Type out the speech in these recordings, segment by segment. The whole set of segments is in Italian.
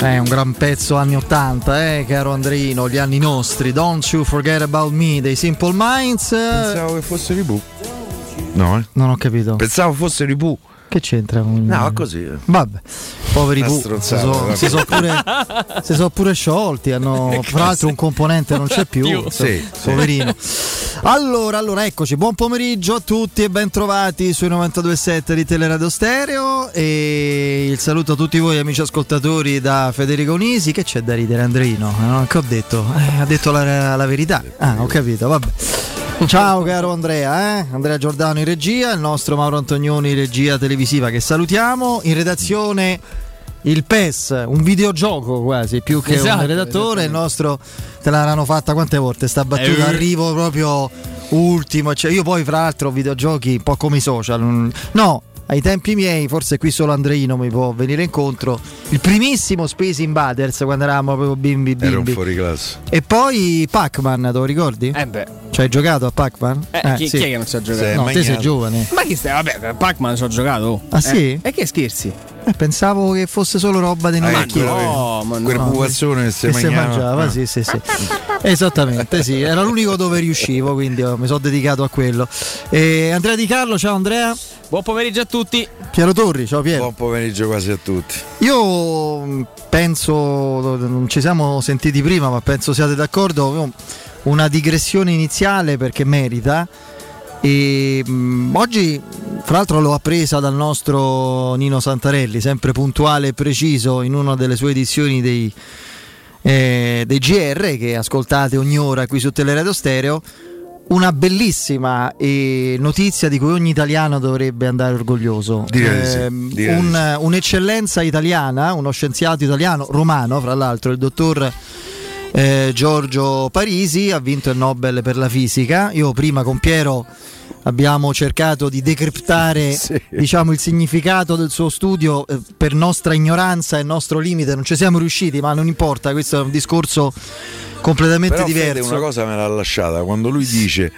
Un gran pezzo anni 80, caro Andrino, gli anni nostri. Don't You Forget About Me dei Simple Minds. Pensavo che fosse Ribù. No, non ho capito. Pensavo fosse Ribù. Che c'entra? No, così. Vabbè, poveri Ribù si sono pure sciolti. Hanno, fra l'altro, un componente non c'è più. Sì, poverino. Allora, eccoci. Buon pomeriggio a tutti e bentrovati sui 92.7 di Teleradio Stereo. E il saluto a tutti voi, amici ascoltatori, da Federico Nisi. Che c'è da ridere, Andrino? No, che ho detto? Ha detto la verità. Ah, ho capito, vabbè. Ciao caro Andrea, Andrea Giordano in regia, il nostro Mauro Antonioni in regia televisiva, che salutiamo. In redazione il PES, un videogioco quasi, più che un redattore. Il nostro, te l'hanno fatta quante volte sta battuta, arrivo proprio ultimo, cioè, io poi fra l'altro videogiochi un po' come i social, no, ai tempi miei, forse qui solo Andreino mi può venire incontro, il primissimo Space Invaders quando eravamo proprio bimbi. Era un fuoriclasse. E poi Pac-Man, te lo ricordi? Ci hai giocato a Pac-Man? Sì. Chi è che non ci ha giocato? No, te sei giovane. Ma chi stai? Vabbè, Pac-Man ci ho giocato. Ah sì? E che scherzi? Pensavo che fosse solo roba dei nonacchi. Quel pupazzone che si mangiava. Sì. Esattamente, sì. Era l'unico dove riuscivo, quindi mi sono dedicato a quello. Andrea Di Carlo, ciao Andrea. Buon pomeriggio a tutti. Piero Torri, ciao Piero. Buon pomeriggio quasi a tutti. Io penso, non ci siamo sentiti prima, ma penso siate d'accordo, una digressione iniziale perché merita. E oggi fra l'altro l'ho appresa dal nostro Nino Santarelli, sempre puntuale e preciso in una delle sue edizioni dei GR che ascoltate ogni ora qui su Teleradio Stereo. Una bellissima notizia di cui ogni italiano dovrebbe andare orgoglioso. Un'eccellenza italiana, uno scienziato italiano, romano fra l'altro, il dottor Giorgio Parisi, ha vinto il Nobel per la fisica. Io prima con Piero abbiamo cercato di decriptare il significato del suo studio, per nostra ignoranza e nostro limite non ci siamo riusciti, ma non importa, questo è un discorso completamente diverso. Fede, una cosa me l'ha lasciata quando lui dice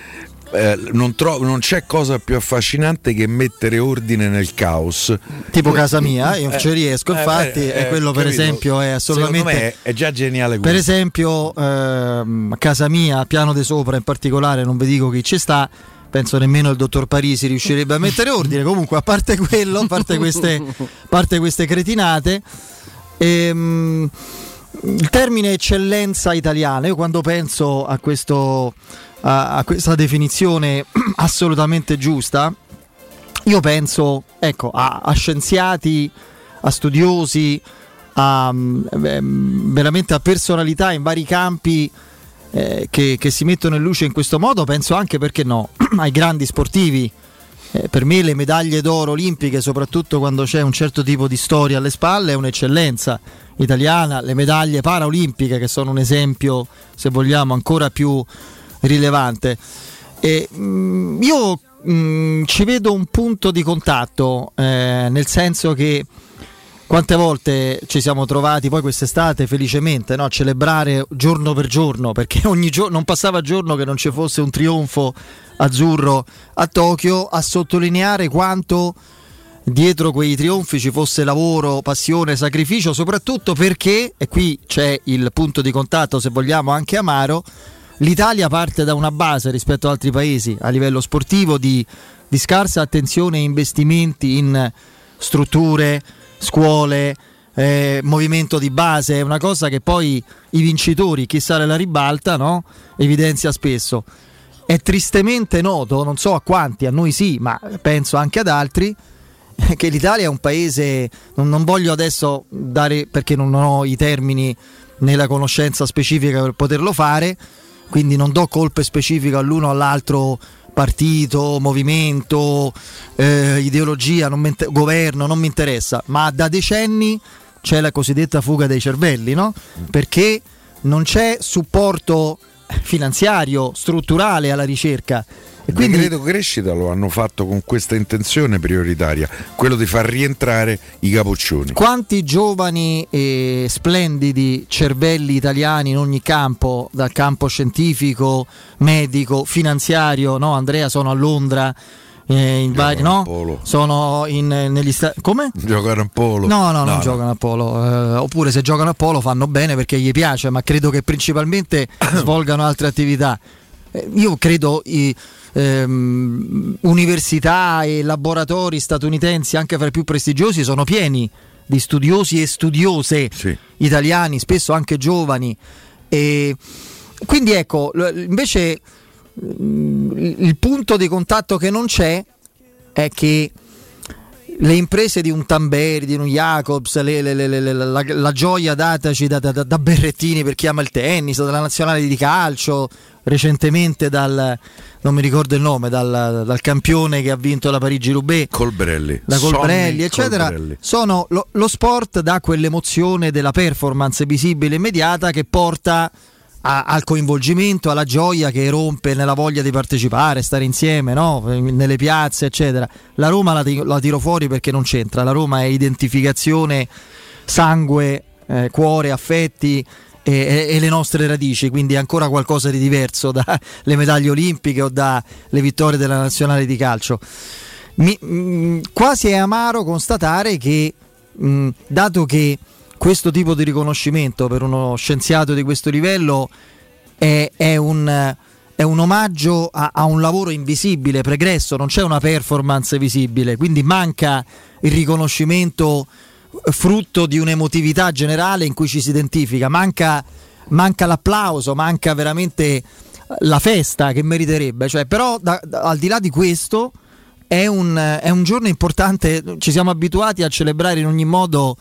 non c'è cosa più affascinante che mettere ordine nel caos, tipo casa mia, io non ci riesco, infatti quello capito. Per esempio è assolutamente, secondo me è già geniale questo. Per esempio casa mia, piano di sopra in particolare, non vi dico chi ci sta, penso nemmeno il dottor Parisi riuscirebbe a mettere ordine. Comunque, a parte quello, a parte queste cretinate, il termine eccellenza italiana, io quando penso a questo, a questa definizione assolutamente giusta, io penso, ecco, a scienziati, a studiosi, veramente a personalità in vari campi che si mettono in luce in questo modo. Penso anche, perché no, ai grandi sportivi. Per me le medaglie d'oro olimpiche, soprattutto quando c'è un certo tipo di storia alle spalle, è un'eccellenza italiana. Le medaglie paraolimpiche, che sono un esempio, se vogliamo, ancora più rilevante. E io ci vedo un punto di contatto, nel senso che quante volte ci siamo trovati poi quest'estate, felicemente, no, a celebrare giorno per giorno, perché ogni giorno non passava giorno che non ci fosse un trionfo azzurro a Tokyo, a sottolineare quanto dietro quei trionfi ci fosse lavoro, passione, sacrificio, soprattutto perché, e qui c'è il punto di contatto, se vogliamo anche amaro, l'Italia parte da una base rispetto ad altri paesi a livello sportivo di scarsa attenzione e investimenti in strutture, scuole, movimento di base. È una cosa che poi i vincitori, chi sale la ribalta, no, evidenzia spesso. È tristemente noto, non so a quanti, a noi sì, ma penso anche ad altri, che l'Italia è un paese, non voglio adesso dare, perché non ho i termini né la conoscenza specifica per poterlo fare, quindi non do colpe specifiche all'uno o all'altro partito, movimento, ideologia, governo, non mi interessa, ma da decenni c'è la cosiddetta fuga dei cervelli, no? Perché non c'è supporto finanziario, strutturale alla ricerca. E quindi il decreto crescita lo hanno fatto con questa intenzione prioritaria, quello di far rientrare i capoccioni. Quanti giovani e splendidi cervelli italiani in ogni campo, dal campo scientifico, medico, finanziario, no? Andrea, sono a Londra in vari, no? Polo. Sono in negli stati. Come? Giocano a polo. No, giocano a polo. Oppure se giocano a polo fanno bene perché gli piace, ma credo che principalmente svolgano altre attività. Io credo università e laboratori statunitensi, anche fra i più prestigiosi, sono pieni di studiosi e studiose, sì, italiani, spesso anche giovani. E quindi ecco, invece il punto di contatto che non c'è è che le imprese di un Tamberi, di un Jacobs, la gioia dataci da Berrettini per chi ama il tennis, dalla nazionale di calcio, recentemente dal, non mi ricordo il nome, dal campione che ha vinto la Parigi-Roubaix, Colbrelli, eccetera, Colbrelli. Sono lo sport dà quell'emozione della performance visibile e immediata che porta al coinvolgimento, alla gioia che rompe nella voglia di partecipare, stare insieme, no? Nelle piazze, eccetera. La Roma la tiro fuori perché non c'entra. La Roma è identificazione, sangue, cuore, affetti e le nostre radici, quindi ancora qualcosa di diverso dalle medaglie olimpiche o dalle vittorie della nazionale di calcio. Quasi è amaro constatare che, dato che questo tipo di riconoscimento per uno scienziato di questo livello è un omaggio a un lavoro invisibile, pregresso, non c'è una performance visibile, quindi manca il riconoscimento frutto di un'emotività generale in cui ci si identifica, manca l'applauso, manca veramente la festa che meriterebbe, cioè, però al di là di questo è un giorno importante, ci siamo abituati a celebrare in ogni modo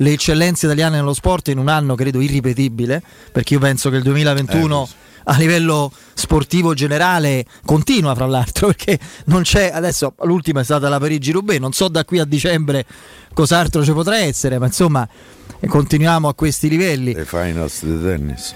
le eccellenze italiane nello sport in un anno credo irripetibile, perché io penso che il 2021 a livello sportivo generale continua, fra l'altro, perché non c'è, adesso l'ultima è stata la Parigi-Roubaix, non so da qui a dicembre cos'altro ci potrà essere, ma insomma continuiamo a questi livelli. Le finals di tennis.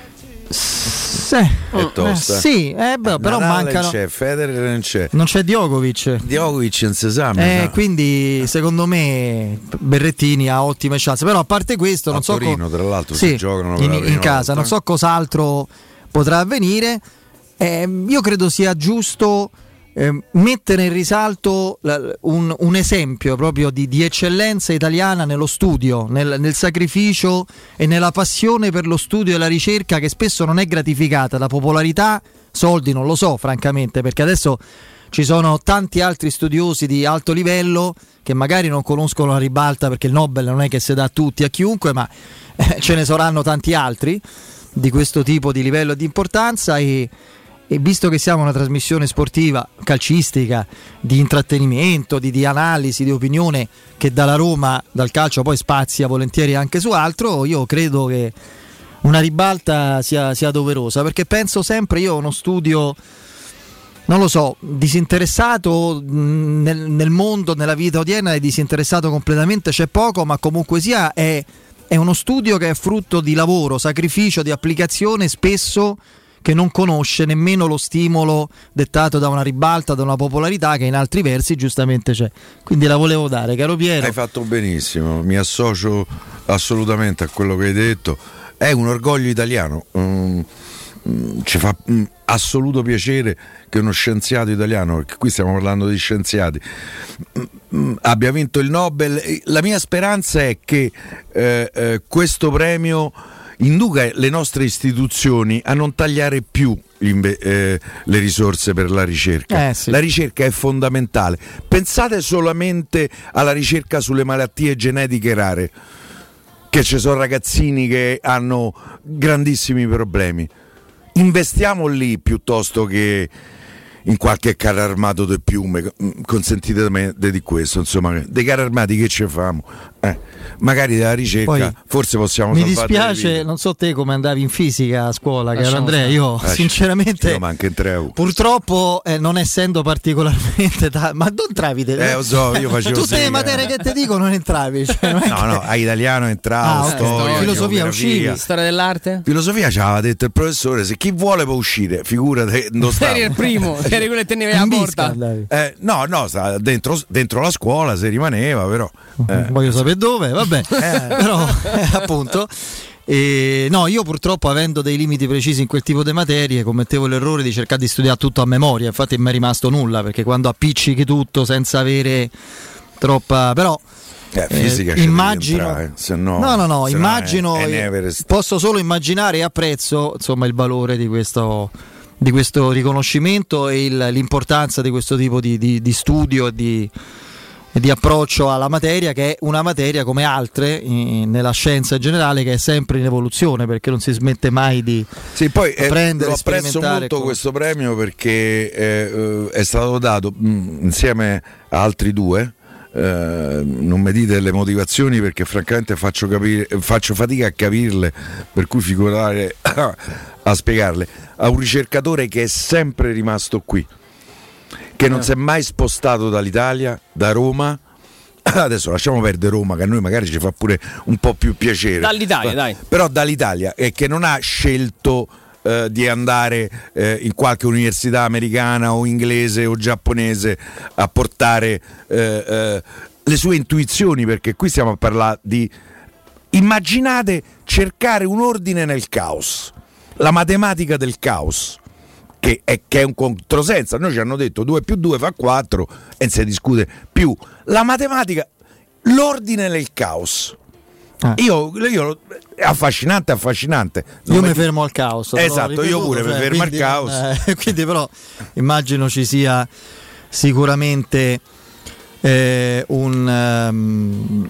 È tosta. Sì, però mancano. C'è Federer, non c'è Djokovic. Djokovic non si esamina. Quindi secondo me Berrettini ha ottime chance. Però a parte questo, non so. Torino, tra l'altro, sì, si giocano in casa. Non so cos'altro potrà avvenire. Io credo sia giusto mettere in risalto un esempio proprio di eccellenza italiana nello studio, nel sacrificio e nella passione per lo studio e la ricerca, che spesso non è gratificata da popolarità, soldi, non lo so francamente, perché adesso ci sono tanti altri studiosi di alto livello che magari non conoscono la ribalta, perché il Nobel non è che si dà a tutti, a chiunque, ma ce ne saranno tanti altri di questo tipo di livello e di importanza. E visto che siamo una trasmissione sportiva, calcistica, di intrattenimento, di analisi, di opinione, che dalla Roma, dal calcio poi spazia volentieri anche su altro, io credo che una ribalta sia doverosa, perché penso sempre io a uno studio, non lo so, disinteressato nel mondo, nella vita odierna è disinteressato completamente, c'è poco, ma comunque sia è uno studio che è frutto di lavoro, sacrificio, di applicazione, spesso che non conosce nemmeno lo stimolo dettato da una ribalta, da una popolarità che in altri versi giustamente c'è. Quindi la volevo dare, caro Piero. Hai fatto benissimo, mi associo assolutamente a quello che hai detto. È un orgoglio italiano, ci fa assoluto piacere che uno scienziato italiano, perché qui stiamo parlando di scienziati, abbia vinto il Nobel. La mia speranza è che questo premio induca le nostre istituzioni a non tagliare più le risorse per la ricerca. Sì. La ricerca è fondamentale. Pensate solamente alla ricerca sulle malattie genetiche rare, che ci sono ragazzini che hanno grandissimi problemi. Investiamo lì piuttosto che in qualche carro armato di piume, consentitemi di questo, insomma, dei carri armati che ci famo? Magari della ricerca poi, forse possiamo mi dispiace, non so te come andavi in fisica a scuola, caro Andrea, io sinceramente purtroppo non essendo particolarmente ma non entravi io facevo tutte le materie che ti dico non entravi, cioè, non a italiano entravo, storia, filosofia uscivi, storia dell'arte, filosofia ci aveva detto il professore, se chi vuole può uscire, figurate, non eri il primo, eri quello che teneva la porta, dentro la scuola se rimaneva, però voglio sapere dove, vabbè, però appunto E no, io purtroppo, avendo dei limiti precisi in quel tipo di materie, commettevo l'errore di cercare di studiare tutto a memoria. Infatti non mi è rimasto nulla, perché quando appiccichi tutto senza avere troppa... però fisica immagino entrare, no, immagino posso solo immaginare e apprezzo, insomma, il valore di questo riconoscimento e l'importanza di questo tipo di studio e di approccio alla materia, che è una materia come altre nella scienza in generale, che è sempre in evoluzione, perché non si smette mai di prendere. Lo apprezzo molto questo premio, perché è stato dato insieme a altri due. Non mi dite le motivazioni, perché francamente faccio fatica a capirle, per cui figurare a spiegarle, a un ricercatore che è sempre rimasto qui, che non si è mai spostato dall'Italia, da Roma. Adesso lasciamo perdere Roma, che a noi magari ci fa pure un po' più piacere dall'Italia, dai. Però dall'Italia, e che non ha scelto di andare in qualche università americana o inglese o giapponese a portare le sue intuizioni, perché qui stiamo a parlare di, immaginate, cercare un ordine nel caos, la matematica del caos, che è un controsenso. Noi ci hanno detto 2 più 2 fa 4 e non si discute più. La matematica, l'ordine nel caos. Io è affascinante. Io mi fermo al caos. Esatto, io pure mi fermo al caos. Quindi però immagino ci sia sicuramente un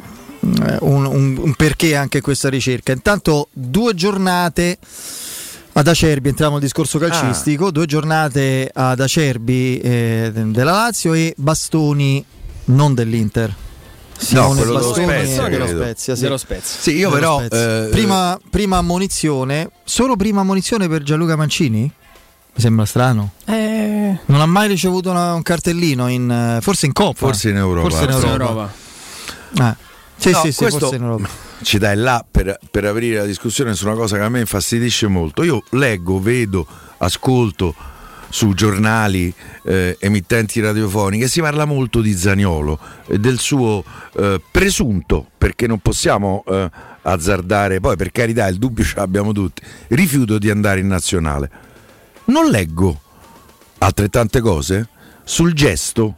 perché anche questa ricerca. Intanto 2 giornate ad Acerbi, entriamo al discorso calcistico. 2 giornate ad Acerbi della Lazio, e Bastoni non dell'Inter. Simone, quello dello Spezia. Sì, io però prima ammonizione, solo prima ammonizione per Gianluca Mancini? Mi sembra strano. Non ha mai ricevuto un cartellino forse in Coppa, forse in Europa. Forse in Europa. Ci dai là per aprire la discussione su una cosa che a me infastidisce molto. Io leggo, vedo, ascolto su giornali, emittenti radiofoniche, si parla molto di Zaniolo, del suo presunto, perché non possiamo azzardare, poi per carità il dubbio ce l'abbiamo tutti, rifiuto di andare in nazionale. Non leggo altrettante cose sul gesto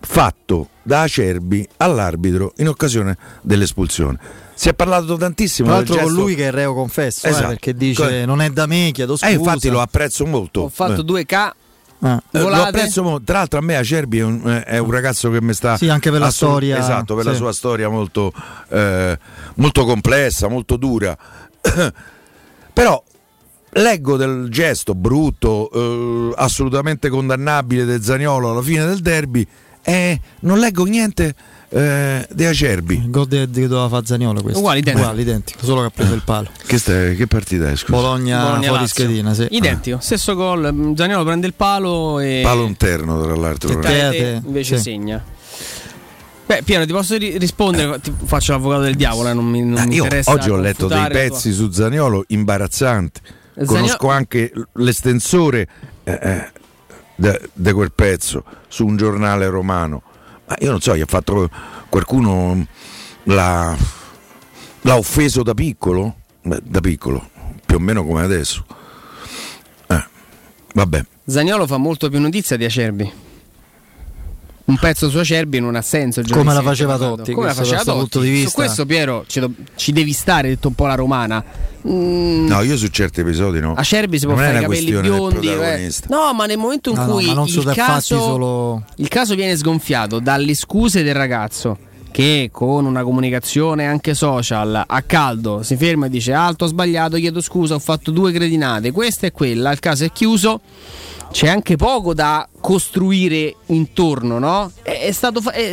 fatto da Acerbi all'arbitro in occasione dell'espulsione. Si è parlato tantissimo, tra l'altro, del gesto... con lui che è reo confesso, esatto. Perché dice non è da me, chiedo scusa. Infatti lo apprezzo molto. Ho fatto 2K. Lo apprezzo molto. Tra l'altro a me Acerbi è un ragazzo che mi sta, sì, anche per la storia, esatto, per la sua storia molto molto complessa, molto dura. Però leggo del gesto brutto, assolutamente condannabile, del Zaniolo alla fine del derby, e non leggo niente De Acerbi. Il gol che doveva fare Zaniolo, questo uguale identico, solo che ha preso il palo. Che partita è? Scusa. Bologna fuori schedina, sì. Identico, stesso gol, Zaniolo prende il palo e... palo interno, tra l'altro, e invece segna. Beh, Piero, ti posso rispondere? Ti faccio l'avvocato del diavolo, non mi interessa. Oggi ho letto dei pezzi su Zaniolo imbarazzanti. Conosco anche l'estensore di quel pezzo su un giornale romano. Ma io non so, gli ha fatto qualcuno, l'ha offeso da piccolo? Beh, da piccolo, più o meno come adesso. Vabbè. Zaniolo fa molto più notizia di Acerbi. Un pezzo su Acerbi non ha senso. Come la faceva Totti? Come la faceva Totti? Punto di vista. Su questo, Piero, ci devi stare, detto un po' la romana. No, io su certi episodi no. Acerbi si può fare i capelli biondi, no, ma nel momento in cui il caso viene sgonfiato dalle scuse del ragazzo, che con una comunicazione anche social a caldo si ferma e dice ho sbagliato, chiedo scusa, ho fatto 2 gradinate, questa e quella, il caso è chiuso. C'è anche poco da costruire intorno, no?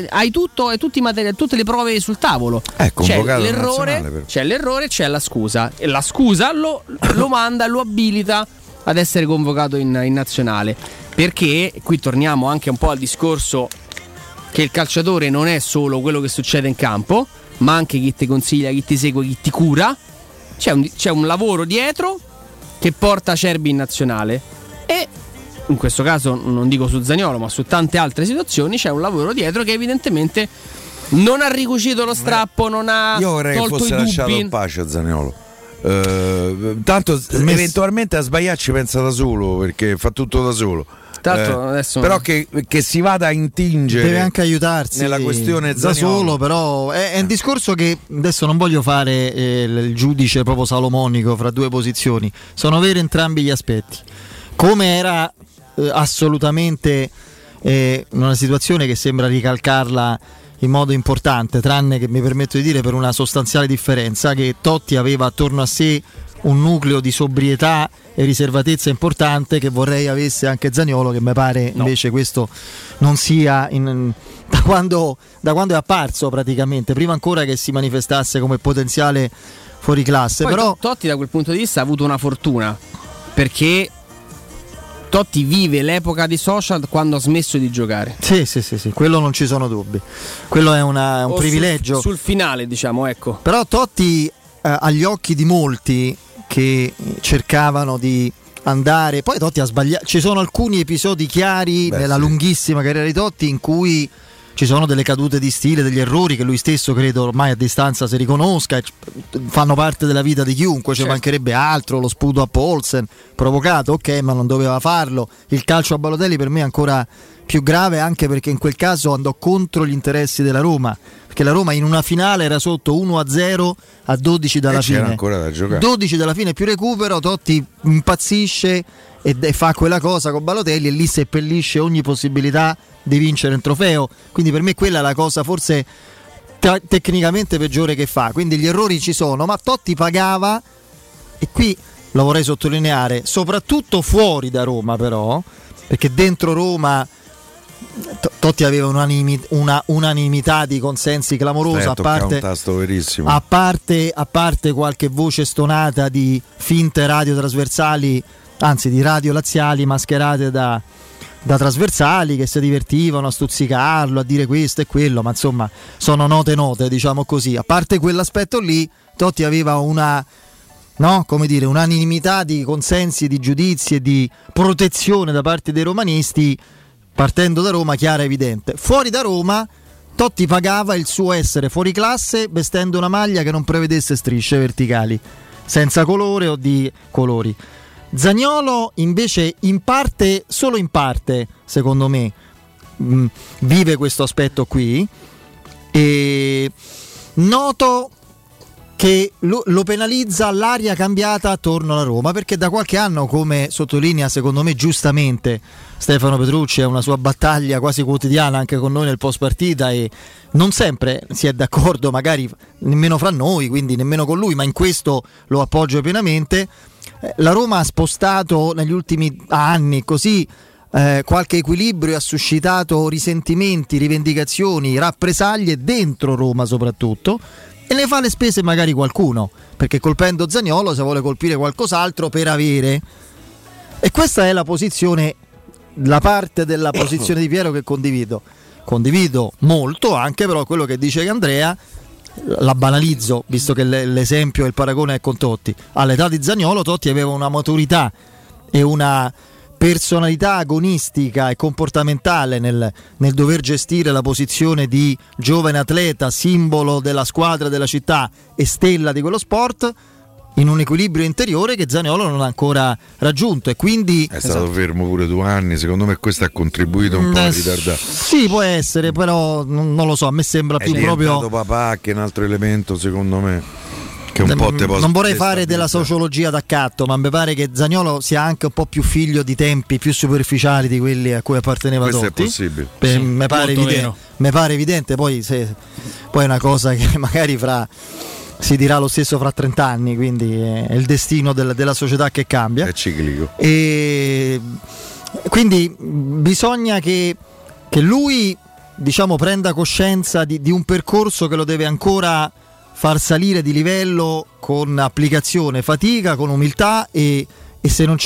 Hai tutto e tutte le prove sul tavolo. C'è l'errore, c'è la scusa. E la scusa lo manda, lo abilita ad essere convocato in nazionale. Perché qui torniamo anche un po' al discorso che il calciatore non è solo quello che succede in campo, ma anche chi ti consiglia, chi ti segue, chi ti cura. C'è un lavoro dietro che porta Acerbi in nazionale. E in questo caso non dico su Zaniolo, ma su tante altre situazioni c'è un lavoro dietro che evidentemente non ha ricucito lo strappo, non ha tolto i dubbi. Io vorrei che fosse lasciato in pace a Zaniolo. Tanto eventualmente a sbagliarci pensa da solo, perché fa tutto da solo. Tanto adesso però che si vada a intingere, deve anche aiutarsi nella questione da solo. Però è un discorso che adesso non voglio fare il giudice proprio salomonico fra due posizioni, sono veri entrambi gli aspetti. Come era assolutamente una situazione che sembra ricalcarla in modo importante, tranne che, mi permetto di dire, per una sostanziale differenza, che Totti aveva attorno a sé un nucleo di sobrietà e riservatezza importante che vorrei avesse anche Zaniolo, che mi pare invece questo non sia da quando è apparso praticamente, prima ancora che si manifestasse come potenziale fuoriclasse. Poi però Totti da quel punto di vista ha avuto una fortuna, perché Totti vive l'epoca di social quando ha smesso di giocare. Sì, quello non ci sono dubbi. Quello è un privilegio. Sul finale, diciamo, ecco. Però Totti, agli occhi di molti che cercavano di andare, poi Totti ha sbagliato. Ci sono alcuni episodi chiari nella lunghissima carriera di Totti in cui ci sono delle cadute di stile, degli errori che lui stesso credo ormai a distanza si riconosca, fanno parte della vita di chiunque, certo. Mancherebbe altro, lo sputo a Paulsen provocato, ok, ma non doveva farlo. Il calcio a Balotelli per me è ancora più grave, anche perché in quel caso andò contro gli interessi della Roma, perché la Roma in una finale era sotto 1-0 a 12 dalla fine, c'era ancora da giocare. 12 dalla fine più recupero, Totti impazzisce e fa quella cosa con Balotelli e lì seppellisce ogni possibilità di vincere un trofeo. Quindi per me quella è la cosa forse tecnicamente peggiore che fa. Quindi gli errori ci sono, ma Totti pagava, e qui lo vorrei sottolineare, soprattutto fuori da Roma, però, perché dentro Roma Totti aveva una unanimità di consensi clamorosa, a parte qualche voce stonata di finte radio trasversali, anzi di radio laziali mascherate da trasversali, che si divertivano a stuzzicarlo, a dire questo e quello, ma insomma sono note, diciamo così. A parte quell'aspetto lì, Totti aveva unanimità di consensi, di giudizi e di protezione da parte dei romanisti, partendo da Roma, chiara e evidente. Fuori da Roma Totti pagava il suo essere fuori classe vestendo una maglia che non prevedesse strisce verticali, senza colore o di colori. Zaniolo invece in parte, solo in parte secondo me, vive questo aspetto qui, e noto che lo penalizza l'aria cambiata attorno alla Roma, perché da qualche anno, come sottolinea secondo me giustamente Stefano Petrucci, è una sua battaglia quasi quotidiana anche con noi nel post partita, e non sempre si è d'accordo, magari nemmeno fra noi, quindi nemmeno con lui, ma in questo lo appoggio pienamente. La Roma ha spostato negli ultimi anni così qualche equilibrio, ha suscitato risentimenti, rivendicazioni, rappresaglie dentro Roma soprattutto, e ne fa le spese magari qualcuno, perché colpendo Zaniolo se vuole colpire qualcos'altro per avere. E questa è la posizione, la parte della posizione di Piero che condivido molto, anche però quello che dice Andrea la banalizzo, visto che l'esempio e il paragone è con Totti. All'età di Zaniolo Totti aveva una maturità e una personalità agonistica e comportamentale nel dover gestire la posizione di giovane atleta, simbolo della squadra, della città e stella di quello sport, in un equilibrio interiore che Zaniolo non ha ancora raggiunto, e quindi è stato fermo pure 2 anni. Secondo me questo ha contribuito un po' a ritardare. Sì, può essere, però non lo so, a me sembra più proprio papà, che è un altro elemento secondo me che un po' non vorrei fare della sociologia d'accatto, ma mi pare che Zaniolo sia anche un po' più figlio di tempi più superficiali di quelli a cui apparteneva questo Totti. Questo è possibile. Mi pare evidente, poi è una cosa che magari si dirà lo stesso fra 30 anni, quindi è il destino della società che cambia. È ciclico. E quindi bisogna che lui, diciamo, prenda coscienza di un percorso che lo deve ancora far salire di livello con applicazione, fatica, con umiltà, e se non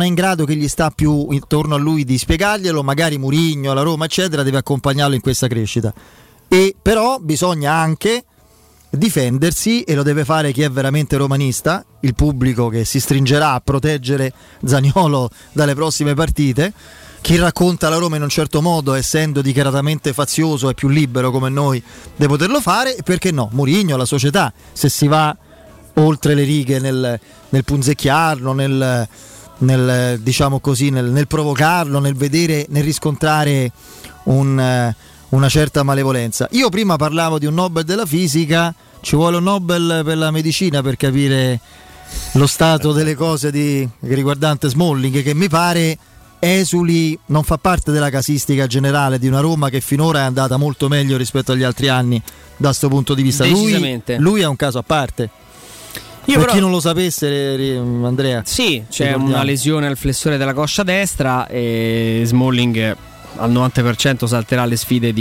è in grado che gli sta più intorno a lui di spiegarglielo, magari Mourinho, la Roma, eccetera, deve accompagnarlo in questa crescita. E però bisogna anche difendersi, e lo deve fare chi è veramente romanista, il pubblico che si stringerà a proteggere Zaniolo dalle prossime partite, chi racconta la Roma in un certo modo, essendo dichiaratamente fazioso, è più libero come noi di poterlo fare, perché no, Mourinho, la società, se si va oltre le righe nel punzecchiarlo, nel diciamo così, nel provocarlo, nel vedere, nel riscontrare una certa malevolenza. Io prima parlavo di un Nobel della fisica, ci vuole un Nobel per la medicina per capire lo stato delle cose riguardante Smalling, che mi pare esuli, non fa parte della casistica generale di una Roma che finora è andata molto meglio rispetto agli altri anni da sto punto di vista. Lui è un caso a parte. Chi non lo sapesse, Andrea, sì, c'è una lesione al flessore della coscia destra e Smalling al 90% salterà le sfide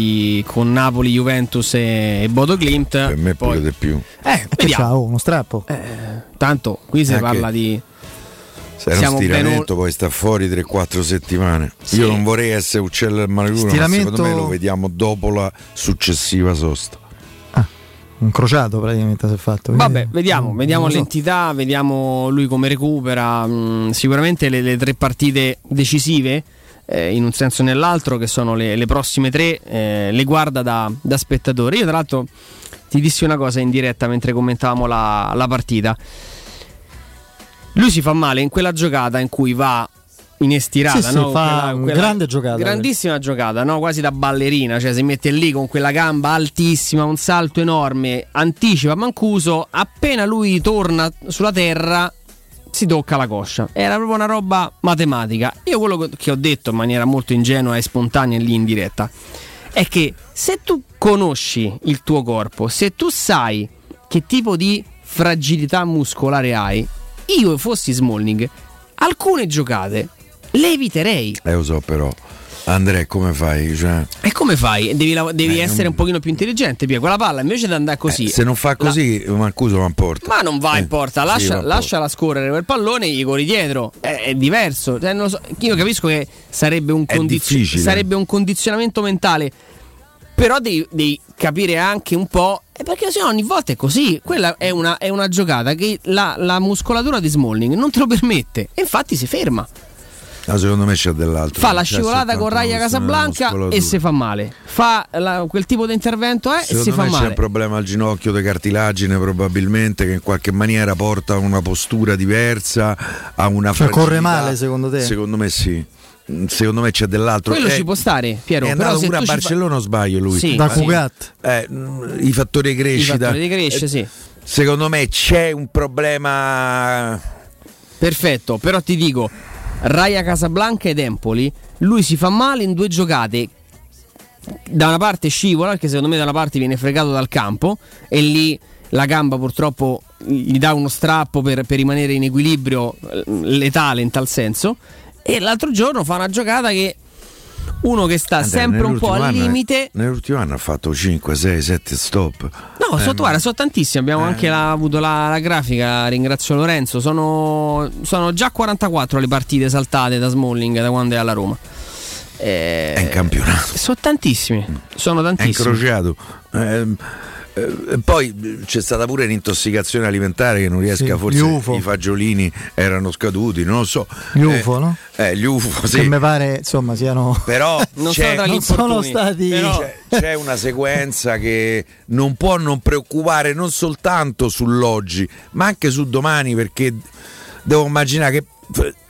con Napoli, Juventus e Bodo Glimt. Per me pure di più. Uno strappo. Tanto qui si parla di... Se era un stiramento poi sta fuori 3-4 settimane. Sì. Io non vorrei essere uccello del malaguro, stiramento... ma secondo me lo vediamo dopo la successiva sosta. Un crociato praticamente si è fatto. Vabbè, vediamo l'entità, vediamo lui come recupera. Sicuramente le tre partite decisive, in un senso o nell'altro, che sono le prossime tre, le guarda da spettatore. Io tra l'altro ti dissi una cosa in diretta mentre commentavamo la partita. Lui si fa male in quella giocata in cui va in estirata, grandissima giocata, no? Quasi da ballerina, cioè si mette lì con quella gamba altissima, un salto enorme, anticipa Mancuso, appena lui torna sulla terra si tocca la coscia. Era proprio una roba matematica. Io quello che ho detto in maniera molto ingenua e spontanea lì in diretta è che se tu conosci il tuo corpo, se tu sai che tipo di fragilità muscolare hai, io fossi Smalling alcune giocate le eviterei. Lo so, però Andrea, come fai? Cioè... E come fai? Devi essere un pochino più intelligente, Pia. Quella palla invece di andare così. Se non fa così, Mancuso va in porta. Ma non va in porta, lasciala scorrere quel pallone, gli corri dietro. È diverso. Non lo so. Io capisco che sarebbe un condizionamento mentale. Però devi capire anche un po', perché sennò ogni volta è così. Quella è una giocata che la muscolatura di Smalling non te lo permette, e infatti si ferma. No, secondo me c'è dell'altro. Fa la scivolata con Raja Casablanca e si fa male. Fa quel tipo di intervento e si fa male. C'è un problema al ginocchio di cartilagine, probabilmente, che in qualche maniera porta a una postura diversa, a una fragilità. Corre male, secondo te? Secondo me sì. Secondo me c'è dell'altro. Quello ci può stare, Piero. È andato pure a Barcellona, o sbaglio lui? Sì, da Cugat. I fattori di crescita. Sì. Secondo me c'è un problema. Perfetto, però ti dico, Raja Casablanca ed Empoli, lui si fa male in due giocate. Da una parte scivola, perché secondo me da una parte viene fregato dal campo, e lì la gamba purtroppo gli dà uno strappo per rimanere in equilibrio, letale in tal senso. E l'altro giorno fa una giocata che uno che sta sempre un po' al limite. Nell'ultimo anno ha fatto 5, 6, 7 stop. No, sono tantissimi. Abbiamo anche avuto la grafica. Ringrazio Lorenzo. Sono già 44 le partite saltate da Smalling da quando è alla Roma. È in campionato. Sono tantissimi. È incrociato. Poi c'è stata pure l'intossicazione alimentare che non riesca, forse i fagiolini erano scaduti, non lo so. Gli UFO, no? Gli UFO, sì. Che mi pare, insomma, siano. Però non sono stati. Però... C'è una sequenza che non può non preoccupare, non soltanto sull'oggi, ma anche su domani, perché devo immaginare che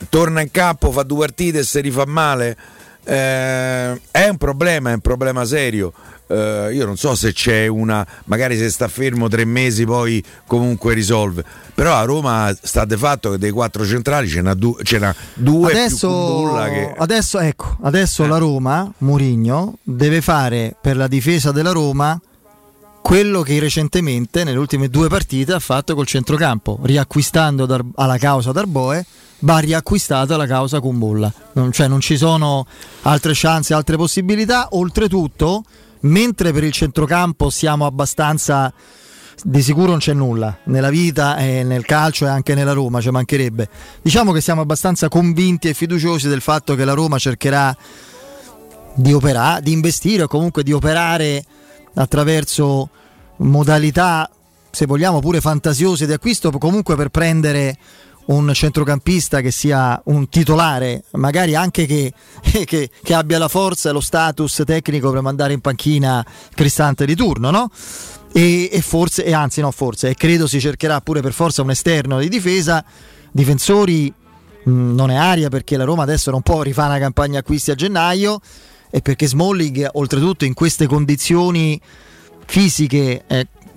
torna in campo, fa due partite e se rifà male. È un problema serio. Io non so se c'è una, magari se sta fermo 3 mesi poi comunque risolve, però a Roma sta de fatto che dei 4 centrali ce n'ha 2 adesso, più nulla che... adesso la Roma, Mourinho deve fare per la difesa della Roma quello che recentemente nelle ultime 2 partite ha fatto col centrocampo, riacquistando alla causa Darboe, va riacquistata la causa Kumbulla. Non ci sono altre chance, altre possibilità. Oltretutto, mentre per il centrocampo siamo abbastanza, di sicuro non c'è nulla nella vita e nel calcio e anche nella Roma, ci mancherebbe. Diciamo che siamo abbastanza convinti e fiduciosi del fatto che la Roma cercherà di investire, o comunque di operare attraverso modalità, se vogliamo, pure fantasiose di acquisto, comunque per prendere un centrocampista che sia un titolare, magari anche che abbia la forza e lo status tecnico per mandare in panchina Cristante di turno, no? e credo si cercherà pure per forza un esterno di difesa. Difensori non è aria, perché la Roma adesso non può rifare una campagna acquisti a gennaio, e perché Smalling oltretutto in queste condizioni fisiche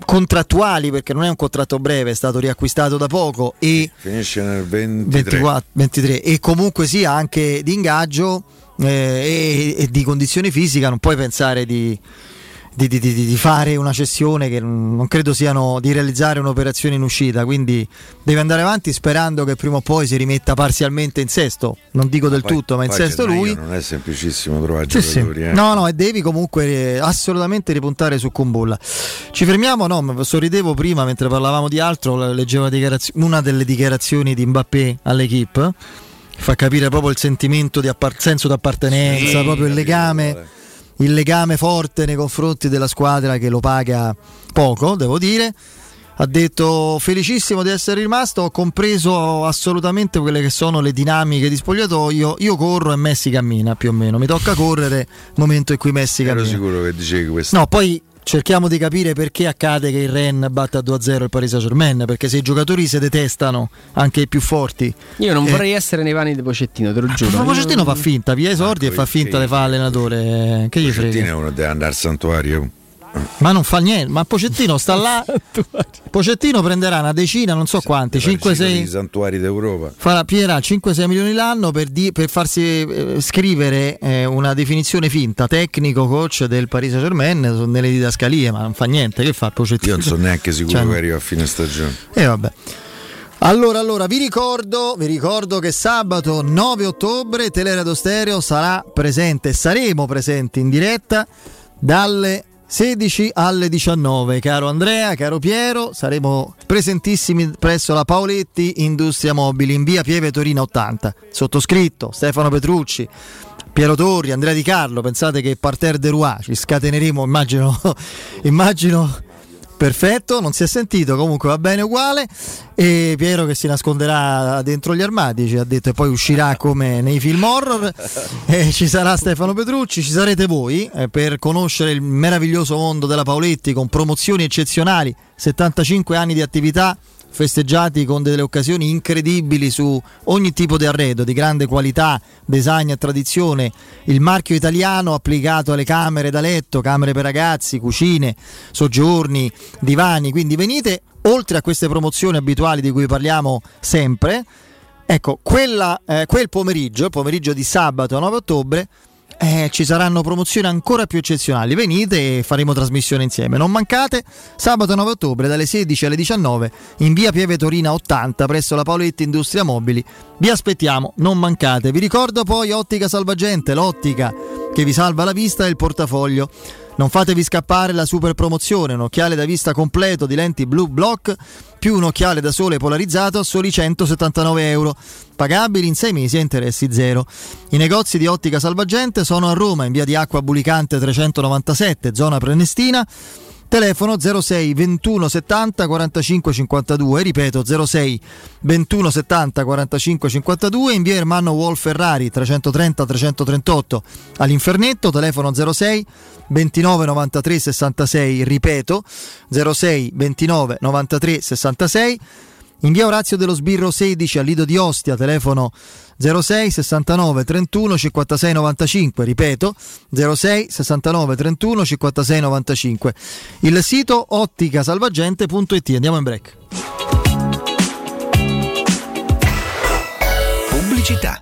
contrattuali, perché non è un contratto breve, è stato riacquistato da poco e finisce nel 23 e comunque sia anche di ingaggio e di condizione fisica non puoi pensare di fare una cessione, che non credo siano di realizzare un'operazione in uscita, quindi deve andare avanti sperando che prima o poi si rimetta parzialmente in sesto, non dico del tutto, ma in sesto lui. Non è semplicissimo trovare giocatori. Sì. No, e devi comunque assolutamente ripuntare su Kumbulla. Ci fermiamo, no, sorridevo prima mentre parlavamo di altro, leggevo una delle dichiarazioni di Mbappé all'Equipe, fa capire proprio il sentimento di senso d'appartenenza, sì, proprio il legame. Vale. Il legame forte nei confronti della squadra che lo paga poco, devo dire. Ha detto: felicissimo di essere rimasto, ho compreso assolutamente quelle che sono le dinamiche di spogliatoio, io corro e Messi cammina, più o meno mi tocca correre momento in cui Messi cammina. Ero sicuro che dicevi questo. No, poi cerchiamo di capire perché accade che il Rennes batta 2-0 il Paris Saint-Germain, perché se i giocatori si detestano, anche i più forti. Io non vorrei essere nei panni di Pochettino, te lo giuro. Ma Pochettino fa finta, piglia i soldi e fa finta di fare allenatore, che gli frega. Pochettino uno deve andare al santuario. Ma non fa niente, ma Pochettino sta là. Pochettino prenderà una decina, non so quanti, 5-6 santuari d'Europa. Farà, pierà 5-6 milioni l'anno per farsi scrivere una definizione finta, tecnico coach del Paris Saint-Germain nelle didascalie, ma non fa niente, che fa Pochettino? Io non sono neanche sicuro che arriva a fine stagione. E vabbè. Allora, vi ricordo che sabato 9 ottobre Teleradio Stereo saremo presenti in diretta dalle 16 alle 19, caro Andrea, caro Piero, saremo presentissimi presso la Paoletti Industria Mobili in via Pieve Torina 80. Sottoscritto, Stefano Petrucci, Piero Torri, Andrea Di Carlo. Pensate che parterre de Roi ci scateneremo, immagino. Perfetto, non si è sentito, comunque va bene uguale. E Piero che si nasconderà dentro gli armadi, ci ha detto, e poi uscirà come nei film horror. Ci sarà Stefano Petrucci, ci sarete voi per conoscere il meraviglioso mondo della Paoletti, con promozioni eccezionali, 75 anni di attività festeggiati con delle occasioni incredibili su ogni tipo di arredo di grande qualità, design e tradizione, il marchio italiano applicato alle camere da letto, camere per ragazzi, cucine, soggiorni, divani. Quindi venite, oltre a queste promozioni abituali di cui parliamo sempre, ecco, quel pomeriggio, il pomeriggio di sabato 9 ottobre, ci saranno promozioni ancora più eccezionali. Venite e faremo trasmissione insieme. Non mancate, sabato 9 ottobre dalle 16 alle 19 in via Pieve Torina 80 presso la Paoletti Industria Mobili. Vi aspettiamo, non mancate. Vi ricordo poi Ottica Salvagente, l'ottica che vi salva la vista e il portafoglio. Non fatevi scappare la super promozione, un occhiale da vista completo di lenti Blue Block più un occhiale da sole polarizzato a soli €179, pagabili in 6 mesi a interessi zero. I negozi di Ottica Salvagente sono a Roma in via di Acqua Bulicante 397, zona Prenestina, telefono 06 21 70 45 52, ripeto 06 21 70 45 52, in via Ermanno Wolferrari 330 338 all'Infernetto, telefono 06 29 93 66, ripeto 06 29 93 66, in via Orazio dello Sbirro 16 a Lido di Ostia, telefono 06 69 31 56 95, ripeto 06 69 31 56 95, il sito otticasalvagente.it. Andiamo in break. Pubblicità.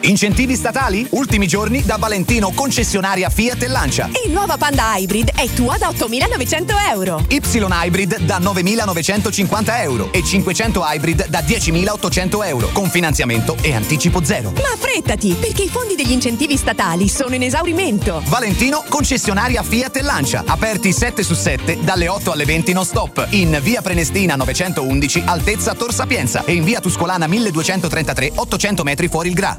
Incentivi statali? Ultimi giorni da Valentino, concessionaria Fiat e Lancia. E nuova Panda Hybrid è tua da 8.900 €. Y Hybrid da 9.950 € e 500 Hybrid da 10.800 €. Con finanziamento e anticipo zero. Ma affrettati, perché i fondi degli incentivi statali sono in esaurimento. Valentino, concessionaria Fiat e Lancia. Aperti 7 su 7 dalle 8 alle 20 non stop. In via Prenestina 911, altezza Tor Sapienza. E in via Tuscolana 1233, 800 metri fuori il Gra.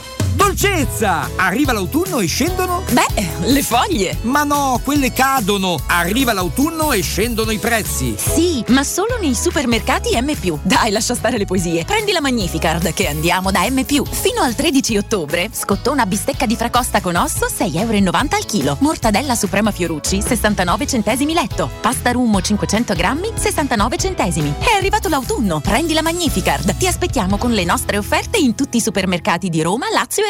Dolcezza! Arriva l'autunno e scendono? Beh, le foglie! Ma no, quelle cadono! Arriva l'autunno e scendono i prezzi! Sì, ma solo nei supermercati M+. Dai, lascia stare le poesie. Prendi la Magnificard che andiamo da M+. Fino al 13 ottobre, scottona bistecca di Fracosta con osso, 6,90 € al chilo. Mortadella Suprema Fiorucci, 69 centesimi letto. Pasta Rummo 500 grammi, 69 centesimi. È arrivato l'autunno, prendi la Magnificard. Ti aspettiamo con le nostre offerte in tutti i supermercati di Roma, Lazio e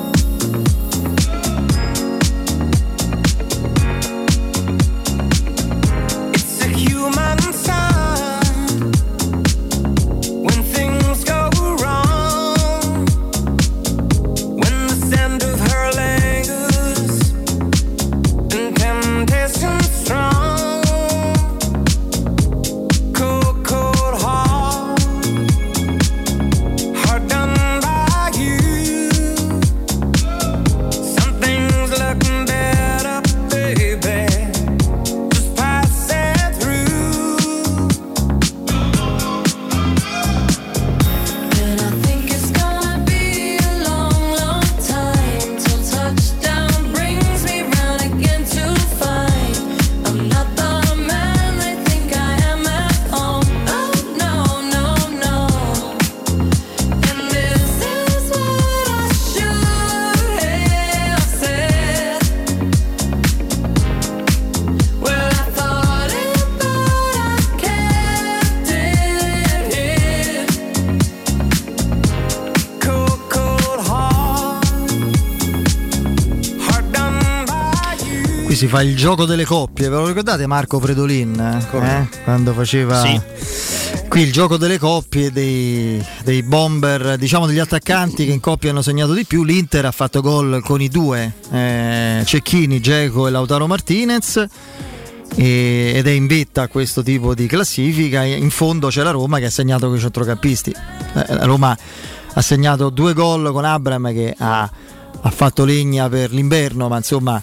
si fa il gioco delle coppie, ve lo ricordate Marco Fredolin? Quando faceva qui il gioco delle coppie dei bomber, diciamo degli attaccanti che in coppia hanno segnato di più. L'Inter ha fatto gol con i due, Cecchini, Dzeko e Lautaro Martinez, ed è in vetta a questo tipo di classifica. In fondo c'è la Roma che ha segnato con i centrocampisti. La Roma ha segnato 2 gol con Abraham che ha fatto legna per l'inverno, ma insomma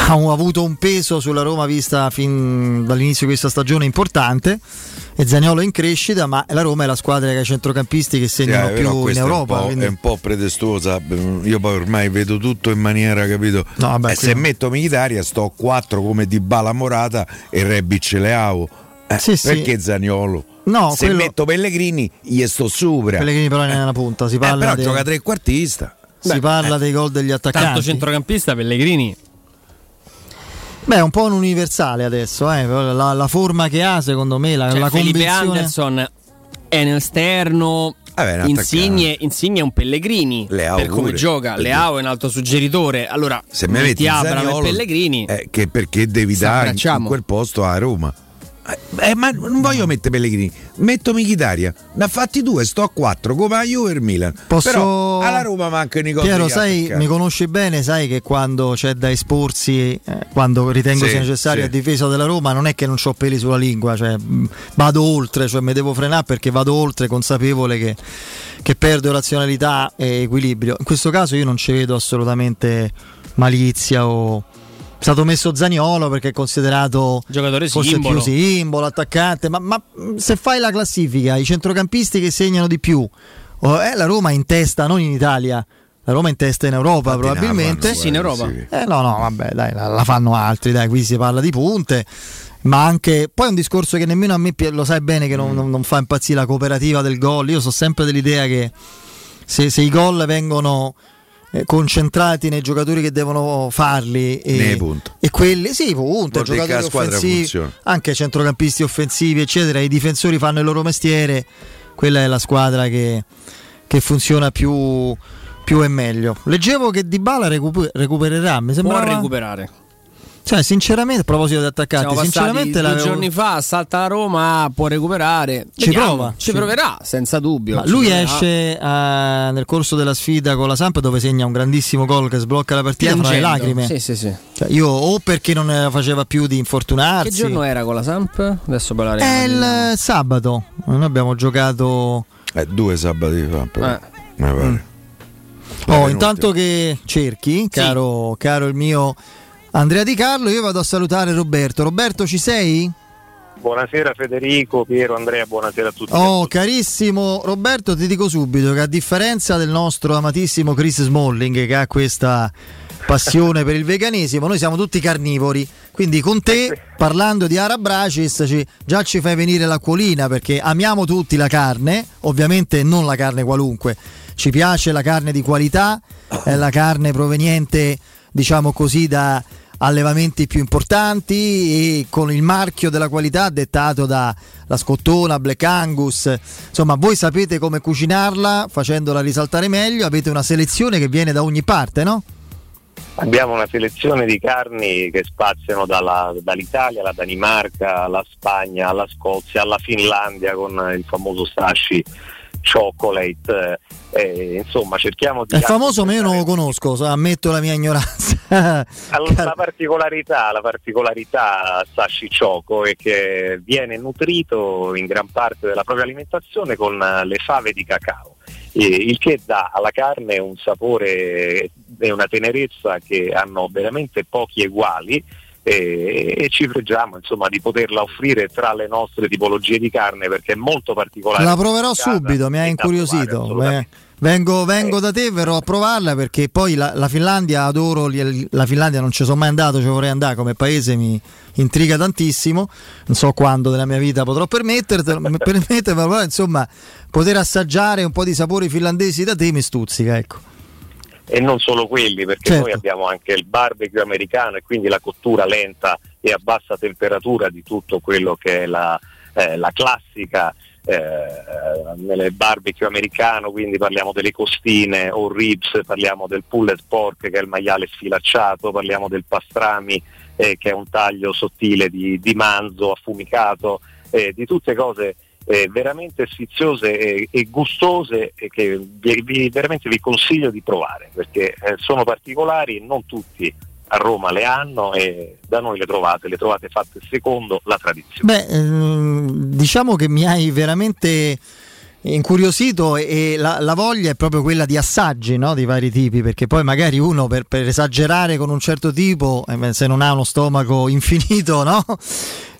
ha avuto un peso sulla Roma vista fin dall'inizio di questa stagione importante, e Zaniolo in crescita, ma la Roma è la squadra che ha i centrocampisti che segnano più in Europa. È un po' pretestuosa, io poi ormai vedo tutto in maniera, capito? No, vabbè, se metto Mkhitaryan sto 4 come Dybala, Morata e Rebic, Leao. Perché Zaniolo? No, se metto Pellegrini gli sto sopra. Pellegrini però è nella punta, si parla però gioca trequartista. Si parla dei gol degli attaccanti. Tanto centrocampista Pellegrini. Beh, è un po' un universale adesso, la forma che ha, secondo me, la Felipe convinzione. Anderson è un esterno, Insigne è un Pellegrini, Leao per come gioca, Leao è un altro suggeritore. Allora, se mi metti Abraham e Pellegrini, perché devi dare in quel posto a Roma? Ma non voglio mettere Pellegrini, metto Mkhitaryan, ne ha fatti 2, sto a 4 come a Juve e Milan. Però alla Roma mancano i gol. Piero, sai, mi conosci bene, sai che quando c'è da esporsi, quando ritengo sia necessario a difesa della Roma, non è che non ho peli sulla lingua, vado oltre, mi devo frenare perché vado oltre, consapevole che perdo razionalità e equilibrio. In questo caso io non ci vedo assolutamente malizia o... È stato messo Zaniolo perché è considerato giocatore simbolo, forse più simbolo, attaccante, ma se fai la classifica, i centrocampisti che segnano di più, la Roma in testa, non in Italia, la Roma in testa in Europa. Infatti probabilmente in Europa. No, vabbè, dai, la fanno altri, dai, qui si parla di punte, ma anche poi è un discorso che nemmeno a me, lo sai bene, che non fa impazzire la cooperativa del gol. Io sono sempre dell'idea che se i gol vengono concentrati nei giocatori che devono farli e quelli giocatori offensivi, anche centrocampisti offensivi eccetera, i difensori fanno il loro mestiere, quella è la squadra che funziona più e meglio. Leggevo che Dybala recupererà, mi sembrava, può recuperare, sinceramente, a proposito di attaccanti, sinceramente 2 giorni fa salta la Roma, può recuperare, proverà senza dubbio. Ma lui esce nel corso della sfida con la Samp, dove segna un grandissimo gol che sblocca la partita fra le lacrime. Io perché non la faceva più di infortunarsi. Che giorno era con la Samp? Adesso è il sabato, noi abbiamo giocato 2 sabati fa mi pare. Intanto che cerchi, caro il mio Andrea Di Carlo, io vado a salutare Roberto. Roberto, ci sei? Buonasera Federico, Piero, Andrea, buonasera a tutti. Carissimo Roberto, ti dico subito che a differenza del nostro amatissimo Chris Smalling, che ha questa passione per il veganesimo, noi siamo tutti carnivori, quindi con te, parlando di Ara Bracis, già ci fai venire l'acquolina, perché amiamo tutti la carne, ovviamente non la carne qualunque, ci piace la carne di qualità, è la carne proveniente, diciamo così, da allevamenti più importanti e con il marchio della qualità dettato da la scottona, Black Angus. Insomma, voi sapete come cucinarla facendola risaltare meglio, avete una selezione che viene da ogni parte, no? Abbiamo una selezione di carni che spaziano dall'Italia, la Danimarca, la Spagna, la Scozia, alla Finlandia con il famoso Sashi Chocolate, insomma cerchiamo di... È famoso, ma io non lo conosco, ammetto la mia ignoranza. Allora, la particolarità Sashi Choco è che viene nutrito in gran parte della propria alimentazione con le fave di cacao, il che dà alla carne un sapore e una tenerezza che hanno veramente pochi eguali, e ci pregiamo insomma di poterla offrire tra le nostre tipologie di carne, perché è molto particolare. La proverò subito, mi ha incuriosito. Vengo da te, verrò a provarla, perché poi la Finlandia adoro, la Finlandia non ci sono mai andato, ci vorrei andare come paese, mi intriga tantissimo, non so quando della mia vita potrò permettermelo, insomma poter assaggiare un po' di sapori finlandesi da te mi stuzzica, ecco. E non solo quelli, perché poi abbiamo anche il barbecue americano e quindi la cottura lenta e a bassa temperatura di tutto quello che è la classica nel barbecue americano, quindi parliamo delle costine o ribs, parliamo del pulled pork che è il maiale sfilacciato, parliamo del pastrami che è un taglio sottile di manzo affumicato, di tutte cose veramente sfiziose e gustose, che veramente vi consiglio di provare, perché sono particolari, non tutti a Roma le hanno, e da noi le trovate fatte secondo la tradizione. Diciamo che mi hai veramente incuriosito, e la voglia è proprio quella di assaggi, no? Di vari tipi, perché poi magari uno per esagerare con un certo tipo, se non ha uno stomaco infinito, no?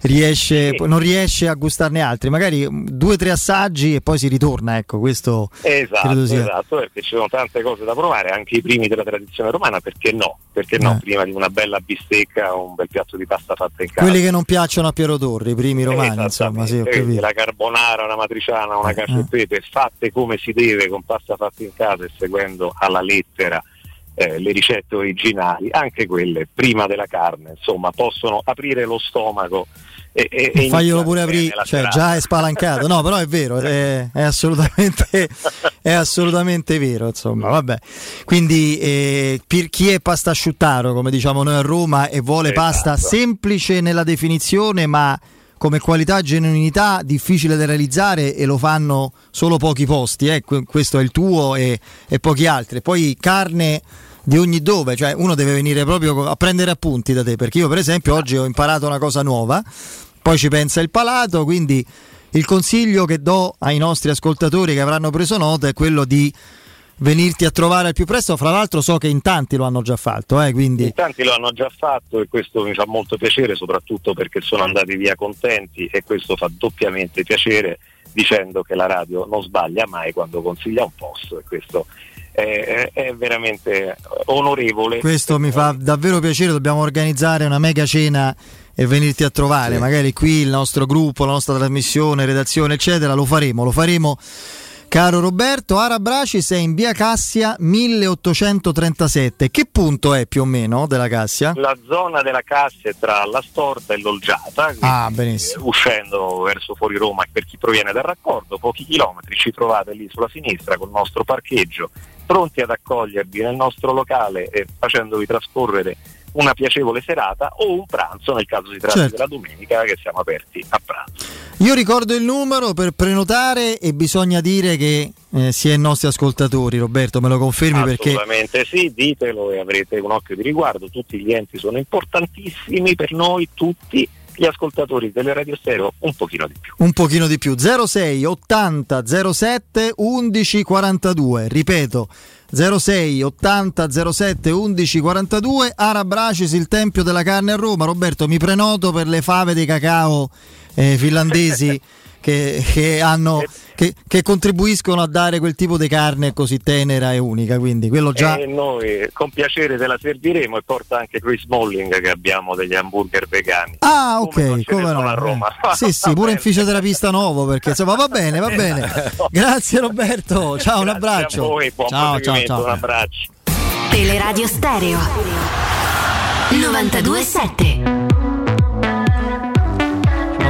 Non riesce a gustarne altri, magari 2-3 assaggi e poi si ritorna, ecco, questo esatto, perché ci sono tante cose da provare, anche i primi della tradizione romana, perché no, prima di una bella bistecca o un bel piatto di pasta fatta in casa. Quelli che non piacciono a Piero Torri, i primi romani, insomma, sì, ho capito. La carbonara, una matriciana, una cacio e pepe, fatte come si deve, con pasta fatta in casa e seguendo alla lettera le ricette originali, anche quelle prima della carne, insomma, possono aprire lo stomaco e faglielo pure aprire, cioè, già è spalancato. No, però è vero, è assolutamente vero, insomma, vabbè. Quindi per chi è pasta asciuttaro, come diciamo noi a Roma, e vuole pasta semplice nella definizione, ma come qualità e genuinità difficile da realizzare, e lo fanno solo pochi posti, questo è il tuo e pochi altri. Poi carne di ogni dove, cioè uno deve venire proprio a prendere appunti da te, perché io per esempio oggi ho imparato una cosa nuova, poi ci pensa il palato, quindi il consiglio che do ai nostri ascoltatori che avranno preso nota è quello di venirti a trovare al più presto. Fra l'altro so che in tanti lo hanno già fatto, quindi in tanti lo hanno già fatto, e questo mi fa molto piacere, soprattutto perché sono andati via contenti, e questo fa doppiamente piacere, dicendo che la radio non sbaglia mai quando consiglia un posto, e questo è veramente onorevole. Questo mi fa davvero piacere, dobbiamo organizzare una mega cena e venirti a trovare, sì. Magari qui il nostro gruppo, la nostra trasmissione, redazione eccetera, lo faremo. Caro Roberto, Ara Bracis è in via Cassia 1837. Che punto è più o meno della Cassia? La zona della Cassia è tra la Storta e l'Olgiata, uscendo verso fuori Roma, per chi proviene dal raccordo, pochi chilometri, ci trovate lì sulla sinistra col nostro parcheggio, pronti ad accogliervi nel nostro locale e facendovi trascorrere una piacevole serata o un pranzo, nel caso si tratti della domenica, che siamo aperti a pranzo. Io ricordo il numero per prenotare, e bisogna dire che si è i nostri ascoltatori, Roberto, me lo confermi? Assolutamente, perché sì, ditelo e avrete un occhio di riguardo, tutti gli enti sono importantissimi per noi, tutti gli ascoltatori delle Radio Stereo un pochino di più. 06 80 07 11 42, ripeto 06 80 07 11 42. Ara Bracis, il tempio della carne a Roma. Roberto, mi prenoto per le fave di cacao finlandesi che contribuiscono a dare quel tipo di carne così tenera e unica, quindi quello già. Noi con piacere te la serviremo, e porta anche Chris Molling, che abbiamo degli hamburger vegani. Ah, ok, come no? A Roma. Sì, pure in fisioterapista nuovo, perché insomma va bene. Grazie Roberto, ciao, un abbraccio. A voi, buon ciao. Un abbraccio. Teleradio Stereo 92.7.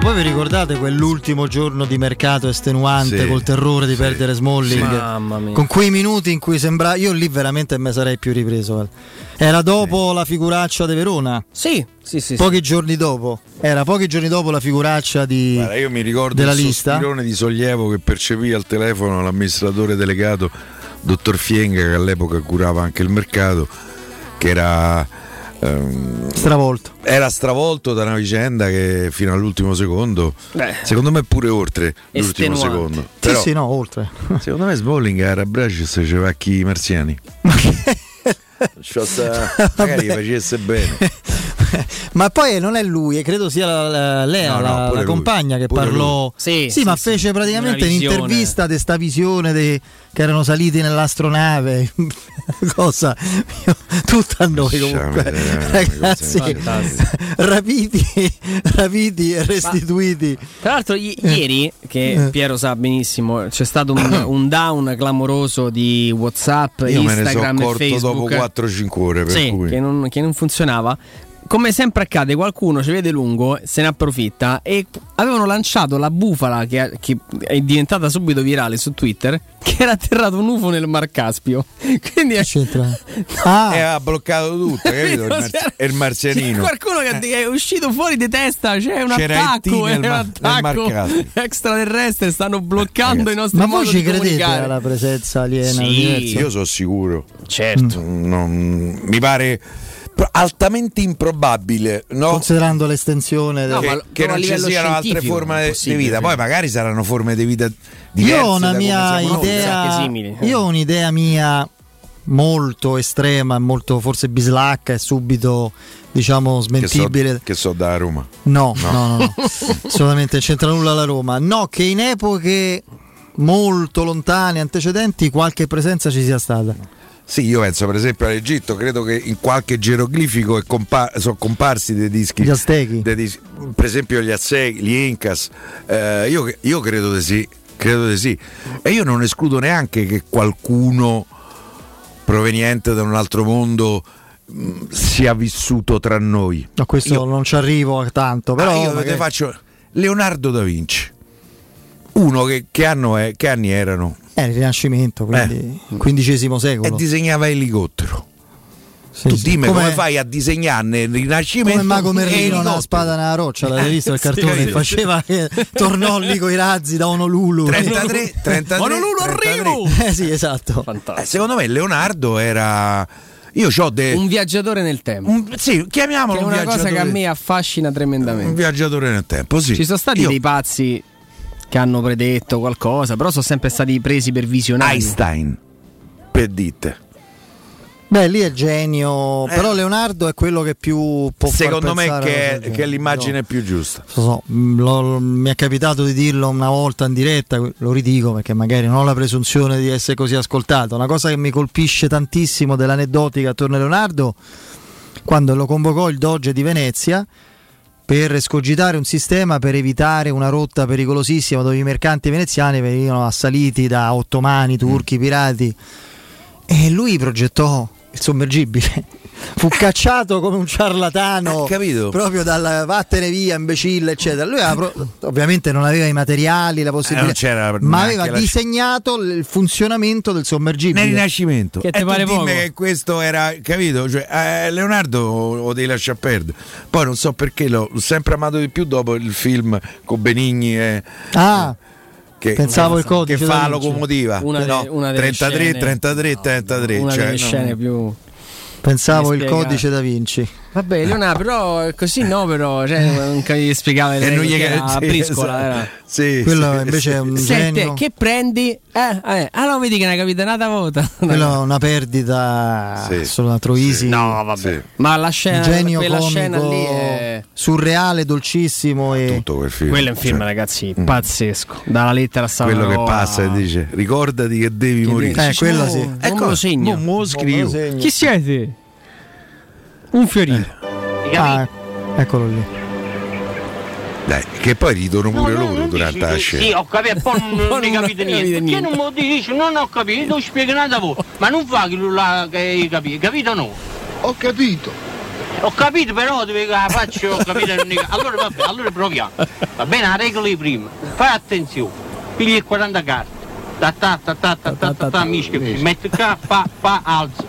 Voi vi ricordate quell'ultimo giorno di mercato estenuante, col terrore di perdere Smalling? Mamma mia. Con quei minuti in cui sembrava, io lì veramente me sarei più ripreso. Era dopo la figuraccia di Verona? Sì. Pochi giorni dopo la figuraccia di Guarda, io mi ricordo della lista. Il sospirone di sollievo che percepì al telefono l'amministratore delegato, dottor Fienga, che all'epoca curava anche il mercato, che era stravolto da una vicenda che fino all'ultimo secondo, secondo me pure oltre l'ultimo secondo, però, sì, no, oltre. Secondo me Smalling a Ara Bracis ce va chi marziani. Magari facesse bene. Ma poi non è lui, e credo sia la compagna che parlò. Sì, fece praticamente un'intervista di sta visione che erano saliti nell'astronave. Cosa tutta a noi, comunque, ragazzi, rapiti e restituiti. Ma, tra l'altro, ieri, che Piero sa benissimo, c'è stato un down clamoroso di WhatsApp, Instagram e Facebook dopo 4-5 ore, per cui che non funzionava. come sempre accade, qualcuno ci vede lungo, se ne approfitta, e avevano lanciato la bufala che è diventata subito virale su Twitter, che era atterrato un UFO nel Mar Caspio. Quindi ha bloccato tutto, capito? il marcianino. Qualcuno che è uscito fuori di testa, c'è un attacco, extraterrestre, stanno bloccando i nostri modi di comunicare. Ma voi ci credete alla presenza aliena? Sì, io sono sicuro. Certo. Non, mi pare altamente improbabile, no? Considerando l'estensione che non ci siano altre forme di vita. Poi magari saranno forme di vita diverse. Io ho un'idea mia molto estrema, molto forse bislacca e subito, diciamo, smentibile. Che so da Roma. No. Assolutamente c'entra nulla la Roma. No, che in epoche molto lontane, antecedenti, qualche presenza ci sia stata. Sì, io penso per esempio all'Egitto, credo che in qualche geroglifico sono comparsi dei dischi. Gli Aztechi. Per esempio gli Aztechi, gli Incas, io credo di sì, E io non escludo neanche che qualcuno proveniente da un altro mondo sia vissuto tra noi. No, questo io non ci arrivo tanto, però io magari... te faccio Leonardo da Vinci. Uno che anni erano? Il Rinascimento, quindi XV secolo. E disegnava elicottero. Sì, tu dimmi come fai a disegnare nel Rinascimento? Come Mago Merlino, una spada nella roccia, l'avete visto il cartone? Faceva che tornò lì con i razzi da Honolulu. 33. Honolulu arrivo! Sì, esatto. Secondo me Leonardo era... Io c'ho un viaggiatore nel tempo. Sì, chiamiamolo un viaggiatore. È una cosa che a me affascina tremendamente. Un viaggiatore nel tempo, sì. Ci sono stati dei pazzi... che hanno predetto qualcosa, però sono sempre stati presi per visionari. Einstein, lì è genio, però Leonardo è quello che più può secondo me che è l'immagine più giusta. Mi è capitato di dirlo una volta in diretta, lo ridico perché magari non ho la presunzione di essere così ascoltato. Una cosa che mi colpisce tantissimo dell'aneddotica attorno a Leonardo, quando lo convocò il Doge di Venezia per escogitare un sistema per evitare una rotta pericolosissima dove i mercanti veneziani venivano assaliti da ottomani, turchi, pirati, e lui progettò il sommergibile. Fu cacciato come un ciarlatano, capito? Proprio dalla vattene via imbecille eccetera. Lui ovviamente non aveva i materiali, la possibilità, ma aveva disegnato il funzionamento del sommergibile nel Rinascimento. Che te pare poco? Che questo era, capito? Cioè, Leonardo o dei lascia perdere. Poi non so perché l'ho sempre amato di più dopo il film con Benigni che pensavo il codice che fa la locomotiva, una 33 una delle scene più... Pensavo il codice da Vinci. Vabbè, Leonardo, però così no, però non gli spiegava e non gli era briscola. Era. Sì, quello invece è un genio. Che prendi? Allora vedi che è una capitanata vuota. Quella è una perdita, solo una Troisi. No, vabbè. Sì. Ma la scena, genio quella comico, scena lì è surreale, dolcissimo e tutto quel film. Quello è un film, ragazzi, pazzesco. Dalla lettera a Savonarola. Quello che passa e dice: ricordati che devi morire. Quello sì. Ecco, lo segno. Mo scrivo. Chi siete? Un fiorino. Eccolo lì. Dai, che poi ridono pure loro durante la scena. Sì, ho capito, poi non ne capite niente. Perché non me lo dici? Non ho capito, lo spiegate a voi. Ma non fa che hai capito, capito o no? Ho capito. Ho capito, però la faccio capire. Allora vabbè, allora proviamo. Va bene, la regola di prima. Fai attenzione, pigli 40 carte. Ta mischia, metti qua, fa, alzo.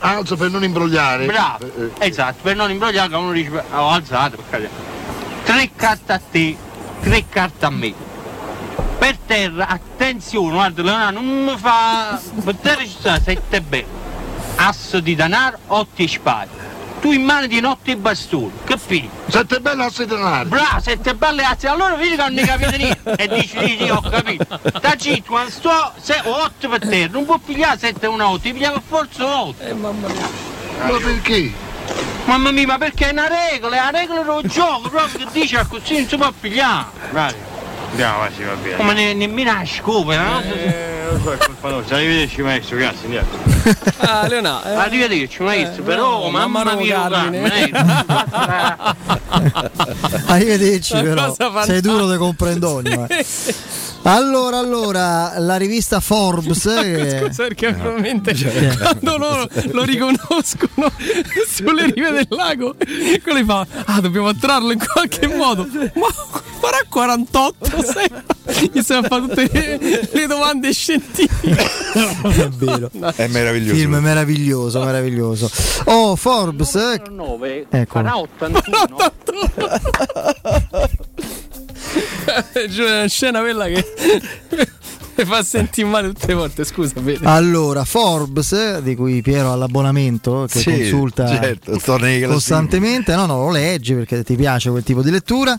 Alzo per non imbrogliare. Bravo, esatto, per non imbrogliare, uno dice, ho alzato, perché... 3 carte a te, 3 carte a me. Per terra, attenzione, guarda, Leonardo, non mi fa... Per terra ci sta 7 belle. Asso di denaro, 8 di spade. Tu in mano di notte e bastone, capito? 7 belle asse di denaro. Bravo, 7 belle asse, allora vedi che non ne capite niente. E dici, ho capito. Taci, quando sto, 8 per terra, non può pigliare 7 una 8, ti pigliamo forza 8. Mamma mia. Ma perché? Mamma mia, ma perché è una regola del gioco, proprio che dice così non si può pigliare. Bravo. Andiamo, va bene. Ma nemmeno la scopa, no? Non so, è colpa nostra. Arrivederci maestro, grazie, andiamo. Leonardo. Arrivederci maestro, però mamma mia, Carmine. Arrivederci, però sei duro dei comprendoni. Sì. Allora, la rivista Forbes. Scusa, perché veramente quando loro lo riconoscono sulle rive del lago, quelli fa: ah, dobbiamo attrarlo in qualche modo. Ma farà 48? Gli stiamo a fare tutte le domande scientifiche. È vero, è meraviglioso. Film meraviglioso. Oh, Forbes 9, ecco. Farà 81. Giù, è una scena quella che mi fa sentire male tutte le volte. Scusa, Pedro. Allora, Forbes, di cui Piero ha l'abbonamento, che sì, consulta costantemente, no, lo leggi perché ti piace quel tipo di lettura.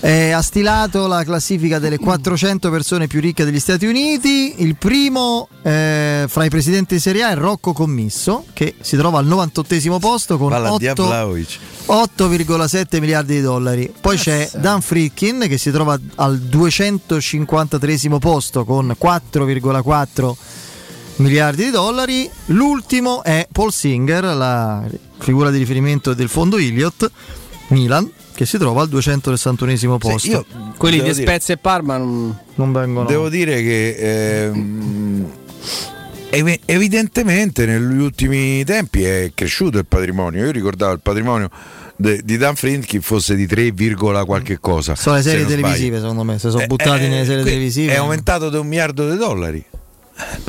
Ha stilato la classifica delle 400 persone più ricche degli Stati Uniti. Il primo fra i presidenti di Serie A è Rocco Commisso, che si trova al 98° posto con 8,7 miliardi di dollari. Poi c'è Dan Fritkin, che si trova al 253° posto con 4,4 miliardi di dollari. L'ultimo è Paul Singer, la figura di riferimento del fondo Elliott Milan, che si trova al 261° posto. Sì, quelli di Spezia e Parma non vengono. Devo dire che evidentemente negli ultimi tempi è cresciuto il patrimonio. Io ricordavo il patrimonio di Dan Fritkin fosse di 3, qualche cosa. Sono le serie televisive, secondo me, se sono buttati nelle serie televisive. È aumentato di $1 miliardo.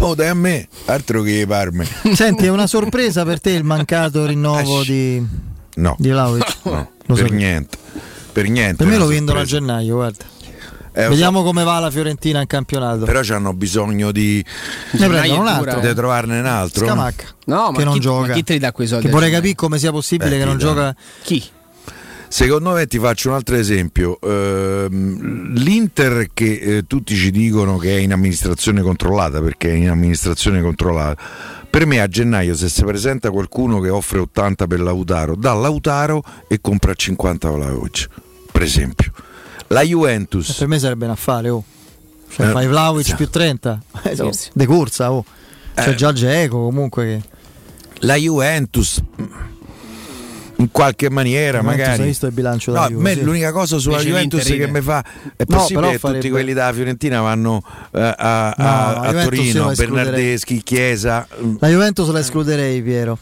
Oh, dai a me, altro che Parme. Senti, è una sorpresa per te il mancato rinnovo di Vlahovic? No. Per niente. Per me lo vendono a gennaio, guarda. Vediamo come va la Fiorentina in campionato. Però hanno bisogno di trovarne un altro. Scamacca. No, che non gioca. Ma chi te li dà quei soldi? Che vorrei capire come sia possibile che non gioca. Chi? Secondo me, ti faccio un altro esempio. L'Inter, che tutti ci dicono che è in amministrazione controllata, per me a gennaio, se si presenta qualcuno che offre 80 per Lautaro, dà Lautaro e compra 50 Vlahovic, per esempio. La Juventus per me sarebbe un affare, fai Vlahovic più 30 de corsa, c'è già Dzeko comunque La Juventus in qualche maniera magari. Hai visto il bilancio della Juve, l'unica cosa sulla Juventus che mi fa è possibile che tutti quelli della Fiorentina vanno a Torino, Bernardeschi, Chiesa. La Juventus la escluderei, Piero.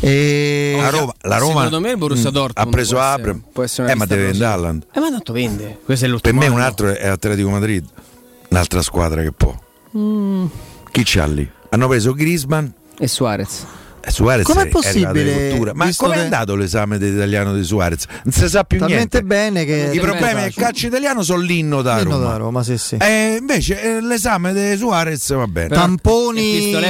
La Roma secondo me il Borussia Dortmund ha preso Abraham, ma deve vendere Haaland, ma tanto vende. Per me un altro è Atletico Madrid, un'altra squadra che può. Chi c'ha lì? Hanno preso Griezmann e Suarez. Com'è possibile? Ma com'è andato l'esame dell'italiano di Suarez? Non si sa più niente. Bene che i problemi del calcio italiano sono l'inno da Roma. Sì. Invece l'esame di Suarez va bene. Tamponi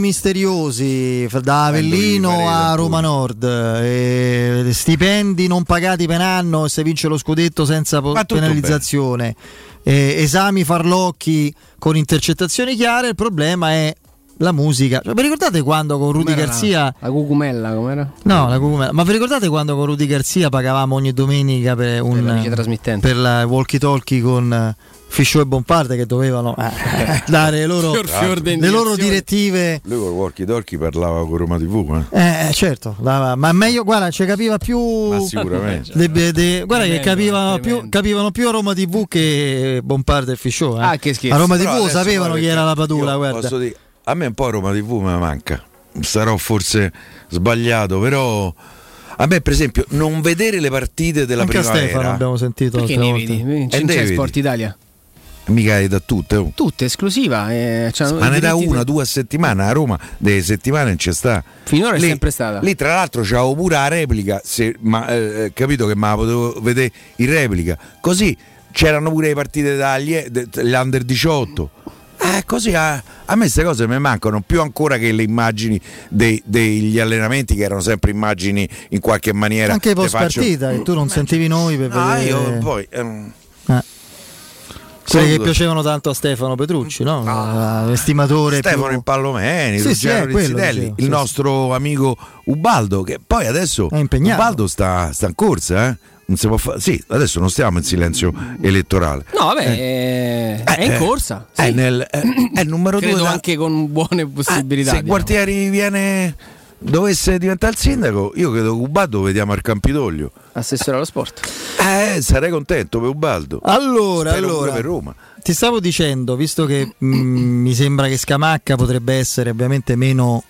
misteriosi da Avellino a Roma Nord, stipendi non pagati per anno se vince lo scudetto senza penalizzazione, esami farlocchi con intercettazioni chiare. Il problema è la musica. Vi ricordate quando con Rudy Garcia la cucumella com'era? No, la cucumella. Ma vi ricordate quando con Rudy Garcia pagavamo ogni domenica per la walkie talkie con Fisciù e Bonparte, che dovevano dare le loro direttive? Lui con walkie talkie parlava con Roma TV, certo, ma meglio, guarda, ci capiva più. Ma sicuramente guarda che capivano più a Roma TV che Bonparte e Fisciù. Che scherzo. A Roma TV sapevano chi era la Padula, guarda. Posso dire, a me un po' Roma TV mi manca, sarò forse sbagliato, però a me per esempio non vedere le partite della primavera. Stefano abbiamo sentito, perché ne vedi? C'è Sport Italia, mica è da tutte, tutte esclusiva, ma ne da una, due a settimana. A Roma delle settimane non c'è sta, finora è sempre stata lì. Tra l'altro c'avevo pure la replica, capito che me la potevo vedere in replica, così c'erano pure le partite dell'Under 18. Così a me queste cose mi mancano più ancora che le immagini degli allenamenti, che erano sempre immagini in qualche maniera. Anche post partita che tu non sentivi noi per vedere. Io poi quelli che piacevano tanto a Stefano Petrucci, no? L'estimatore Stefano Impallomeni, Ruggero Rizzitelli, il nostro amico Ubaldo, che poi adesso è impegnato. Ubaldo sta in corsa, Non si può adesso non stiamo in silenzio elettorale. No, vabbè, è in corsa. Sì. È il numero 2. Credo anche con buone possibilità. Se Quartieri viene dovesse diventare il sindaco, io credo che Ubaldo lo vediamo al Campidoglio assessore allo sport. Sarei contento per Ubaldo. Allora per Roma. Ti stavo dicendo, visto che mi sembra che Scamacca potrebbe essere ovviamente meno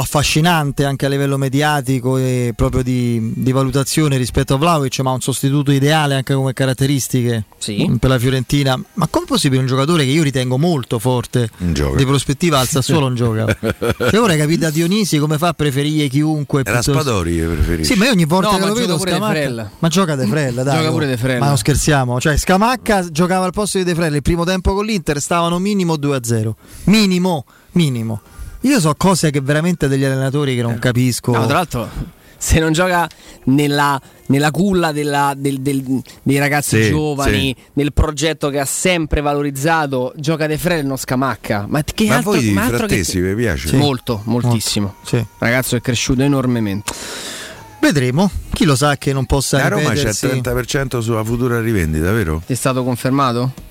affascinante anche a livello mediatico e proprio di valutazione rispetto a Vlahovic, ma un sostituto ideale anche come caratteristiche, sì, per la Fiorentina. Ma com'è possibile un giocatore che io ritengo molto forte di prospettiva al Sassuolo non gioca? Se ora capite da Dionisi come fa a preferire chiunque piuttosto... era Spadori che preferisce. Sì, ma io ogni volta che lo vedo Scamacca, ma gioca De Frella, dai, gioca pure De Frella. Ma non scherziamo, cioè Scamacca giocava al posto di De Frella il primo tempo con l'Inter, stavano minimo 2-0 minimo. Io so cose che veramente degli allenatori che non capisco. No, tra l'altro, se non gioca nella culla dei ragazzi giovani, nel progetto che ha sempre valorizzato, gioca De Frelno, Scamacca. Ma altro, voi ma frattesi vi piace? Sì. Molto, moltissimo. Sì. Ragazzo è cresciuto enormemente. Vedremo, chi lo sa che non possa la Roma ripetersi. C'è il 30% sulla futura rivendita, vero? Ti è stato confermato?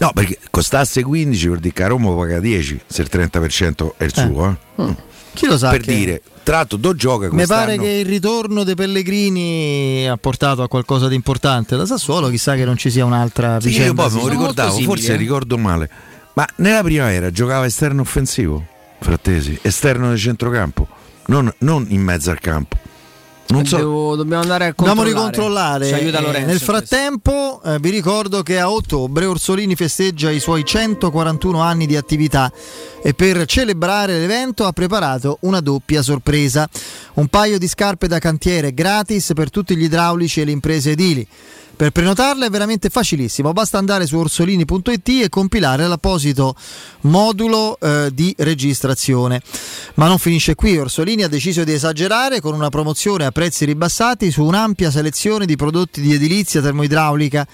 No, perché costasse 15 vuol dire che a Roma paga 10 se il 30% è il suo. Chi lo sa? Per dire, tra l'altro do gioca quest'anno. Mi pare che il ritorno dei Pellegrini ha portato a qualcosa di importante da Sassuolo, chissà che non ci sia un'altra vicenda. Io poi me lo ricordavo, forse ricordo male, ma nella primavera giocava esterno offensivo, Frattesi, esterno del centrocampo, non in mezzo al campo. Non so. Dobbiamo andare a controllare. Ci aiuta Lorenzo, nel frattempo vi ricordo che a ottobre Orsolini festeggia i suoi 141 anni di attività e per celebrare l'evento ha preparato una doppia sorpresa: un paio di scarpe da cantiere gratis per tutti gli idraulici e le imprese edili. Per prenotarla è veramente facilissimo, basta andare su orsolini.it e compilare l'apposito modulo di registrazione. Ma non finisce qui, Orsolini ha deciso di esagerare con una promozione a prezzi ribassati su un'ampia selezione di prodotti di edilizia termoidraulica,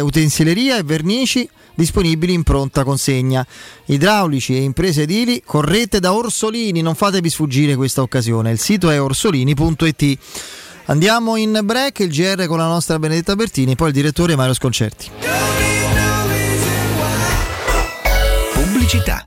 utensileria e vernici disponibili in pronta consegna. Idraulici e imprese edili, correte da Orsolini, non fatevi sfuggire questa occasione, il sito è orsolini.it. Andiamo in break, il GR con la nostra Benedetta Bertini, poi il direttore Mario Sconcerti. Pubblicità.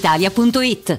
Italia.it.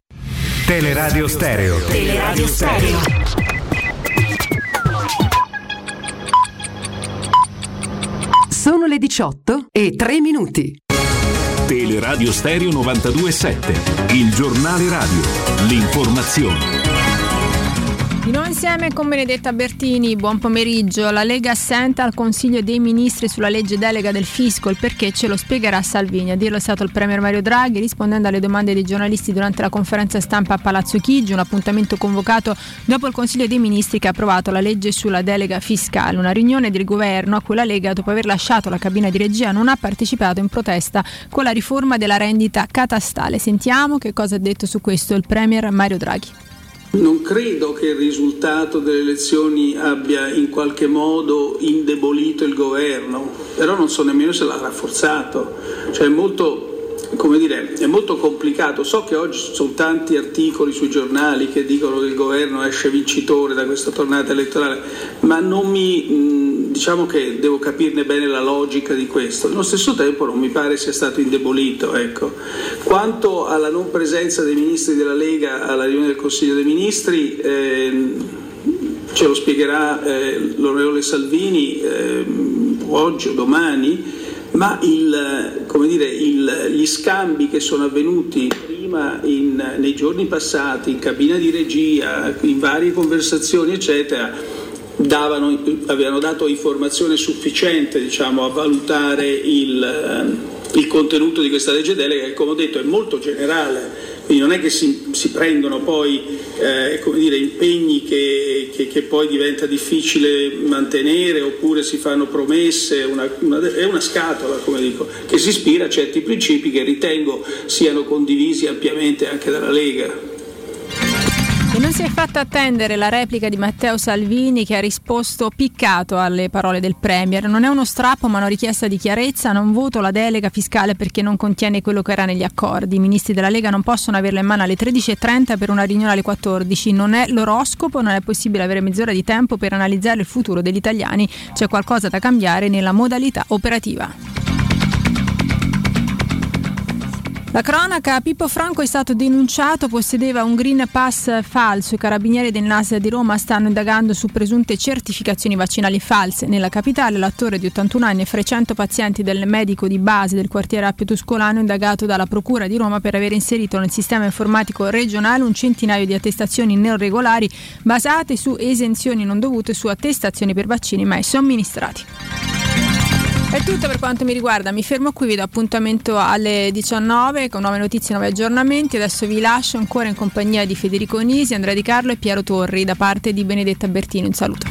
Teleradio Stereo. Teleradio Stereo. Sono le 18:03. Teleradio Stereo 92.7. Il giornale radio. L'informazione. Di noi insieme con Benedetta Bertini, buon pomeriggio. La Lega assenta al Consiglio dei Ministri sulla legge delega del fisco, il perché ce lo spiegherà Salvini. A dirlo è stato il Premier Mario Draghi rispondendo alle domande dei giornalisti durante la conferenza stampa a Palazzo Chigi, un appuntamento convocato dopo il Consiglio dei Ministri che ha approvato la legge sulla delega fiscale. Una riunione del governo a cui la Lega, dopo aver lasciato la cabina di regia, non ha partecipato in protesta con la riforma della rendita catastale. Sentiamo che cosa ha detto su questo il Premier Mario Draghi. Non credo che il risultato delle elezioni abbia in qualche modo indebolito il governo, però non so nemmeno se l'ha rafforzato. Cioè è molto complicato. So che oggi ci sono tanti articoli sui giornali che dicono che il governo esce vincitore da questa tornata elettorale, ma non mi diciamo che devo capirne bene la logica di questo. Allo stesso tempo non mi pare sia stato indebolito, ecco. Quanto alla non presenza dei ministri della Lega alla riunione del Consiglio dei Ministri, ce lo spiegherà l'onorevole Salvini oggi o domani. Ma gli scambi che sono avvenuti prima nei giorni passati in cabina di regia, in varie conversazioni eccetera, avevano dato informazione sufficiente, diciamo, a valutare il contenuto di questa legge delega, che come ho detto è molto generale, quindi non è che si prendono poi impegni che poi diventa difficile mantenere, oppure si fanno promesse, è una scatola, come dico, che si ispira a certi principi che ritengo siano condivisi ampiamente anche dalla Lega. E non si è fatta attendere la replica di Matteo Salvini, che ha risposto piccato alle parole del Premier. Non è uno strappo ma una richiesta di chiarezza, non voto la delega fiscale perché non contiene quello che era negli accordi. I ministri della Lega non possono averla in mano alle 13:30 per una riunione alle 14. Non è l'oroscopo, non è possibile avere mezz'ora di tempo per analizzare il futuro degli italiani. C'è qualcosa da cambiare nella modalità operativa. La cronaca: Pippo Franco è stato denunciato, possedeva un green pass falso. I carabinieri del NAS di Roma stanno indagando su presunte certificazioni vaccinali false. Nella capitale l'attore di 81 anni e 300 pazienti del medico di base del quartiere Appio Tuscolano, indagato dalla Procura di Roma per aver inserito nel sistema informatico regionale un centinaio di attestazioni non regolari basate su esenzioni non dovute, su attestazioni per vaccini mai somministrati. È tutto per quanto mi riguarda, mi fermo qui, vi do appuntamento alle 19 con nuove notizie e nuovi aggiornamenti. Adesso vi lascio ancora in compagnia di Federico Nisi, Andrea Di Carlo e Piero Torri. Da parte di Benedetta Bertini un saluto.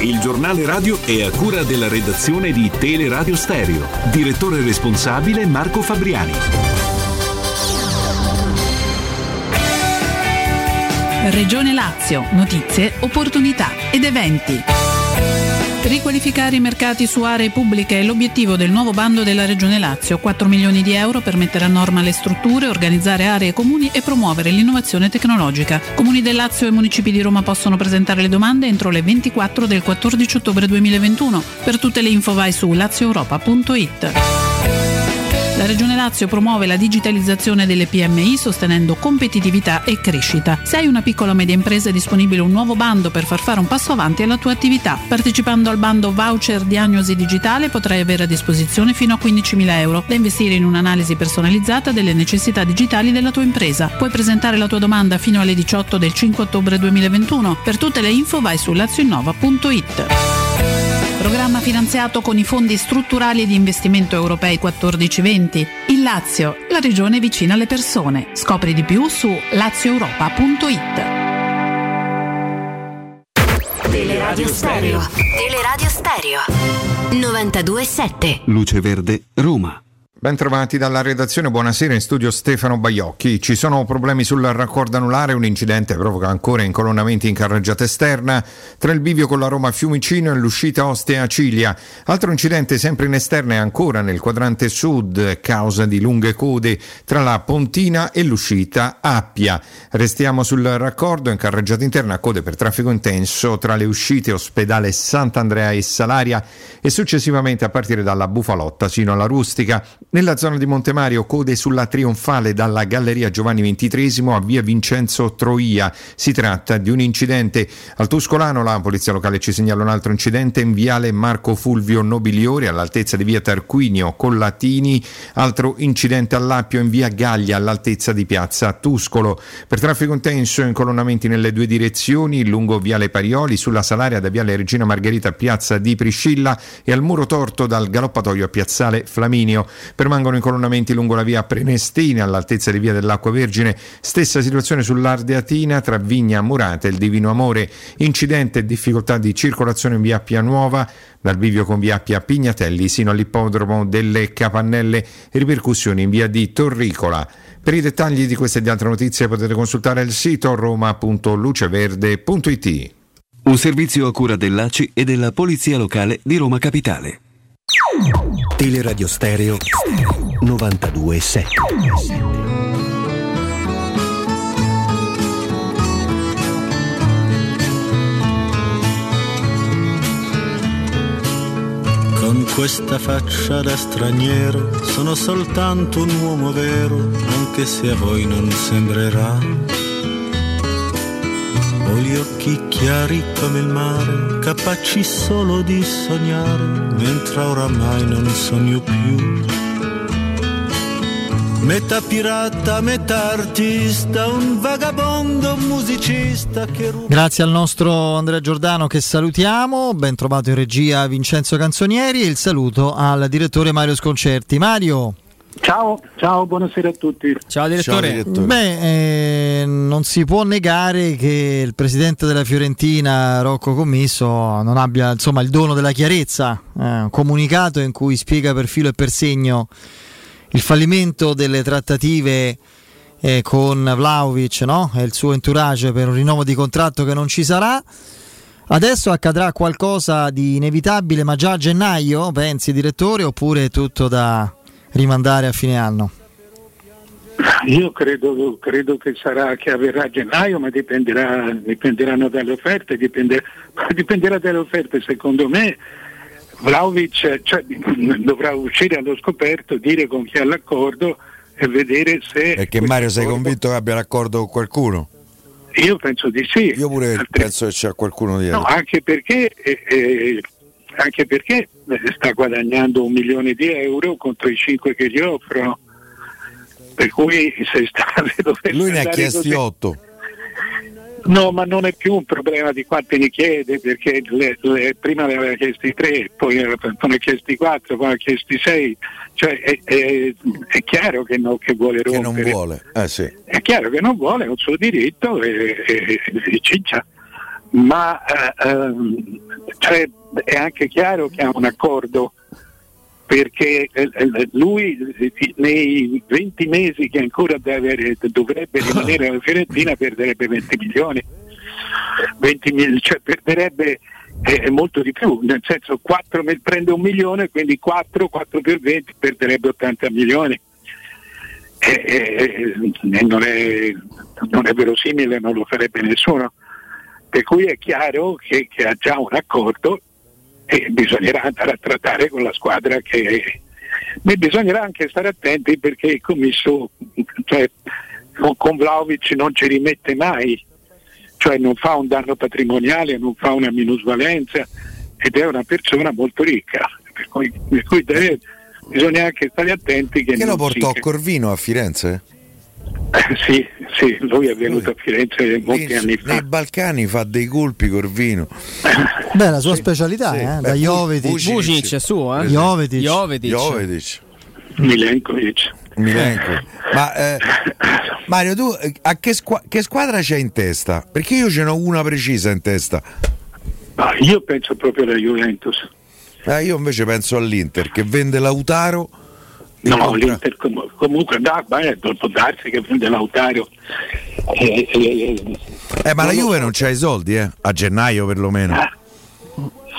Il giornale radio è a cura della redazione di Teleradio Stereo. Direttore responsabile Marco Fabriani. Regione Lazio, notizie, opportunità ed eventi. Riqualificare i mercati su aree pubbliche è l'obiettivo del nuovo bando della Regione Lazio. 4 milioni di euro per mettere a norma le strutture, organizzare aree comuni e promuovere l'innovazione tecnologica. Comuni del Lazio e municipi di Roma possono presentare le domande entro le 24 del 14 ottobre 2021. Per tutte le info vai su lazioeuropa.it. La Regione Lazio promuove la digitalizzazione delle PMI sostenendo competitività e crescita. Se hai una piccola o media impresa è disponibile un nuovo bando per far fare un passo avanti alla tua attività. Partecipando al bando Voucher Diagnosi Digitale potrai avere a disposizione fino a 15.000 euro da investire in un'analisi personalizzata delle necessità digitali della tua impresa. Puoi presentare la tua domanda fino alle 18 del 5 ottobre 2021. Per tutte le info vai su lazioinnova.it. Programma finanziato con i fondi strutturali di investimento europei 14-20. Il Lazio, la regione vicina alle persone. Scopri di più su lazioeuropa.it. Teleradio Stereo. Teleradio Stereo. 92.7. Luce Verde, Roma. Bentrovati dalla redazione, buonasera, in studio Stefano Baiocchi. Ci sono problemi sul raccordo anulare, un incidente provoca ancora incolonnamenti in carreggiata esterna tra il bivio con la Roma Fiumicino e l'uscita Ostia Ciglia. Altro incidente sempre in esterna e ancora nel quadrante sud, causa di lunghe code tra la Pontina e l'uscita Appia. Restiamo sul raccordo, in carreggiata interna code per traffico intenso tra le uscite Ospedale Sant'Andrea e Salaria e successivamente a partire dalla Bufalotta sino alla Rustica. Nella zona di Montemario code sulla Trionfale dalla Galleria Giovanni XXIII a via Vincenzo Troia. Si tratta di un incidente. Al Tuscolano la polizia locale ci segnala un altro incidente in viale Marco Fulvio Nobiliori all'altezza di via Tarquinio Collatini. Altro incidente all'Appio in via Gaglia all'altezza di piazza Tuscolo. Per traffico intenso incolonnamenti nelle due direzioni lungo viale Parioli, sulla Salaria da viale Regina Margherita a piazza di Priscilla e al muro torto dal galoppatoio a piazzale Flaminio. Permangono incolonnamenti lungo la via Prenestina all'altezza di via dell'Acqua Vergine, stessa situazione sull'Ardeatina tra Vigna Murata e il Divino Amore. Incidente e difficoltà di circolazione in via Appia Nuova, dal bivio con via Appia Pignatelli sino all'ippodromo delle Capannelle e ripercussioni in via di Torricola. Per i dettagli di queste e di altre notizie potete consultare il sito roma.luceverde.it. Un servizio a cura dell'ACI e della Polizia Locale di Roma Capitale. Teleradio Stereo 92.7. Con questa faccia da straniero sono soltanto un uomo vero, anche se a voi non sembrerà. Ho gli occhi chiari come il mare, capaci solo di sognare, mentre oramai non sogno più. Metà pirata, metà artista, un vagabondo, un musicista che ruba... Grazie al nostro Andrea Giordano che salutiamo, ben trovato in regia Vincenzo Canzonieri e il saluto al direttore Mario Sconcerti. Mario... Ciao, buonasera a tutti. Ciao direttore. Beh, non si può negare che il presidente della Fiorentina, Rocco Commisso, non abbia insomma il dono della chiarezza. Un comunicato in cui spiega per filo e per segno il fallimento delle trattative con Vlahovic, no? E il suo entourage per un rinnovo di contratto che non ci sarà. Adesso accadrà qualcosa di inevitabile, ma già a gennaio, pensi direttore, oppure tutto da rimandare a fine anno? Io credo che avverrà a gennaio, ma dipenderanno dalle offerte, dipenderà dalle offerte. Secondo me Vlahovic dovrà uscire allo scoperto, dire con chi ha l'accordo e vedere se... Perché Mario, sei convinto che abbia un accordo con qualcuno? Io penso di sì. Io pure penso che c'è qualcuno dietro. No, anche perché sta guadagnando 1 milione di euro contro i 5 che gli offrono. Per cui se sta... Lui ne ha chiesti 8. No, ma non è più un problema di quanti ne chiede, perché prima ne aveva chiesti 3, poi ne ha chiesti 4, poi ne ha chiesti 6. Cioè è chiaro che, no, che vuole rompere. Che non vuole, sì. È chiaro che non vuole, è un suo diritto, e ciccia. Ma cioè, è anche chiaro che ha un accordo, perché lui nei 20 mesi che ancora dovrebbe rimanere alla Fiorentina perderebbe 20 milioni, 20 mil, cioè perderebbe molto di più, nel senso 4 prende 1 milione, quindi 4 per 20 perderebbe 80 milioni. Non è verosimile, non lo farebbe nessuno, per cui è chiaro che ha già un accordo e bisognerà andare a trattare con la squadra che... Ma bisognerà anche stare attenti, perché il commisso, cioè, con Vlahovic non ci rimette mai, cioè non fa un danno patrimoniale, non fa una minusvalenza, ed è una persona molto ricca, per cui bisogna anche stare attenti che non lo portò Corvino a Firenze? Sì, lui è venuto a Firenze molti anni fa. Nei Balcani fa dei colpi Corvino. Beh, la sua specialità, da Jovetic. Vucic è suo, Jovetic. Milenkovic. Ma Mario, tu a che squadra c'è in testa? Perché io ce n'ho una precisa in testa. Ma io penso proprio alla Juventus. Io invece penso all'Inter, che vende Lautaro. No, l'Inter comunque può darsi che prende Lautaro. Ma la Juve non c'ha i soldi, a gennaio perlomeno.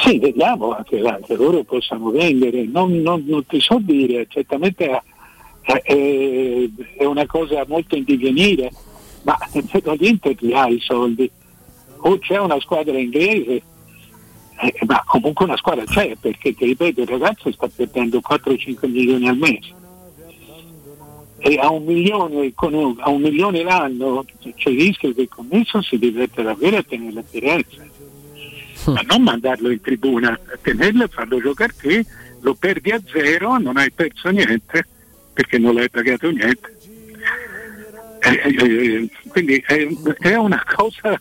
Sì, vediamo anche loro possano vendere, non ti so dire, certamente è una cosa molto in divenire, ma l'Inter li ha i soldi, o c'è una squadra inglese. Ma comunque una squadra c'è, perché ti ripeto, il ragazzo sta perdendo 4-5 milioni al mese e a 1 milione l'anno c'è il rischio che il commesso si diverte davvero a tenerlo a Firenze, ma non mandarlo in tribuna, a tenerlo e farlo giocare qui. Lo perdi a zero, non hai perso niente perché non l'hai pagato niente, quindi è una cosa.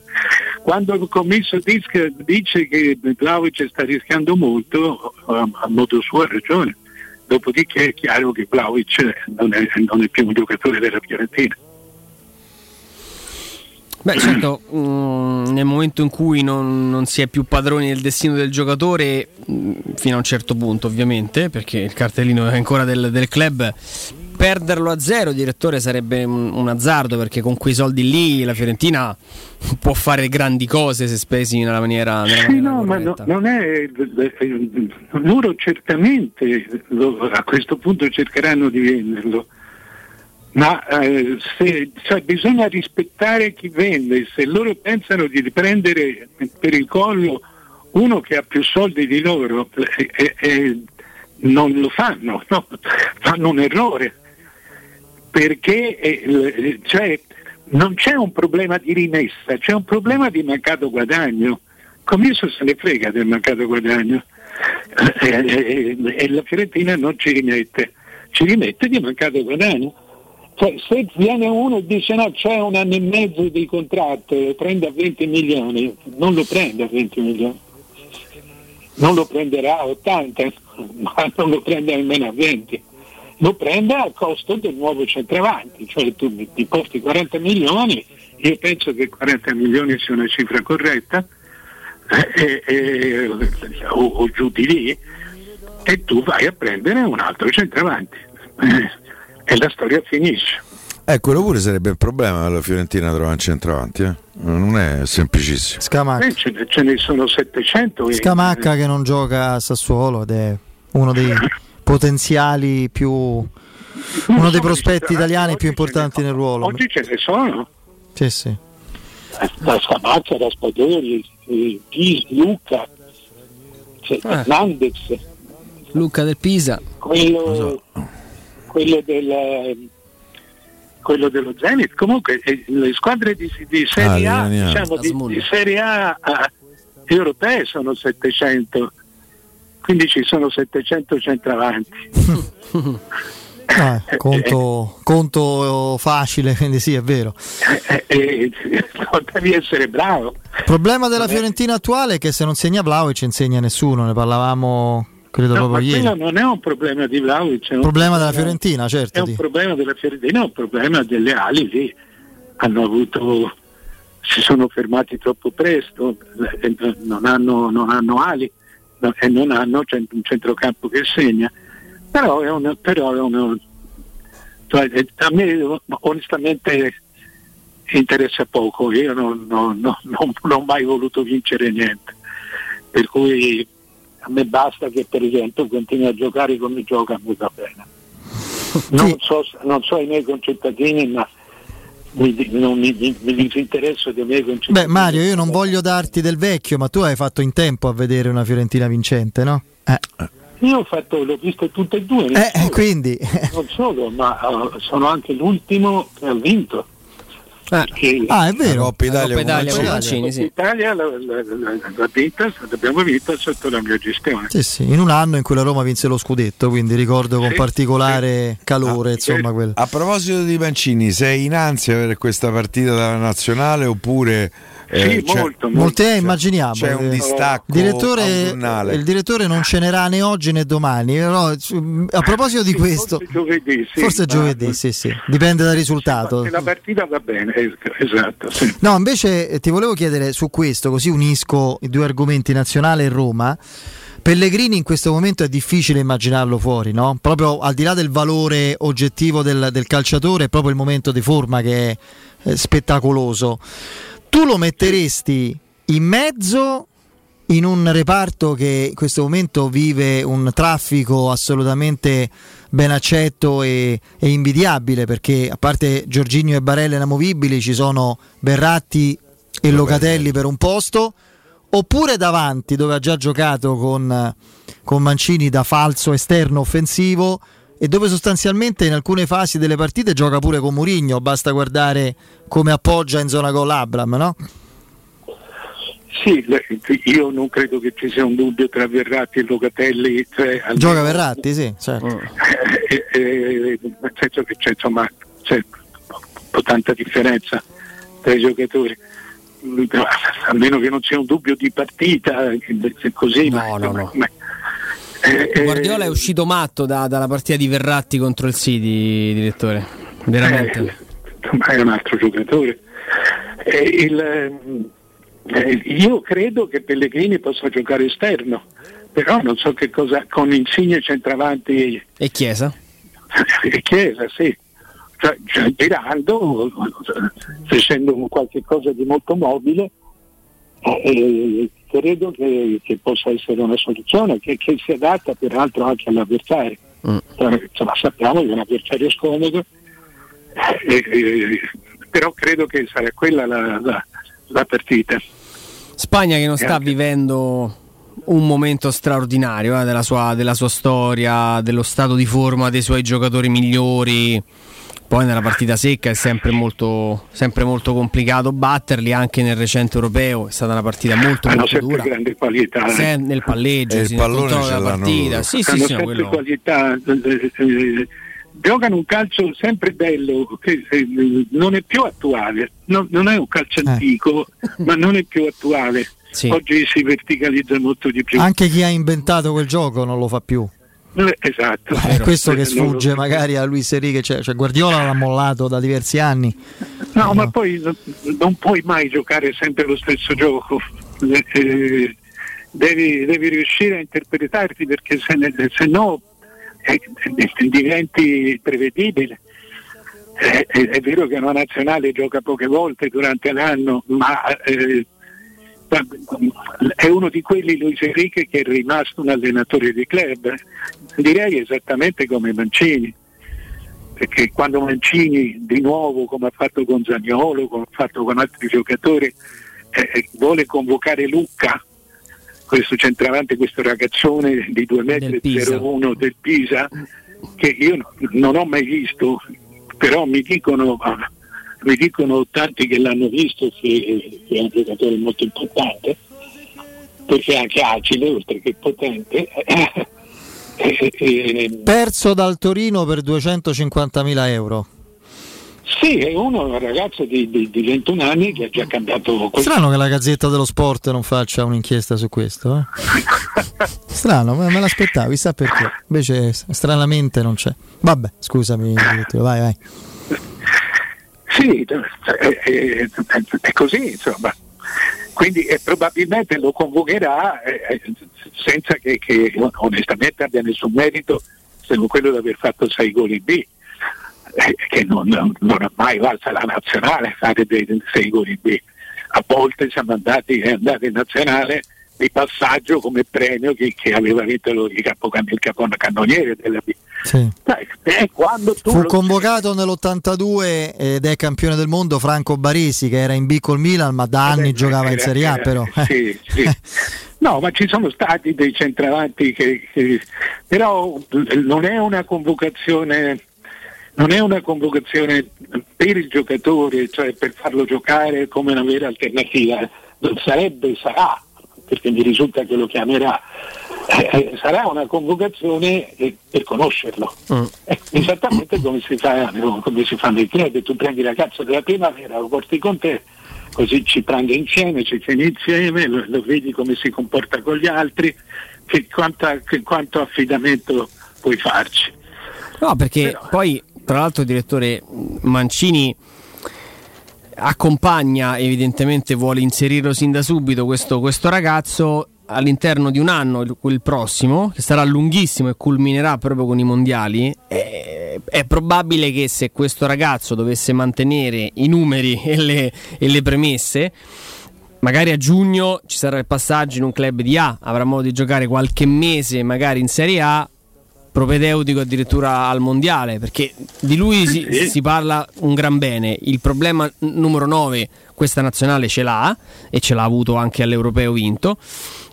Quando il commisso dice che Vlahovic sta rischiando molto, a modo suo ha ragione. Dopodiché è chiaro che Vlahovic non è più un giocatore della Fiorentina. Beh, certo, nel momento in cui non si è più padroni del destino del giocatore, fino a un certo punto ovviamente, perché il cartellino è ancora del club, perderlo a zero, direttore, sarebbe un azzardo, perché con quei soldi lì la Fiorentina può fare grandi cose se spesi nella maniera corretta. Ma non è loro, certamente a questo punto cercheranno di venderlo, ma bisogna rispettare chi vende. Se loro pensano di riprendere per il collo uno che ha più soldi di loro, non lo fanno, no? Fanno un errore, perché non c'è un problema di rimessa, c'è un problema di mancato guadagno. Commisso se ne frega del mancato guadagno, e la Fiorentina non ci rimette di mancato guadagno. Cioè, se viene uno e dice no, c'è un anno e mezzo di contratto e prende a 20 milioni, non lo prende a 20 milioni, non lo prenderà a 80, ma non lo prende nemmeno a 20. Lo prende al costo del nuovo centravanti, cioè tu ti posti 40 milioni, io penso che 40 milioni sia una cifra corretta, o giù di lì, e tu vai a prendere un altro centravanti, e la storia finisce. Quello pure sarebbe il problema della Fiorentina, trovare un centravanti, non è semplicissimo. Scamacca. Ce ne sono 700. Scamacca che non gioca a Sassuolo ed è uno dei potenziali più uno dei prospetti italiani più importanti nel ruolo. Oggi ce ne sono. Sì. Da Scamacca, da Raspadori, Luca, Hernandez. Luca del Pisa. Quello del quello dello Zenit. Comunque le squadre di Serie A, diciamo di Serie A europee sono 700, quindi ci sono 700 centravanti. Conto facile, quindi sì, è vero. Devi essere bravo. Il problema della Fiorentina attuale è che se non segna Vlahović insegna nessuno, ne parlavamo credo proprio ieri. Quello non è un problema di Vlahović, è un problema della Fiorentina, certo. È un problema della Fiorentina, è un problema delle ali lì. Hanno avuto, si sono fermati troppo presto, non hanno ali e non hanno un centrocampo che segna. Però è uno, a me onestamente interessa poco, io non ho mai voluto vincere niente, per cui a me basta che per esempio continui a giocare come gioca, a me va bene. Non so i miei concittadini, ma mi disinteresso dei miei concittadini. Beh Mario, io non voglio darti del vecchio, ma tu hai fatto in tempo a vedere una Fiorentina vincente, no? Io l'ho visto tutte e due, quindi non solo, ma sono anche l'ultimo che ha vinto. È vero, Coppa Italia, sì. Italia l'ha vinta, l'abbiamo vinta sotto la mia gestione. Sì, in un anno in cui la Roma vinse lo scudetto, quindi ricordo con particolare calore, insomma, quello. A proposito di Mancini, sei in ansia per questa partita della nazionale oppure? Molto, immaginiamo. C'è un distacco. Il direttore non cenerà né oggi né domani. Però, a proposito di questo, forse giovedì. Dipende dal risultato. Se la partita va bene, esatto. Sì. No, invece ti volevo chiedere su questo, così unisco i due argomenti, nazionale e Roma. Pellegrini in questo momento è difficile immaginarlo fuori, no? Proprio al di là del valore oggettivo del calciatore, è proprio il momento di forma che è spettacoloso. Tu lo metteresti in mezzo in un reparto che in questo momento vive un traffico assolutamente ben accetto e invidiabile, perché a parte Jorginho e Barella inamovibili ci sono Verratti e Locatelli per un posto, oppure davanti dove ha già giocato con Mancini da falso esterno offensivo e dove sostanzialmente in alcune fasi delle partite gioca pure con Mourinho, basta guardare come appoggia in zona gol Abraham, no? Sì, io non credo che ci sia un dubbio tra Verratti e Locatelli. Gioca Verratti, sì, certo. Nel senso che c'è tanta differenza tra i giocatori, almeno che non sia un dubbio di partita, così no. Guardiola è uscito matto dalla partita di Verratti contro il City, direttore, veramente. Ma è un altro giocatore. Io credo che Pellegrini possa giocare esterno, però non so che cosa con Insigne centravanti e Chiesa. Sì. Cioè, girando, facendo qualche cosa di molto mobile. Credo che possa essere una soluzione che si adatta peraltro anche all'avversario. Insomma, sappiamo che è un avversario scomodo, però credo che sarà quella la partita. Spagna che non sta vivendo un momento straordinario della sua storia, dello stato di forma dei suoi giocatori migliori. Poi nella partita secca è sempre molto complicato batterli, anche nel recente europeo è stata una partita molto dura. Hanno grande qualità. Nel palleggio, il pallone della partita. Sì, hanno sempre qualità. Giocano un calcio sempre bello, che non è più attuale. Non è un calcio antico, ma non è più attuale. Sì. Oggi si verticalizza molto di più. Anche chi ha inventato quel gioco non lo fa più. Esatto, è questo che sfugge magari a Luis Enrique, cioè Guardiola l'ha mollato da diversi anni. No, ma poi non puoi mai giocare sempre lo stesso gioco, devi riuscire a interpretarti, perché se no diventi prevedibile. È vero che una nazionale gioca poche volte durante l'anno, ma è uno di quelli, Luis Enrique, che è rimasto un allenatore di club, direi esattamente come Mancini, perché quando Mancini di nuovo, come ha fatto con Zaniolo, come ha fatto con altri giocatori, vuole convocare Lucca, questo centravanti, questo ragazzone di 2,01 m del Pisa, che io non ho mai visto però mi dicono tanti che l'hanno visto che è un giocatore molto importante, perché è anche agile oltre che potente. Perso dal Torino per 250.000 euro. Sì, è un ragazzo di 21 anni che ha già cambiato. Strano che la Gazzetta dello Sport non faccia un'inchiesta su questo, eh? Strano, me l'aspettavo, chissà perché. Invece stranamente non c'è. Vabbè, scusami, vai. Sì, è così, insomma. Quindi probabilmente lo convocherà senza che onestamente abbia nessun merito, se non quello di aver fatto 6 gol in B, che non ha mai valsa la nazionale fare dei 6 gol in B. A volte siamo andati in nazionale di passaggio come premio che aveva vinto il capocannoniere della B. Sì. Quando fu convocato nell'82 ed è campione del mondo Franco Baresi, che era in B col Milan ma da anni giocava in Serie A, però sì. No, ma ci sono stati dei centravanti che però non è una convocazione per il giocatore, cioè per farlo giocare come una vera alternativa. Sarà, perché mi risulta che lo chiamerà, sarà una convocazione per conoscerlo, esattamente come si fa nel club. Tu prendi la cazzo della primavera, lo porti con te, così ci prendi insieme, ci tieni insieme, lo vedi come si comporta con gli altri, che quanto affidamento puoi farci. No, perché però... poi tra l'altro il direttore Mancini accompagna, evidentemente vuole inserirlo sin da subito questo ragazzo all'interno di un anno, il prossimo, che sarà lunghissimo e culminerà proprio con i mondiali. È probabile che se questo ragazzo dovesse mantenere i numeri e le premesse, magari a giugno ci sarà il passaggio in un club di A, avrà modo di giocare qualche mese magari in Serie A, propedeutico addirittura al mondiale, perché di lui si parla un gran bene. Il problema numero 9 questa nazionale ce l'ha, e ce l'ha avuto anche all'Europeo vinto,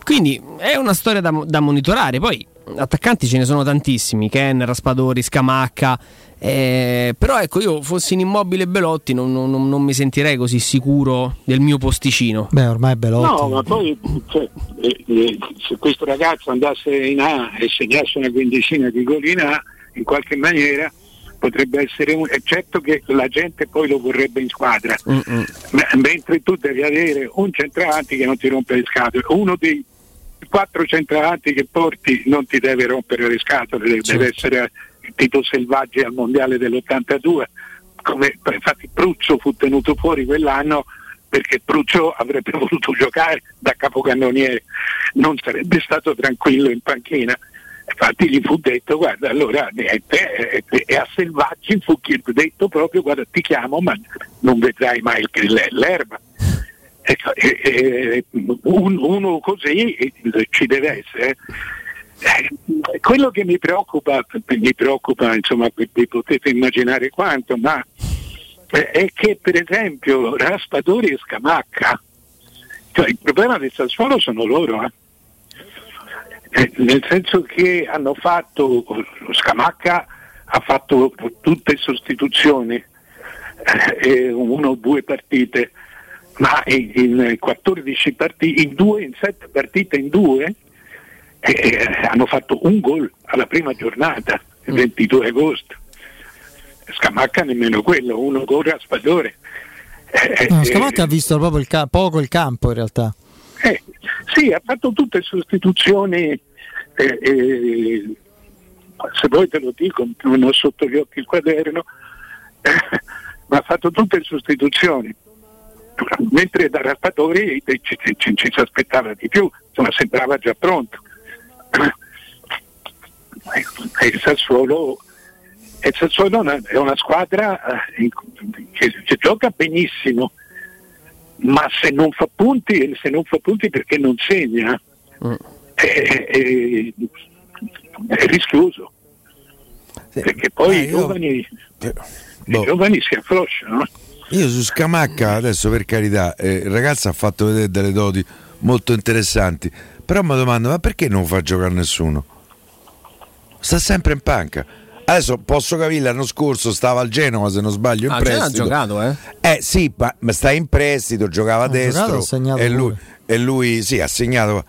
quindi è una storia da monitorare. Poi attaccanti ce ne sono tantissimi, Ken, Raspadori, Scamacca, però ecco, io fossi in Immobile Belotti non mi sentirei così sicuro del mio posticino. Beh, ormai Belotti. No, ma poi se questo ragazzo andasse in A e segnasse una quindicina di gol in A, in qualche maniera potrebbe essere eccetto che la gente poi lo vorrebbe in squadra. Mentre tu devi avere un centravanti che non ti rompe le scatole, uno dei 4 centravanti che porti non ti deve rompere le scatole, deve essere tipo Selvaggi al mondiale dell'82, come infatti Pruccio fu tenuto fuori quell'anno perché Pruccio avrebbe voluto giocare da capocannoniere, non sarebbe stato tranquillo in panchina. Infatti gli fu detto: guarda, allora e a Selvaggi fu detto proprio: guarda, ti chiamo ma non vedrai mai l'erba. Ecco, uno così ci deve essere. Quello che mi preoccupa, insomma, vi potete immaginare quanto, ma è che per esempio Raspadori e Scamacca, cioè, il problema del Sassuolo sono loro, nel senso che hanno fatto, Scamacca ha fatto tutte sostituzioni, 1 o 2 partite, ma in 14 partite, in 7 partite in 2 hanno fatto un gol alla prima giornata, il 22 agosto. Scamacca nemmeno quello, 1 gol Raspadore. No, Scamacca ha visto proprio poco il campo in realtà. Sì, ha fatto tutte sostituzioni, se vuoi te lo dico, non ho sotto gli occhi il quaderno, ma ha fatto tutte le sostituzioni. Mentre da Raspadori ci si aspettava di più, insomma, sembrava già pronto. Il Sassuolo è una squadra che gioca benissimo, ma se non fa punti perché non segna è rischioso, sì, perché poi i giovani si afflosciano. Io su Scamacca adesso, per carità, il ragazzo ha fatto vedere delle doti molto interessanti, però mi domando: ma perché non fa giocare nessuno? Sta sempre in panca. Adesso posso capire, l'anno scorso stava al Genova, se non sbaglio, in prestito. Genova ha giocato, eh? Sì, ma sta in prestito, giocava a destro e lui sì, ha segnato.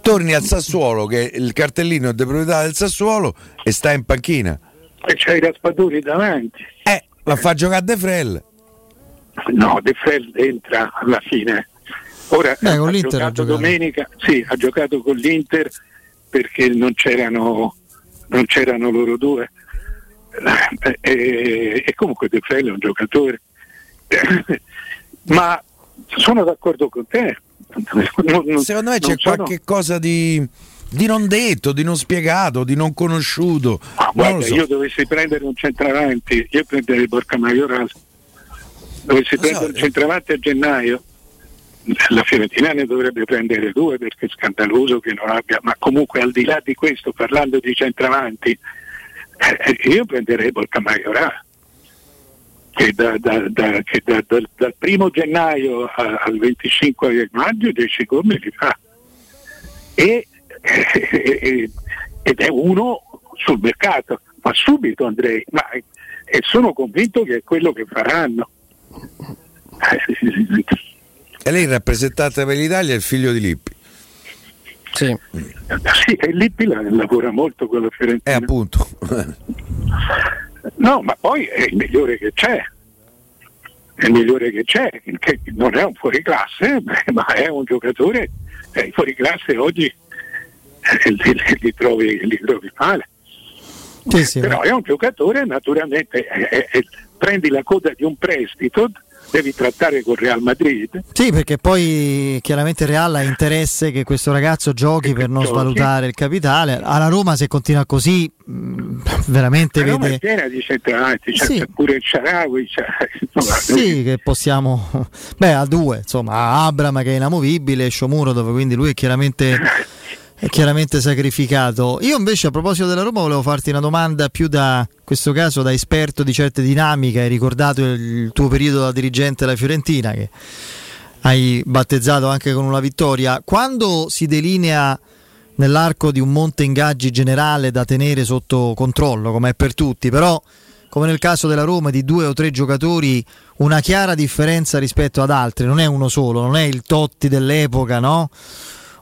Torni al Sassuolo, che il cartellino è di proprietà del Sassuolo, e sta in panchina. E c'hai i Raspadori davanti. Ma fa giocare De Frel. No, De Frel entra alla fine. Ora con l'Inter ha giocato domenica, sì, ha giocato con l'Inter perché non c'erano loro due. E comunque De Frel è un giocatore. Ma sono d'accordo con te. Secondo me c'è qualche cosa di non detto, di non spiegato, di non conosciuto. Ah, guarda, non so. Io dovessi prendere un centravanti, io prenderei Borca Majoral. Dovessi prendere un centravanti a gennaio, la Fiorentina ne dovrebbe prendere due, perché è scandaloso che non abbia. Ma comunque, al di là di questo, parlando di centravanti, io prenderei Borca Majoral, che dal 1° gennaio al 25 maggio 10 gol li fa, ed è uno sul mercato, ma subito andrei, e sono convinto che è quello che faranno. E lei, rappresentante per l'Italia, è il figlio di Lippi. Sì, e Lippi lavora molto con la Fiorentina, appunto. No, ma poi è il migliore che c'è. Che non è un fuoriclasse, ma è un giocatore. I fuoriclasse oggi li trovi male. Sì, però è un giocatore, naturalmente. Prendi la coda di un prestito, devi trattare con Real Madrid. Sì, perché poi chiaramente Real ha interesse che questo ragazzo giochi per non svalutare il capitale. Alla Roma, se continua così, veramente la Roma vede... è piena di centravanti, c'è pure il Shaarawy, che possiamo... Beh, a due, insomma, Abraham, che è inamovibile, e Shomuro, dove quindi lui è chiaramente sacrificato. Io invece, a proposito della Roma, volevo farti una domanda più da, in questo caso, da esperto di certe dinamiche. Hai ricordato il tuo periodo da dirigente della Fiorentina, che hai battezzato anche con una vittoria. Quando si delinea nell'arco di un monte ingaggi generale da tenere sotto controllo, come è per tutti, però come nel caso della Roma, di 2 o 3 giocatori, una chiara differenza rispetto ad altri, non è uno solo, non è il Totti dell'epoca, no?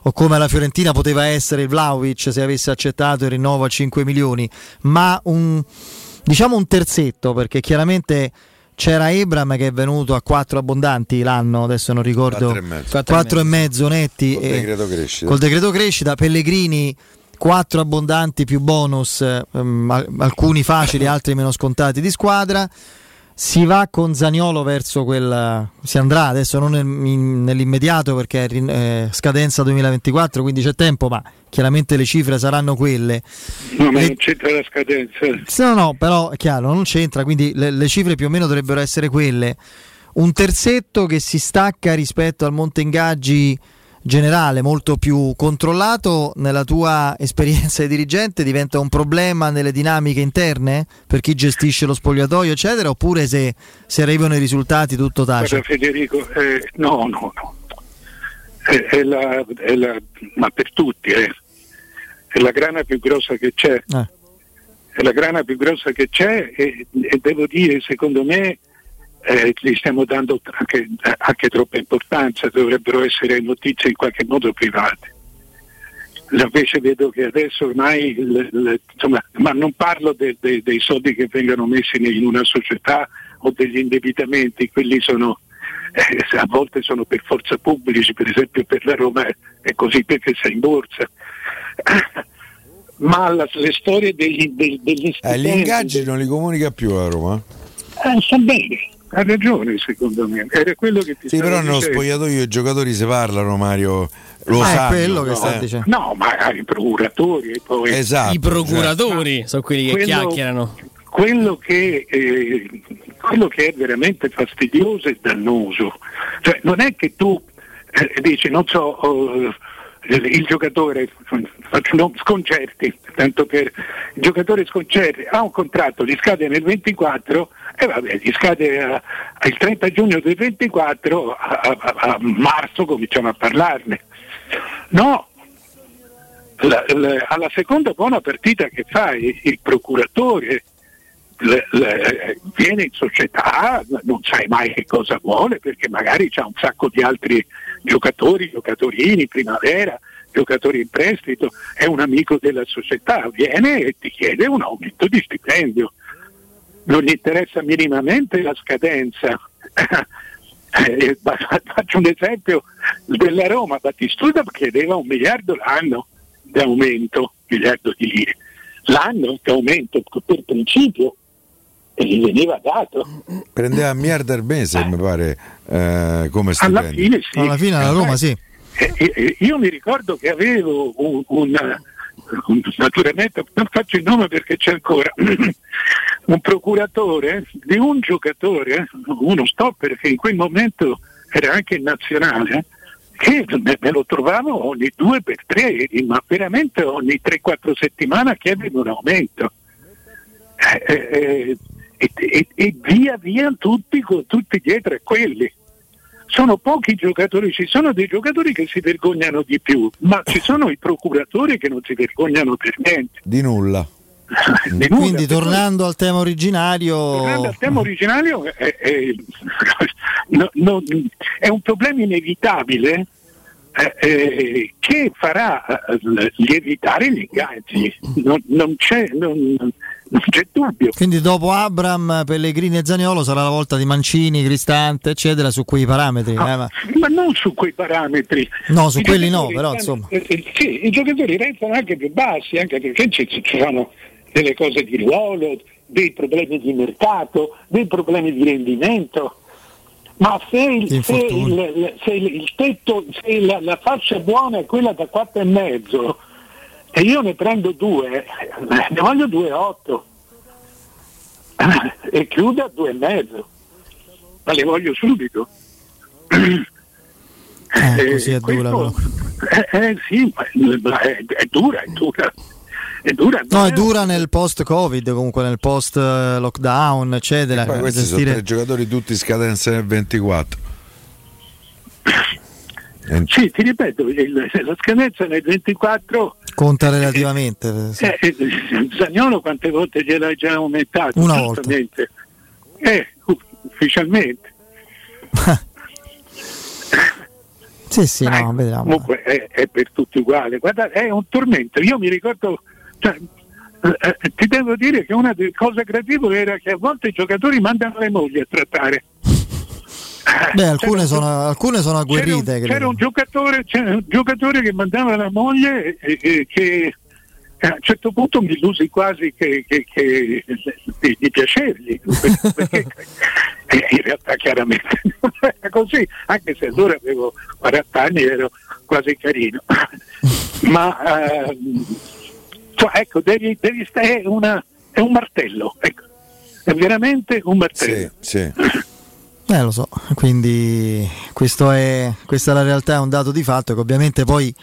O come alla Fiorentina poteva essere il Vlahovic, se avesse accettato il rinnovo a 5 milioni, ma un terzetto, perché chiaramente c'era Ebram, che è venuto a 4 abbondanti l'anno, adesso non ricordo, 4 e mezzo netti, col decreto crescita. Pellegrini 4 abbondanti più bonus, alcuni facili, altri meno scontati, di squadra. Si va con Zaniolo verso quella, si andrà adesso non nell'immediato, perché è scadenza 2024, quindi c'è tempo, ma chiaramente le cifre saranno quelle. No, ma non c'entra la scadenza. No, però è chiaro, non c'entra, quindi le cifre più o meno dovrebbero essere quelle. Un terzetto che si stacca rispetto al monte ingaggi generale, molto più controllato. Nella tua esperienza di dirigente, diventa un problema nelle dinamiche interne per chi gestisce lo spogliatoio, eccetera, oppure se arrivano i risultati tutto tace? Guarda, Federico, no. Ma per tutti è la grana più grossa che c'è. È la grana più grossa che c'è, e devo dire, secondo me, gli stiamo dando anche troppa importanza. Dovrebbero essere notizie in qualche modo private. Invece vedo che adesso ormai ma non parlo dei soldi che vengono messi in una società o degli indebitamenti, quelli sono a volte sono per forza pubblici, per esempio per la Roma è così perché sei in borsa. Ma le storie degli stipendi, gli ingaggi non li comunica più la Roma? Sta bene. Ha ragione, secondo me. Era quello che ti però nello spogliatoio i giocatori si parlano, Mario. Lo sanno, è quello che sta dicendo. No, ma i procuratori poi. Esatto, i procuratori sono quelli che chiacchierano. Quello che è veramente fastidioso e dannoso. Cioè, non è che tu dici, non so, il giocatore, non Sconcerti, tanto per il giocatore Sconcerti ha un contratto, gli scade nel 24 e gli scade il 30 giugno del 24, a marzo cominciamo a parlarne. No, alla seconda buona partita che fa il procuratore viene in società, non sai mai che cosa vuole, perché magari c'ha un sacco di altri giocatori, giocatori in primavera, giocatori in prestito, è un amico della società, viene e ti chiede un aumento di stipendio, non gli interessa minimamente la scadenza. Faccio un esempio della Roma, Battistuta chiedeva 1 miliardo l'anno di aumento, 1 miliardo di lire l'anno di aumento per principio, e gli veniva dato, prendeva 1 miliardo al mese mi pare, come stipendio alla fine, sì. Alla fine alla Roma sì. Io mi ricordo che avevo un naturalmente non faccio il nome perché c'è ancora un procuratore di un giocatore, uno stopper che in quel momento era anche in nazionale, che me lo trovavo ogni 2 per 3, ma veramente ogni 3-4 settimane chiedevo un aumento, e via via tutti dietro a quelli. Sono pochi giocatori, ci sono dei giocatori che si vergognano di più, ma ci sono i procuratori che non si vergognano per niente. Di nulla. Di quindi nulla. Tornando al tema originario. Tornando al tema originario è un problema inevitabile che farà lievitare gli ingaggi. Non c'è dubbio. Quindi dopo Abraham, Pellegrini e Zaniolo sarà la volta di Mancini, Cristante eccetera, su quei parametri ma non su quei parametri, no, su quelli no, però insomma sì, i giocatori restano anche più bassi, anche perché ci sono delle cose di ruolo, dei problemi di mercato, dei problemi di rendimento, ma se il tetto, se la fascia buona è quella da 4,5 e io ne prendo 2, ne voglio 2,8 e chiudo a 2,5, ma le voglio subito. Così è dura, però. Sì, ma è dura. No, è dura nel post-Covid, comunque nel post-lockdown, eccetera. Ma questi gestire... sono i giocatori tutti scadenza nel 24. Sì, ti ripeto, la scadenza nel 24 conta relativamente. Sì. Zaniolo quante volte gliel'hai già aumentato? Una volta. Ufficialmente. Sì, no, vediamo. Comunque è per tutti uguale. Guarda, è un tormento. Io mi ricordo, ti devo dire che una cosa gradevole era che a volte i giocatori mandano le mogli a trattare. Beh, alcune sono agguerrite. C'era un giocatore che mandava la moglie e che a un certo punto mi illusi quasi che di piacergli, perché in realtà chiaramente non era così, anche se allora avevo 40 anni e ero quasi carino. Ma ecco, devi stare, è un martello, ecco. È veramente un martello. Sì. Lo so, quindi questa è la realtà, è un dato di fatto che ovviamente poi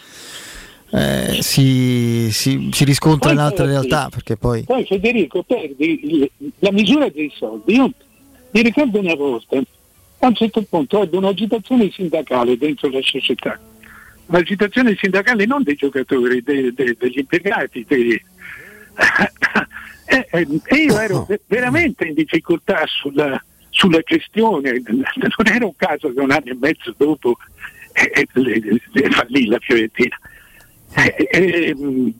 si riscontra in altre realtà, perché poi Federico perdi la misura dei soldi. Io mi ricordo una volta, a un certo punto ebbe un'agitazione sindacale dentro la società, un'agitazione sindacale non dei giocatori, degli impiegati, e io ero veramente in difficoltà sulla gestione. Non era un caso che 1 anno e mezzo dopo fallì la Fiorentina. A un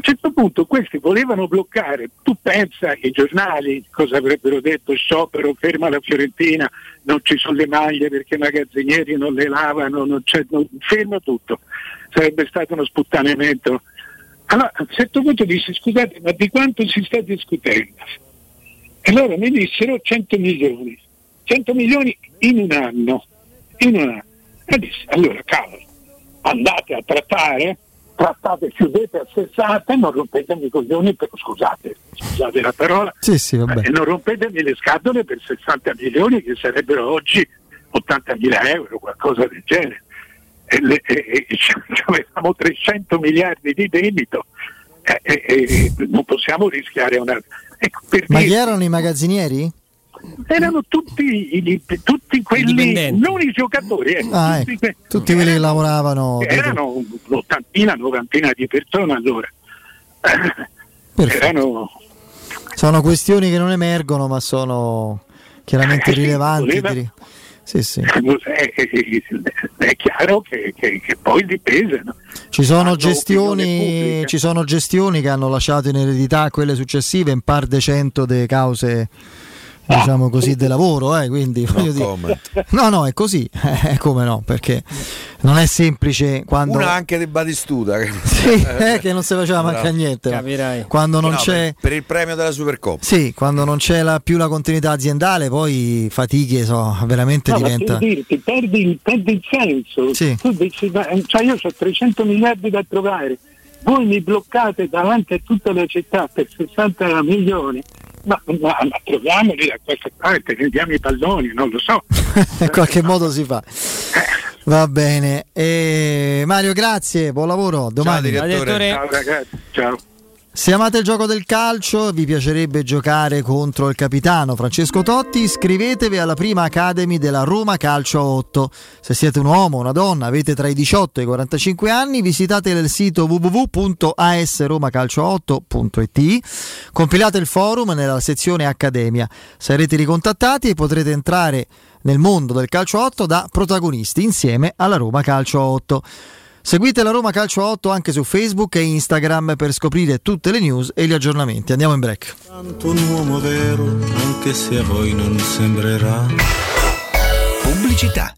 certo punto questi volevano bloccare, tu pensa i giornali cosa avrebbero detto: sciopero, ferma la Fiorentina, non ci sono le maglie perché i magazzinieri non le lavano, ferma tutto, sarebbe stato uno sputtaneamento. Allora a un certo punto dissi: scusate, ma di quanto si sta discutendo? E loro mi dissero 100 milioni in un anno. E dissi: allora cavolo, andate a trattate, chiudete a 60 e non rompetemi i coglioni, scusate la parola, sì, vabbè. E non rompetemi le scatole per 60 milioni che sarebbero oggi 80.000 euro, qualcosa del genere, e avevamo 300 miliardi di debito. Non possiamo rischiare una... Ecco, ma chi erano i magazzinieri? erano tutti quelli, non i giocatori, tutti quelli che lavoravano, erano un'ottantina, novantina di persone allora. Sono questioni che non emergono, ma sono chiaramente rilevanti. Sì. È chiaro che poi dipende. Ci sono gestioni che hanno lasciato in eredità quelle successive in par decento delle cause, diciamo così, del lavoro, quindi no, è così, come no, perché non è semplice quando una anche di Batistuta che non si faceva manca niente, capirai. Quando non c'è per il premio della Supercoppa, sì, quando non c'è più la continuità aziendale, poi fatiche, veramente diventa, perdi il senso, sì. Tu dici, io ho 300 miliardi da trovare, voi mi bloccate davanti a tutta la città per 60 milioni. Ma troviamoli da qualche parte, vendiamo i palloni, non lo so. In qualche modo si fa. Va bene. Mario, grazie, buon lavoro. Domani. Ciao, direttore. Ciao ragazzi, ciao. Se amate il gioco del calcio, vi piacerebbe giocare contro il capitano Francesco Totti, iscrivetevi alla prima Academy della Roma Calcio 8. Se siete un uomo, una donna, avete tra i 18 e i 45 anni, visitate il sito www.asromacalcio8.it, compilate il forum nella sezione Accademia, sarete ricontattati e potrete entrare nel mondo del calcio 8 da protagonisti insieme alla Roma Calcio 8. Seguite la Roma Calcio 8 anche su Facebook e Instagram per scoprire tutte le news e gli aggiornamenti. Andiamo in break. Tanto un uomo vero, anche se a voi non sembrerà. Pubblicità.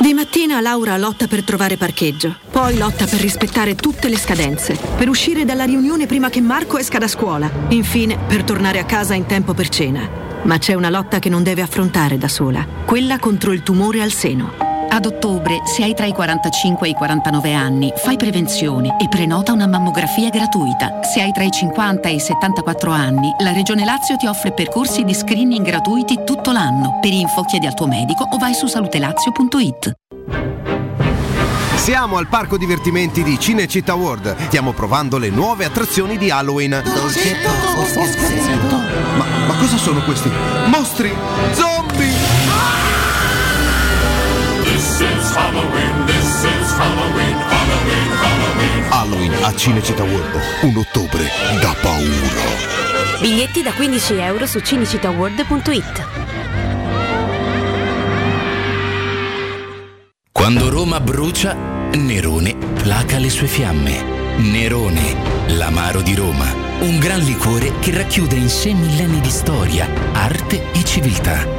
Di mattina Laura lotta per trovare parcheggio, poi lotta per rispettare tutte le scadenze, per uscire dalla riunione prima che Marco esca da scuola, infine per tornare a casa in tempo per cena. Ma c'è una lotta che non deve affrontare da sola, quella contro il tumore al seno. Ad ottobre, se hai tra i 45 e i 49 anni, fai prevenzione e prenota una mammografia gratuita. Se hai tra i 50 e i 74 anni, la Regione Lazio ti offre percorsi di screening gratuiti tutto l'anno. Per info chiedi al tuo medico o vai su salutelazio.it. Siamo al parco divertimenti di Cinecittà World. Stiamo provando le nuove attrazioni di Halloween. Ma cosa sono questi? Mostri? Zombie? Halloween, this is Halloween, Halloween, Halloween. Halloween a Cinecittà World, un ottobre da paura. Biglietti da €15 su cinecittàworld.it. Quando Roma brucia, Nerone placa le sue fiamme. Nerone, l'amaro di Roma, un gran liquore che racchiude in sé millenni di storia, arte e civiltà.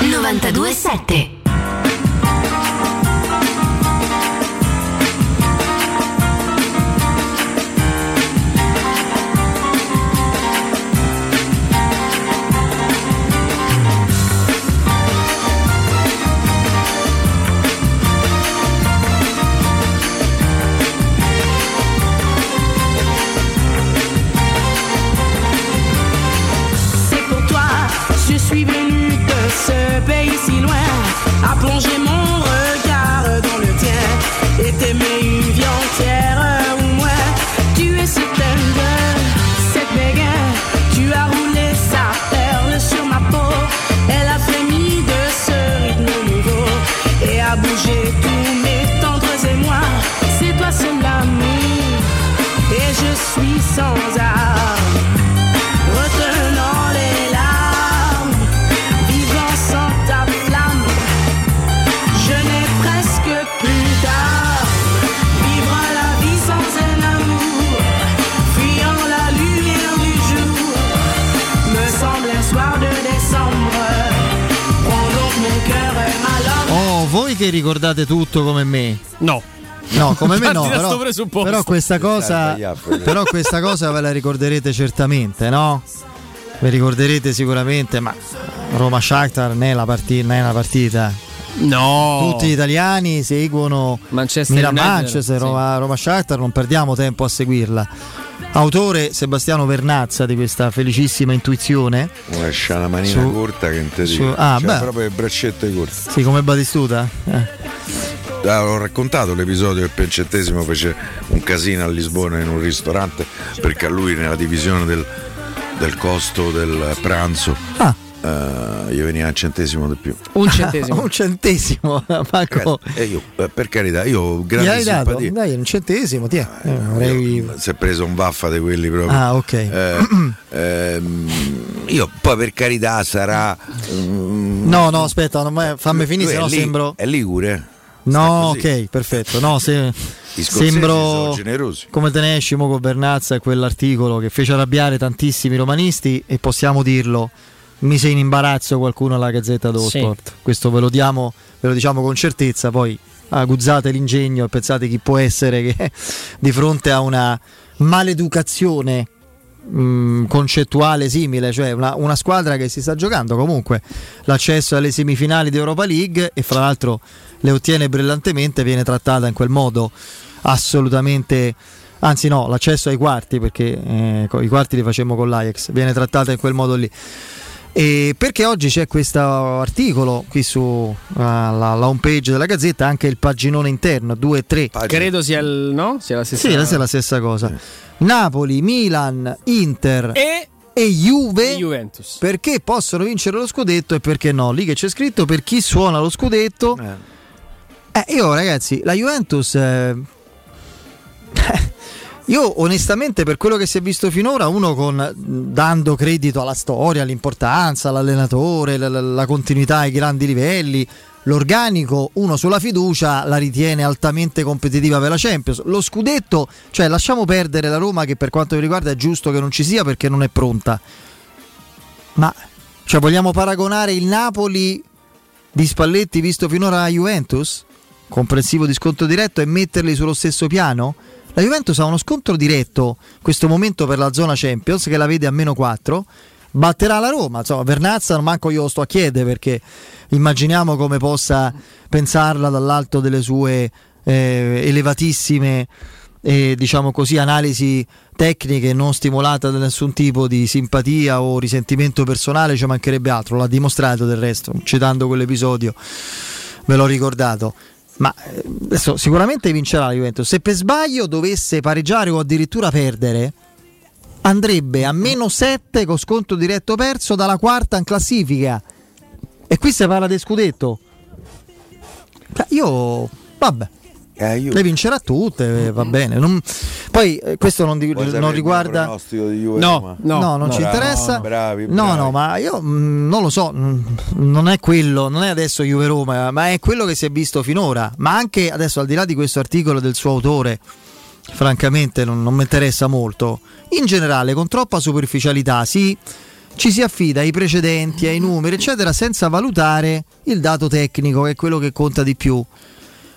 92.7. Ce pays si loin a plongé mon regard dans le tien et t'aimer une vie entière ou moins. Tu es si tendre, cette béguin, tu as roulé sa perle sur ma peau. Elle a frémi de ce rythme nouveau et a bougé tous mes tendres émois. C'est toi seul l'amour et je suis sans armes. Voi che ricordate tutto come me? No, come me no, però questa cosa ve la ricorderete certamente, no? Ve ricorderete sicuramente, ma Roma Shakhtar non è una partita. No. Tutti gli italiani seguono Manchester, sì. Roma Shakhtar, non perdiamo tempo a seguirla. Autore Sebastiano Vernazza di questa felicissima intuizione. Lascia la manina corta che interessa. Cioè, proprio le braccette corte. Sì, come Batistuta? L'ho raccontato l'episodio del Pencettesimo, fece un casino a Lisbona in un ristorante perché a lui nella divisione del costo del pranzo. Io veniva un centesimo di più. Un centesimo. Marco. Io, per carità, io grande simpatia. Dai, un centesimo, ti è. Si è preso un vaffa di quelli proprio. Ok. Io poi per carità sarà. No, aspetta, fammi finire, se no sembro. È ligure. No, ok, perfetto. No, se sembro generosi. Come te ne esci mo con Vernazza e quell'articolo che fece arrabbiare tantissimi romanisti, e possiamo dirlo. Mise in imbarazzo qualcuno alla Gazzetta dello Sport. Questo ve lo diciamo con certezza. Poi aguzzate l'ingegno e pensate chi può essere che di fronte a una maleducazione concettuale simile, cioè una squadra che si sta giocando comunque l'accesso alle semifinali di Europa League e fra l'altro le ottiene brillantemente, viene trattata in quel modo assolutamente. Anzi no, l'accesso ai quarti, perché i quarti li facemmo con l'Ajax, viene trattata in quel modo lì. E perché oggi c'è questo articolo qui sulla home page della Gazzetta, anche il paginone interno 2-3. Credo sia la stessa cosa. Napoli, Milan, Inter e Juventus. Perché possono vincere lo scudetto e perché no? Lì che c'è scritto per chi suona lo scudetto. Io ragazzi, la Juventus Io onestamente, per quello che si è visto finora, uno dando credito alla storia, all'importanza, all'allenatore, la continuità ai grandi livelli, l'organico, uno sulla fiducia la ritiene altamente competitiva per la Champions. Lo scudetto, cioè, lasciamo perdere la Roma, che per quanto mi riguarda è giusto che non ci sia perché non è pronta. Ma cioè, vogliamo paragonare il Napoli di Spalletti visto finora a Juventus, comprensivo di scontro diretto, e metterli sullo stesso piano? La Juventus ha uno scontro diretto in questo momento per la zona Champions, che la vede a -4, batterà la Roma. Insomma, Vernazza non manco io lo sto a chiedere, perché immaginiamo come possa pensarla dall'alto delle sue elevatissime diciamo così analisi tecniche, non stimolata da nessun tipo di simpatia o risentimento personale, ci mancherebbe altro, l'ha dimostrato del resto, citando quell'episodio, ve l'ho ricordato. Ma adesso sicuramente vincerà la Juventus. Se per sbaglio dovesse pareggiare o addirittura perdere, andrebbe a -7 con sconto diretto perso dalla quarta in classifica, e qui si parla di scudetto. Io vabbè, le vincerà tutte, va bene. Poi questo non riguarda non ci interessa. Bravi. No, ma io non lo so, non è quello, non è adesso Juve Roma, ma è quello che si è visto finora. Ma anche adesso, al di là di questo articolo del suo autore, francamente non mi interessa molto. In generale, con troppa superficialità ci si affida ai precedenti, ai numeri, eccetera, senza valutare il dato tecnico, che è quello che conta di più.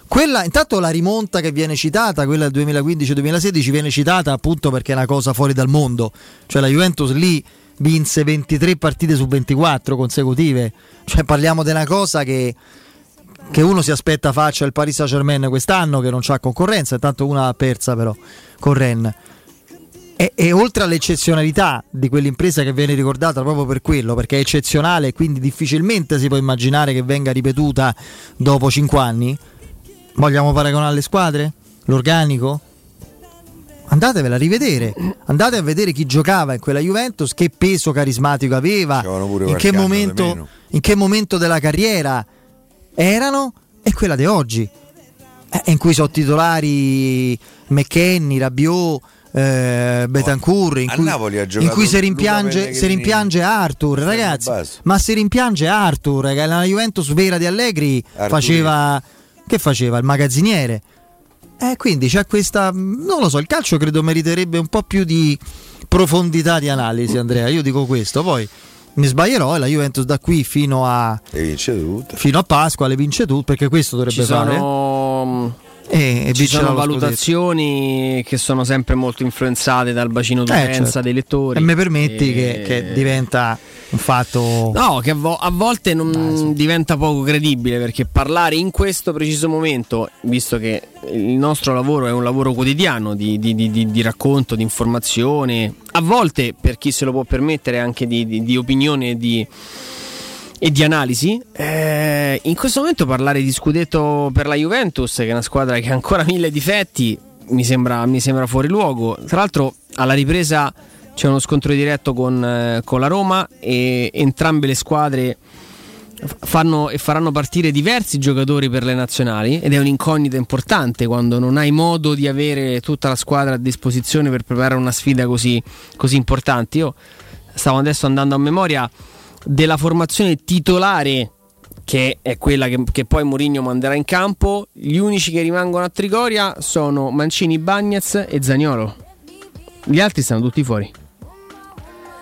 Quella, intanto, la rimonta che viene citata, quella del 2015-2016, viene citata appunto perché è una cosa fuori dal mondo. Cioè, la Juventus lì vinse 23 partite su 24 consecutive. Cioè, parliamo di una cosa che uno si aspetta faccia il Paris Saint-Germain quest'anno, che non c'ha concorrenza. Intanto una l'ha persa però con Rennes. E oltre all'eccezionalità di quell'impresa, che viene ricordata proprio per quello, perché è eccezionale, quindi difficilmente si può immaginare che venga ripetuta dopo 5 anni. Vogliamo paragonare le squadre? L'organico? Andatevela a rivedere, andate a vedere chi giocava in quella Juventus, che peso carismatico aveva, in che momento della carriera erano, e quella di oggi, in cui sono titolari McKennie, Rabiot, Bentancur, in cui si rimpiange Arthur, ragazzi. Ma si rimpiange Arthur, che la Juventus vera di Allegri faceva il magazziniere, quindi c'è questa, non lo so, il calcio credo meriterebbe un po' più di profondità di analisi, Andrea, io dico questo, poi mi sbaglierò, e la Juventus da qui fino a Pasqua le vince tutte, perché questo dovrebbe fare. Ci sono valutazioni che sono sempre molto influenzate dal bacino d'utenza, certo, dei lettori, e mi permetti che diventa un fatto che a volte non diventa poco credibile, perché parlare in questo preciso momento, visto che il nostro lavoro è un lavoro quotidiano di racconto, di informazione, a volte per chi se lo può permettere anche di opinione e di analisi, in questo momento parlare di scudetto per la Juventus, che è una squadra che ha ancora 1000 difetti, mi sembra fuori luogo. Tra l'altro, alla ripresa c'è uno scontro diretto con la Roma, e entrambe le squadre fanno e faranno partire diversi giocatori per le nazionali, ed è un'incognita importante quando non hai modo di avere tutta la squadra a disposizione per preparare una sfida così importante. Io stavo adesso andando a memoria della formazione titolare, che è quella che poi Mourinho manderà in campo. Gli unici che rimangono a Trigoria sono Mancini, Bagnez e Zaniolo, gli altri stanno tutti fuori,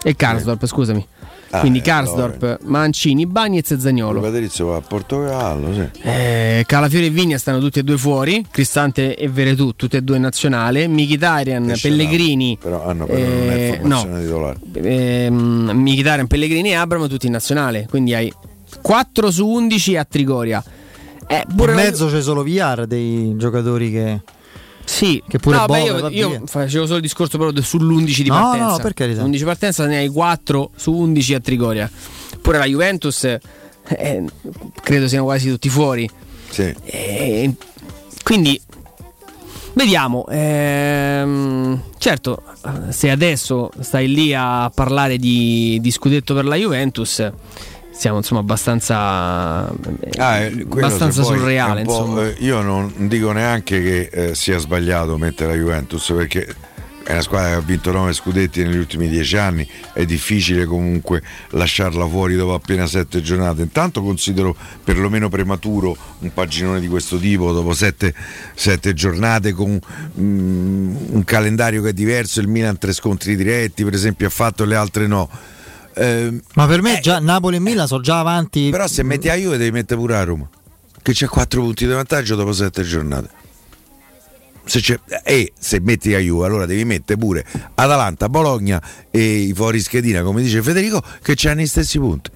e Karsdorp, scusami. Quindi Karsdorp, Mancini, Bagnez e Zaniolo. Patrizio va a Portogallo, sì. Calafiori e Vigna stanno tutti e due fuori. Cristante e Veretù, tutte e due in nazionale. Mkhitaryan, Pellegrini, Mkhitaryan, Pellegrini e Abramo tutti in nazionale. Quindi hai 4 su 11 a Trigoria. Pure in mezzo c'è solo Villar, dei giocatori che... Sì, che pure io facevo solo il discorso però sull'11 di partenza. No, per carità. 11 partenza ne hai 4 su 11 a Trigoria. Pure la Juventus credo siano quasi tutti fuori. Sì. Quindi vediamo. Certo, se adesso stai lì a parlare di scudetto per la Juventus, siamo insomma abbastanza surreale, insomma. Io non dico neanche che sia sbagliato mettere la Juventus, perché è una squadra che ha vinto 9 scudetti negli ultimi 10 anni, è difficile comunque lasciarla fuori dopo appena 7 giornate. Intanto considero perlomeno prematuro un paginone di questo tipo dopo 7 giornate con un calendario che è diverso. Il Milan 3 scontri diretti per esempio ha fatto, le altre no. Ma per me già Napoli e Milan sono già avanti. Però se metti a Juve devi mettere pure a Roma, che c'è 4 punti di vantaggio dopo 7 giornate. Se metti a Juve allora devi mettere pure Atalanta, Bologna e i fuori schedina, come dice Federico, che c'hanno gli stessi punti.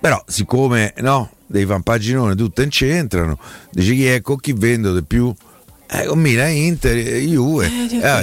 Però siccome no, dei fanpaginone tutte incentrano, dici chi ecco chi vendo di più. Con Milan, Inter, Juve,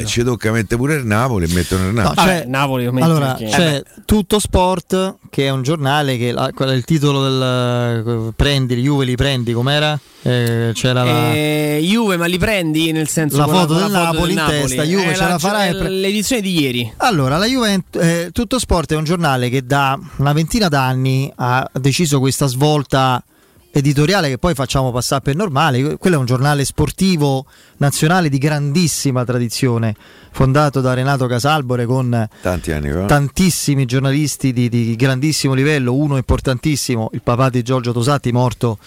ci tocca mettere pure il Napoli e mettono il Napoli. No, cioè, Napoli allora, c'è Tutto Sport, che è un giornale che il titolo del prendi, Juve li prendi, com'era? C'era Juve ma li prendi, nel senso la foto del Napoli in testa, Juve ce la farà. L'edizione di ieri. Allora, la Juventus, Tutto Sport è un giornale che da una ventina d'anni ha deciso questa svolta editoriale, che poi facciamo passare per normale. Quello è un giornale sportivo nazionale di grandissima tradizione, fondato da Renato Casalbore con tanti anni fa, tantissimi giornalisti di grandissimo livello. Uno importantissimo, il papà di Giorgio Tosatti, morto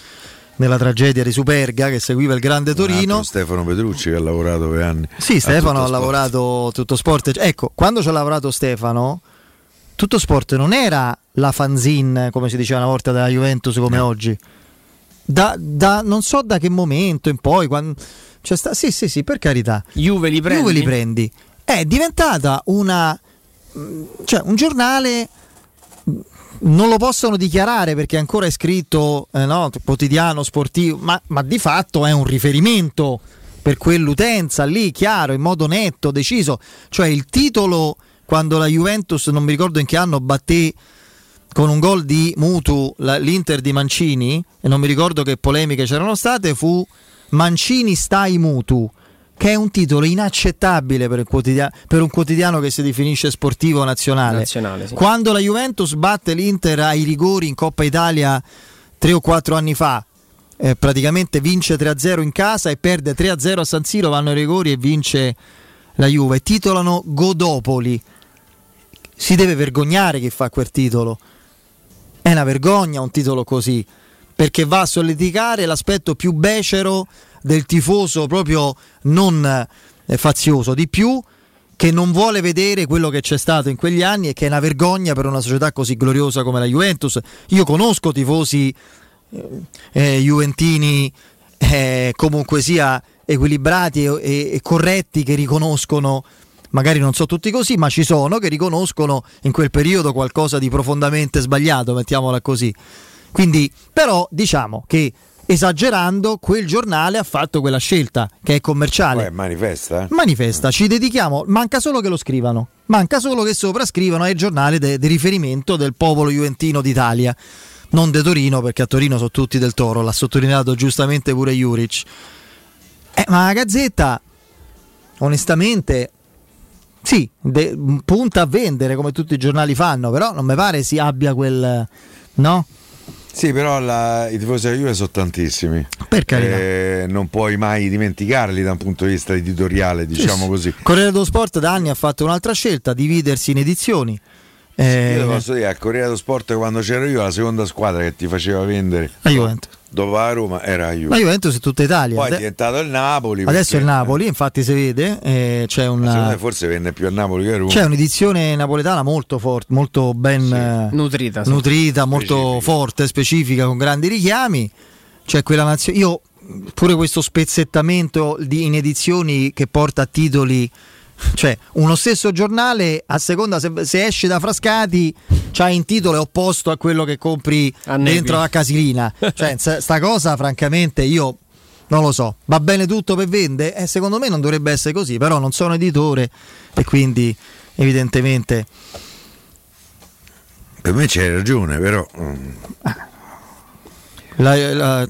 nella tragedia di Superga, che seguiva il Grande Torino. Stefano Petrucci, che ha lavorato per anni. Sì, Stefano ha lavorato Tutto Sport. Ecco, quando ci ha lavorato Stefano, Tutto Sport non era la fanzine, come si diceva una volta, della Juventus come oggi. Da non so da che momento in poi, quando, cioè sì, per carità, Juve li prendi è diventata una, cioè un giornale, non lo possono dichiarare perché ancora è scritto quotidiano sportivo, ma di fatto è un riferimento per quell'utenza lì, chiaro, in modo netto, deciso. Cioè il titolo, quando la Juventus, non mi ricordo in che anno, batté con un gol di Mutu l'Inter di Mancini, e non mi ricordo che polemiche c'erano state, fu Mancini stai Mutu, che è un titolo inaccettabile per un quotidiano che si definisce sportivo nazionale. Sì. Quando la Juventus batte l'Inter ai rigori in Coppa Italia 3 o 4 anni fa, praticamente vince 3-0 in casa e perde 3-0 a San Siro, vanno ai rigori e vince la Juve, titolano Godopoli. Si deve vergognare chi fa quel titolo. È una vergogna un titolo così, perché va a solleticare l'aspetto più becero del tifoso, proprio non fazioso, di più, che non vuole vedere quello che c'è stato in quegli anni, e che è una vergogna per una società così gloriosa come la Juventus. Io conosco tifosi juventini comunque sia equilibrati e corretti, che riconoscono, magari non so tutti così, ma ci sono, che riconoscono in quel periodo qualcosa di profondamente sbagliato, mettiamola così. Quindi, però, diciamo che, esagerando, quel giornale ha fatto quella scelta, che è commerciale. Manifesta, ci dedichiamo, manca solo che lo scrivano, manca solo che sopra scrivano: è il giornale di riferimento del popolo juventino d'Italia, non de Torino, perché a Torino sono tutti del Toro, l'ha sottolineato giustamente pure Juric. Ma la Gazzetta, onestamente, sì, punta a vendere come tutti i giornali fanno, però non mi pare si abbia quel, no? Sì, però i tifosi della Juve sono tantissimi, per carità, non puoi mai dimenticarli da un punto di vista editoriale, diciamo così. Corriere dello Sport da anni ha fatto un'altra scelta, dividersi in edizioni. Io posso dire, a Corriere dello Sport, quando c'ero io, la seconda squadra che ti faceva vendere la Juventus dopo la Roma era la Juventus. La Juventus è tutta Italia. Poi è diventato il Napoli. Adesso è il Napoli, infatti si vede, c'è una, me forse vende più al Napoli che a Roma. C'è un'edizione napoletana molto forte, molto ben nutrita, molto forte, specifica, con grandi richiami. C'è quella io pure questo spezzettamento in edizioni che porta a titoli. Cioè, uno stesso giornale, a seconda se esce da Frascati, c'ha in titolo opposto a quello che compri dentro la Casilina. Cioè, sta cosa, francamente, io non lo so. Va bene tutto per vendere? Secondo me non dovrebbe essere così, però non sono editore e quindi evidentemente. Per me c'hai ragione, però.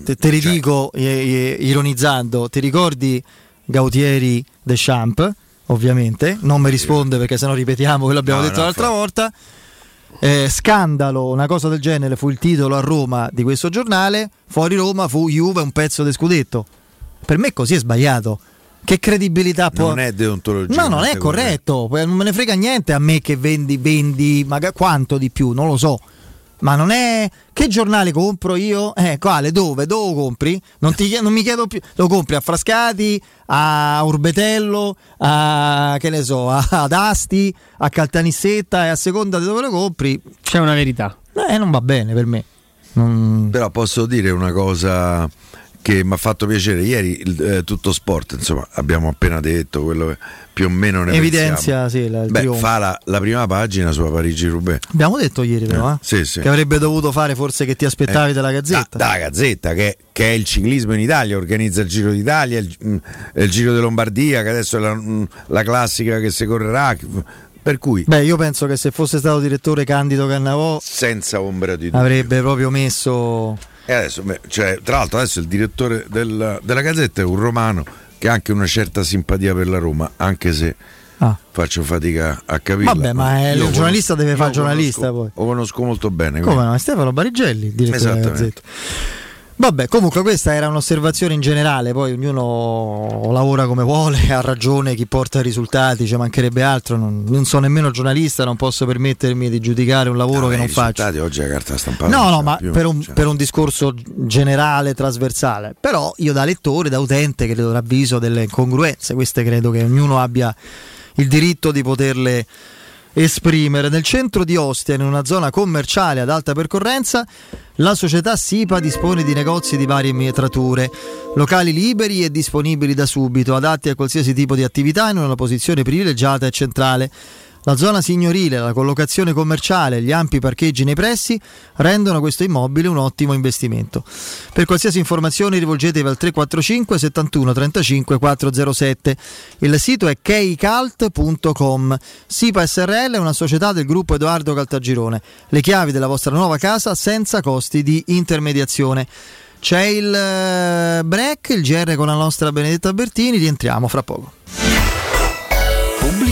Te li dico ironizzando. Ti ricordi Gautieri Deschamps? Ovviamente non mi risponde perché sennò ripetiamo quello che abbiamo detto l'altra volta. Scandalo, una cosa del genere fu il titolo a Roma di questo giornale. Fuori Roma fu Juve un pezzo di scudetto. Per me così è sbagliato. Che credibilità può? Non è deontologia. No, non è corretto. Non me ne frega niente a me che vendi, magari quanto di più, non lo so. Ma non è che giornale compro io? Quale? Dove lo compri? Non mi chiedo più. Lo compri a Frascati, a Orbetello, a che ne so, ad Asti, a Caltanissetta, e a seconda di dove lo compri c'è una verità. Non va bene per me. Però posso dire una cosa che mi ha fatto piacere ieri, Tutto Sport, insomma, abbiamo appena detto quello che più o meno ne evidenzia, sì, fa la prima pagina sulla Parigi-Roubaix. Abbiamo detto ieri però, sì, sì, che avrebbe dovuto fare forse, che ti aspettavi dalla Gazzetta. Dalla Gazzetta, che è il ciclismo in Italia, organizza il Giro d'Italia, il Giro di Lombardia, che adesso è la classica che si correrà. Per cui io penso che se fosse stato direttore Candido Cannavò, senza ombra di dubbio, avrebbe proprio messo. E adesso, tra l'altro, adesso il direttore della Gazzetta è un romano che ha anche una certa simpatia per la Roma, anche se faccio fatica a capirla. Vabbè, ma il giornalista deve fare giornalista, poi. Lo conosco molto bene. Come no? È Stefano Barigelli, direttore della Gazzetta. Vabbè, comunque questa era un'osservazione in generale, poi ognuno lavora come vuole, ha ragione chi porta risultati, ci mancherebbe altro, non sono nemmeno giornalista, non posso permettermi di giudicare un lavoro che non faccio. Oggi la carta stampata. No, ma più, per un discorso generale, trasversale, però io da lettore, da utente, credo ravviso delle incongruenze, queste credo che ognuno abbia il diritto di poterle esprimere. Nel centro di Ostia, in una zona commerciale ad alta percorrenza, la società SIPA dispone di negozi di varie mietrature, locali liberi e disponibili da subito, adatti a qualsiasi tipo di attività, in una posizione privilegiata e centrale. La zona signorile, la collocazione commerciale e gli ampi parcheggi nei pressi rendono questo immobile un ottimo investimento. Per qualsiasi informazione rivolgetevi al 345 71 35 407. Il sito è keicalt.com. SIPA SRL è una società del gruppo Edoardo Caltagirone. Le chiavi della vostra nuova casa senza costi di intermediazione. C'è il break, il GR con la nostra Benedetta Bertini, rientriamo fra poco.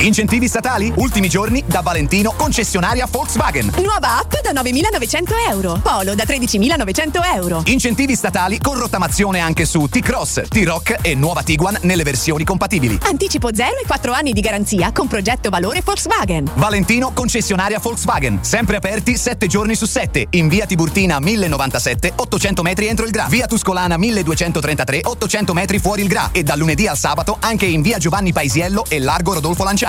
Incentivi statali? Ultimi giorni da Valentino, concessionaria Volkswagen. Nuova app da 9.900 €. Polo da 13.900 €. Incentivi statali con rottamazione anche su T-Cross, T-Roc e nuova Tiguan nelle versioni compatibili. Anticipo 0 e 4 anni di garanzia con progetto valore Volkswagen. Valentino, concessionaria Volkswagen. Sempre aperti 7 giorni su 7. In via Tiburtina 1097, 800 metri entro il Gra. Via Tuscolana 1233, 800 metri fuori il Gra. E dal lunedì al sabato anche in via Giovanni Paisiello e largo Rodolfo Lanciani.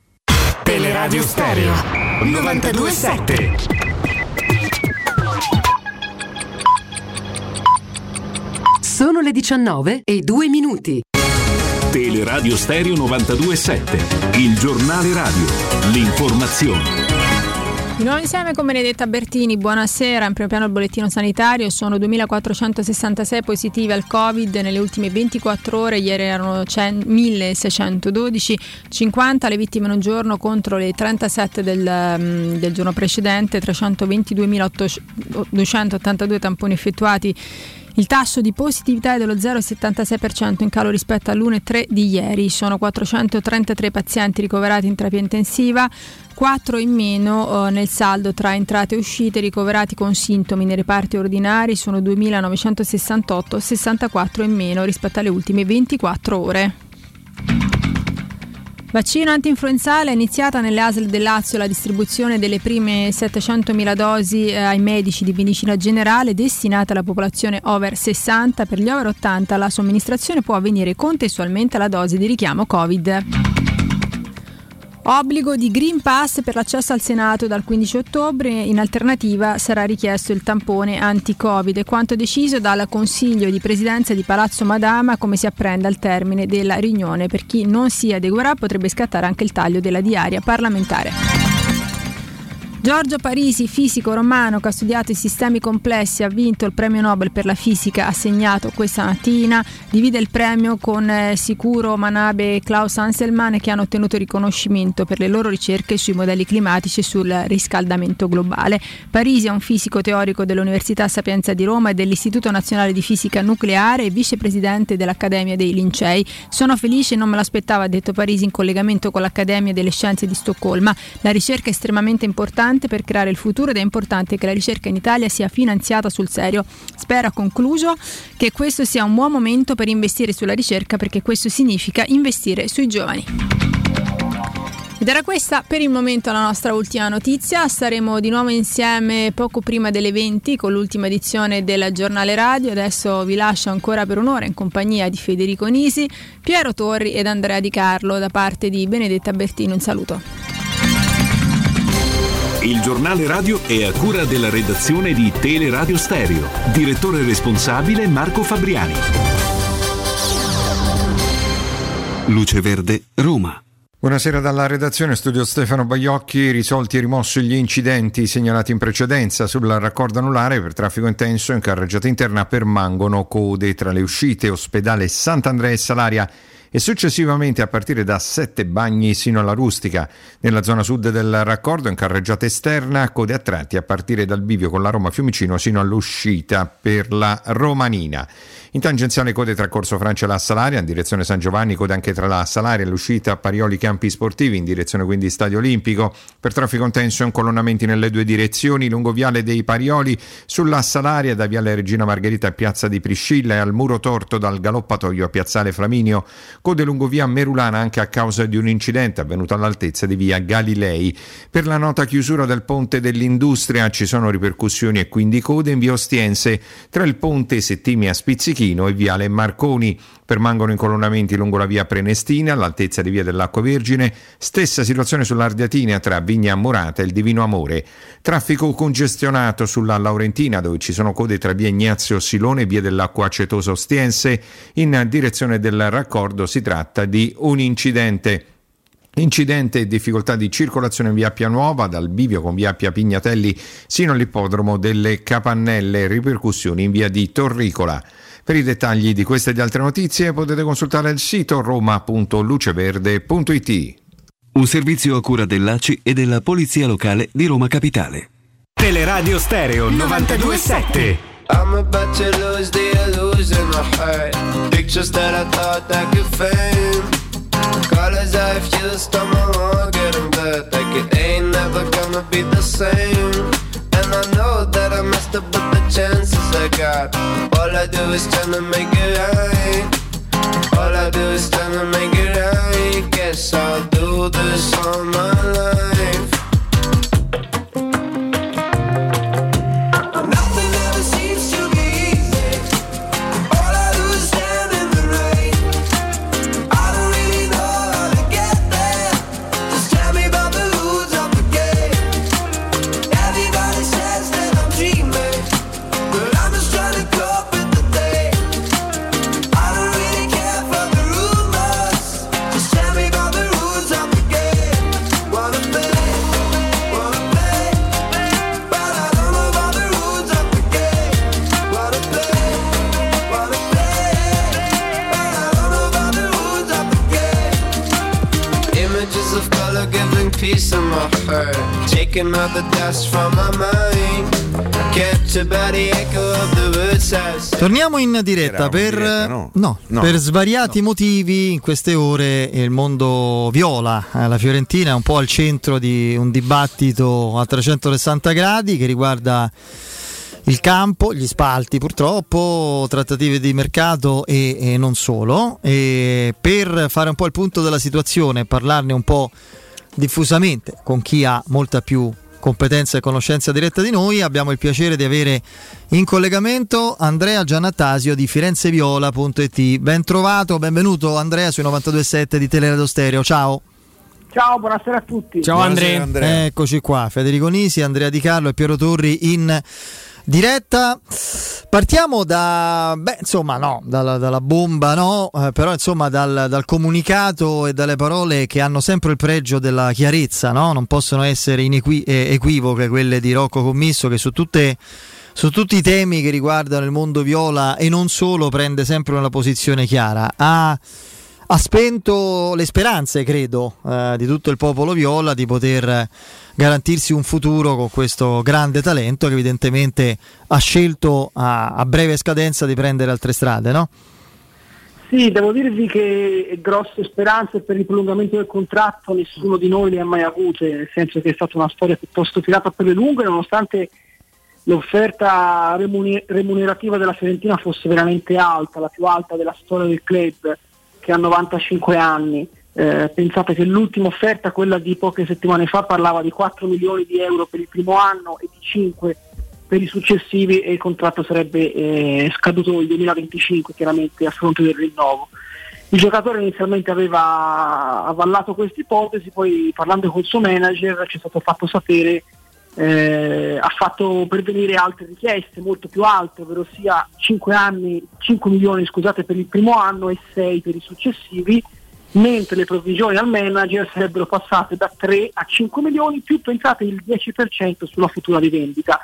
Teleradio Stereo 92.7. Sono le 19:02. Teleradio Stereo 92.7, il giornale radio, l'informazione. Di nuovo insieme con Benedetta Bertini, buonasera. In primo piano il bollettino sanitario, sono 2.466 positivi al Covid nelle ultime 24 ore, ieri erano 1.612, 50 le vittime in un giorno contro le 37 del giorno precedente, 322.282 tamponi effettuati. Il tasso di positività è dello 0,76%, in calo rispetto all'1,3 di ieri. Sono 433 pazienti ricoverati in terapia intensiva, 4 in meno nel saldo tra entrate e uscite. Ricoverati con sintomi nei reparti ordinari sono 2.968, 64 in meno rispetto alle ultime 24 ore. Vaccino antinfluenzale, è iniziata nelle ASL del Lazio la distribuzione delle prime 700.000 dosi ai medici di medicina generale destinate alla popolazione over 60. Per gli over 80 la somministrazione può avvenire contestualmente alla dose di richiamo Covid. Obbligo di Green Pass per l'accesso al Senato dal 15 ottobre, in alternativa sarà richiesto il tampone anti-Covid, è quanto deciso dal Consiglio di Presidenza di Palazzo Madama, come si apprende al termine della riunione. Per chi non si adeguerà potrebbe scattare anche il taglio della diaria parlamentare. Giorgio Parisi, fisico romano che ha studiato i sistemi complessi, ha vinto il premio Nobel per la fisica assegnato questa mattina. Divide il premio con Sicuro Manabe e Klaus Hanselmann, che hanno ottenuto riconoscimento per le loro ricerche sui modelli climatici e sul riscaldamento globale. Parisi è un fisico teorico dell'Università Sapienza di Roma e dell'Istituto Nazionale di Fisica Nucleare e vicepresidente dell'Accademia dei Lincei. Sono felice e non me l'aspettavo, ha detto Parisi in collegamento con l'Accademia delle Scienze di Stoccolma. La ricerca è estremamente importante per creare il futuro ed è importante che la ricerca in Italia sia finanziata sul serio. Spero, ha concluso, che questo sia un buon momento per investire sulla ricerca, perché questo significa investire sui giovani. Ed era questa per il momento la nostra ultima notizia. Saremo di nuovo insieme poco prima delle 20 con l'ultima edizione del giornale radio. Adesso vi lascio ancora per un'ora in compagnia di Federico Nisi, Piero Torri ed Andrea Di Carlo. Da parte di Benedetta Bertini un saluto. Il giornale radio è a cura della redazione di Teleradio Stereo. Direttore responsabile Marco Fabriani. Luce Verde, Roma. Buonasera dalla redazione, studio Stefano Baiocchi. Risolti e rimossi gli incidenti segnalati in precedenza sul raccordo anulare per traffico intenso in carreggiata interna. Permangono code tra le uscite Ospedale Sant'Andrea e Salaria. e successivamente a partire da Sette Bagni sino alla Rustica. Nella zona sud del raccordo in carreggiata esterna code a tratti a partire dal bivio con la Roma Fiumicino sino all'uscita per la Romanina. In tangenziale code tra Corso Francia e la Salaria in direzione San Giovanni, code anche tra la Salaria e l'uscita Parioli Campi Sportivi in direzione quindi Stadio Olimpico. Per traffico intenso in colonnamenti nelle due direzioni lungo viale dei Parioli sulla Salaria da viale Regina Margherita a piazza di Priscilla e al Muro Torto dal galoppatoio a piazzale Flaminio. Code lungo via Merulana anche a causa di un incidente avvenuto all'altezza di via Galilei. Per la nota chiusura del ponte dell'Industria ci sono ripercussioni e quindi code in via Ostiense tra il ponte Settimia Spizzichino e viale Marconi. Permangono in colonnamenti lungo la via Prenestina all'altezza di via dell'Acqua Vergine, stessa situazione sull'Ardiatina tra Vigna Morata e il Divino Amore. Traffico congestionato sulla Laurentina dove ci sono code tra via Ignazio Silone e via dell'Acqua Acetosa Ostiense in direzione del raccordo. Si tratta di un incidente e difficoltà di circolazione in via Appia Nuova dal bivio con via Appia Pignatelli sino all'ippodromo delle Capannelle, ripercussioni in via di Torricola. Per i dettagli di queste e di altre notizie potete consultare il sito roma.luceverde.it. Un servizio a cura dell'ACI e della Polizia Locale di Roma Capitale. Teleradio Stereo 92.7. I'm about to lose the illusion I had. Pictures that I thought I could fame. Colors I've used on my own getting bad. Like it ain't never gonna be the same. And I know that I messed up with the chances I got. All I do is tryna make it right. All I do is tryna make it right. Guess I'll do this all my life. Peace in my heart, taking all the dust from my mind. Captured by the echo of the words I said. Torniamo in diretta per svariati motivi in queste ore il mondo viola. La Fiorentina è un po' al centro di un dibattito a 360 gradi che riguarda il campo, gli spalti purtroppo, trattative di mercato e non solo. E per fare un po' il punto della situazione, parlarne un po' diffusamente con chi ha molta più competenza e conoscenza diretta di noi, abbiamo il piacere di avere in collegamento Andrea Giannattasio di firenzeviola.it. Ben trovato, benvenuto Andrea sui 92.7 di Teleradio Stereo. Ciao, buonasera a tutti. Ciao Andrea. Eccoci qua, Federico Nisi, Andrea Di Carlo e Piero Torri in diretta. Partiamo dalla bomba, dal comunicato e dalle parole che hanno sempre il pregio della chiarezza, no? Non possono essere equivoche quelle di Rocco Commisso, che su tutti i temi che riguardano il mondo viola e non solo prende sempre una posizione chiara. Ha spento le speranze, credo, di tutto il popolo viola di poter garantirsi un futuro con questo grande talento che evidentemente ha scelto a breve scadenza di prendere altre strade, no? Sì, devo dirvi che grosse speranze per il prolungamento del contratto nessuno di noi le ha mai avute, nel senso che è stata una storia piuttosto tirata per le lunghe, nonostante l'offerta remunerativa della Fiorentina fosse veramente alta, la più alta della storia del club, che ha 95 anni. Pensate che l'ultima offerta, quella di poche settimane fa, parlava di 4 milioni di euro per il primo anno e di 5 per i successivi, e il contratto sarebbe scaduto nel 2025, chiaramente a fronte del rinnovo. Il giocatore inizialmente aveva avallato questa ipotesi, poi parlando col suo manager ci è stato fatto sapere, ha fatto pervenire altre richieste molto più alte, ovvero sia 5 milioni per il primo anno e 6 per i successivi, mentre le provvisioni al manager sarebbero passate da 3 a 5 milioni più, pensate, il 10% sulla futura rivendita.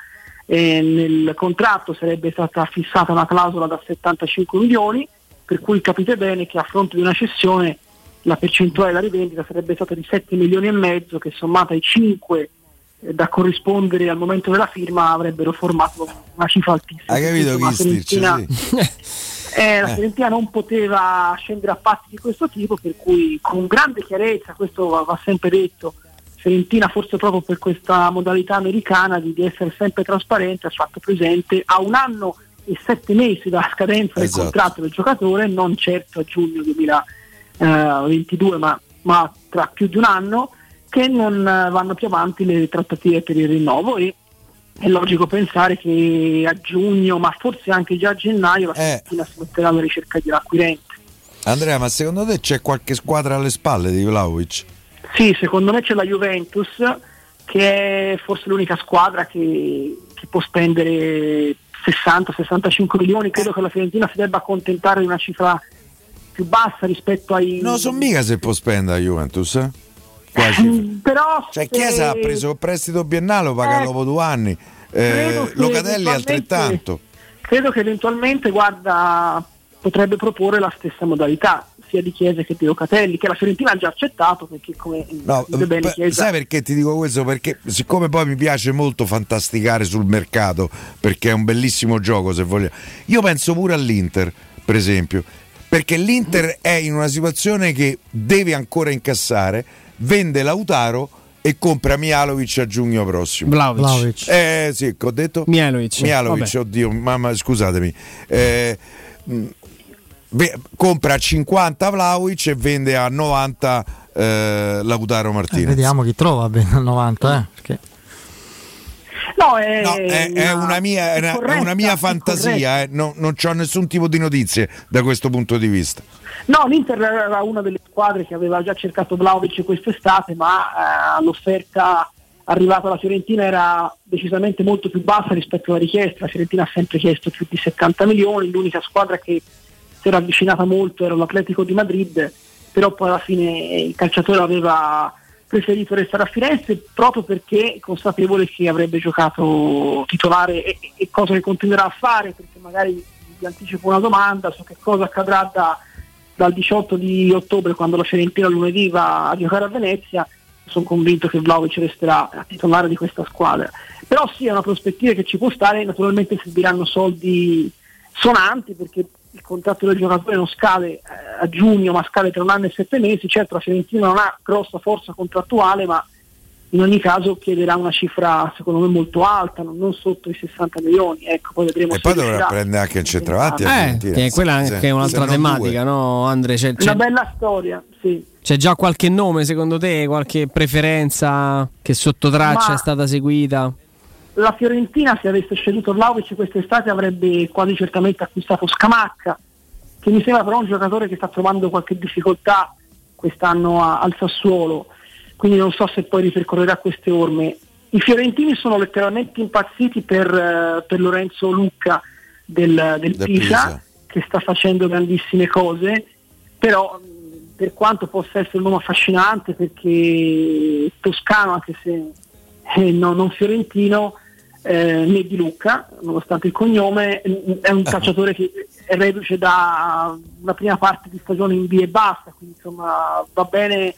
Nel contratto sarebbe stata fissata una clausola da 75 milioni per cui capite bene che a fronte di una cessione la percentuale della rivendita sarebbe stata di 7,5 milioni, che sommata ai 5 da corrispondere al momento della firma avrebbero formato una cifra altissima. Hai capito, la Fiorentina non poteva scendere a patti di questo tipo, per cui con grande chiarezza, questo va sempre detto, Fiorentina forse proprio per questa modalità americana di essere sempre trasparente ha fatto presente a 1 anno e 7 mesi dalla scadenza del contratto del giocatore, non certo a giugno 2022 ma tra più di un anno, che non vanno più avanti le trattative per il rinnovo, e è logico pensare che a giugno, ma forse anche già a gennaio, la Fiorentina si metterà alla ricerca di un acquirente. Andrea, ma secondo te c'è qualche squadra alle spalle di Vlahović? Sì, secondo me c'è la Juventus, che è forse l'unica squadra che può spendere 60-65 milioni. Credo che la Fiorentina si debba accontentare di una cifra più bassa rispetto ai... No, son mica se può spendere la Juventus, eh? Quasi. Però cioè Chiesa ha preso il prestito biennale, lo paga dopo 2 anni, Locatelli altrettanto. Credo che eventualmente, guarda, potrebbe proporre la stessa modalità sia di Chiesa che di Locatelli, che la Fiorentina ha già accettato, perché come bene Chiesa... Sai perché ti dico questo? Perché siccome poi mi piace molto fantasticare sul mercato, perché è un bellissimo gioco, se vogliamo. Io penso pure all'Inter, per esempio, perché l'Inter è in una situazione che deve ancora incassare, vende Lautaro e compra Mihajlović a giugno prossimo. Vlahović. Sì, ho detto? Mihajlović, oddio, mamma, scusatemi. Compra a 50 Vlahović e vende a 90 Lautaro Martinez. Vediamo chi trova bene a 90, perché... è una mia fantasia, non c'ho nessun tipo di notizie da questo punto di vista. No, l'Inter era una delle squadre che aveva già cercato Vlahović quest'estate, ma l'offerta arrivata alla Fiorentina era decisamente molto più bassa rispetto alla richiesta. La Fiorentina ha sempre chiesto più di 70 milioni, l'unica squadra che si era avvicinata molto era l'Atletico di Madrid, però poi alla fine il calciatore aveva preferito restare a Firenze proprio perché consapevole che avrebbe giocato titolare, e cosa che continuerà a fare, perché magari vi anticipo una domanda su che cosa accadrà dal 18 di ottobre, quando la Fiorentina lunedì va a giocare a Venezia. Sono convinto che Vlahović resterà a titolare di questa squadra, però sì, è una prospettiva che ci può stare. Naturalmente serviranno soldi sonanti, perché il contratto del giocatore non scade a giugno, ma scade tra 1 anno e 7 mesi. Certo, la Fiorentina non ha grossa forza contrattuale, ma in ogni caso chiederà una cifra secondo me molto alta, non sotto i 60 milioni. Ecco, poi vedremo. E poi dovrà prendere anche il centravanti. Che quella anche è un'altra tematica, no, Andre? C'è una bella storia, sì. C'è già qualche nome, secondo te? Qualche preferenza che sotto traccia è stata seguita? La Fiorentina, se avesse sceduto Vlahović quest'estate, avrebbe quasi certamente acquistato Scamacca, che mi sembra però un giocatore che sta trovando qualche difficoltà quest'anno al Sassuolo, quindi non so se poi ripercorrerà queste orme. I fiorentini sono letteralmente impazziti per Lorenzo Lucca del Pisa, che sta facendo grandissime cose, però per quanto possa essere un uomo affascinante, perché toscano anche se non fiorentino, né di Lucca, nonostante il cognome, è un calciatore che è reduce da una prima parte di stagione in B e basta, quindi insomma va bene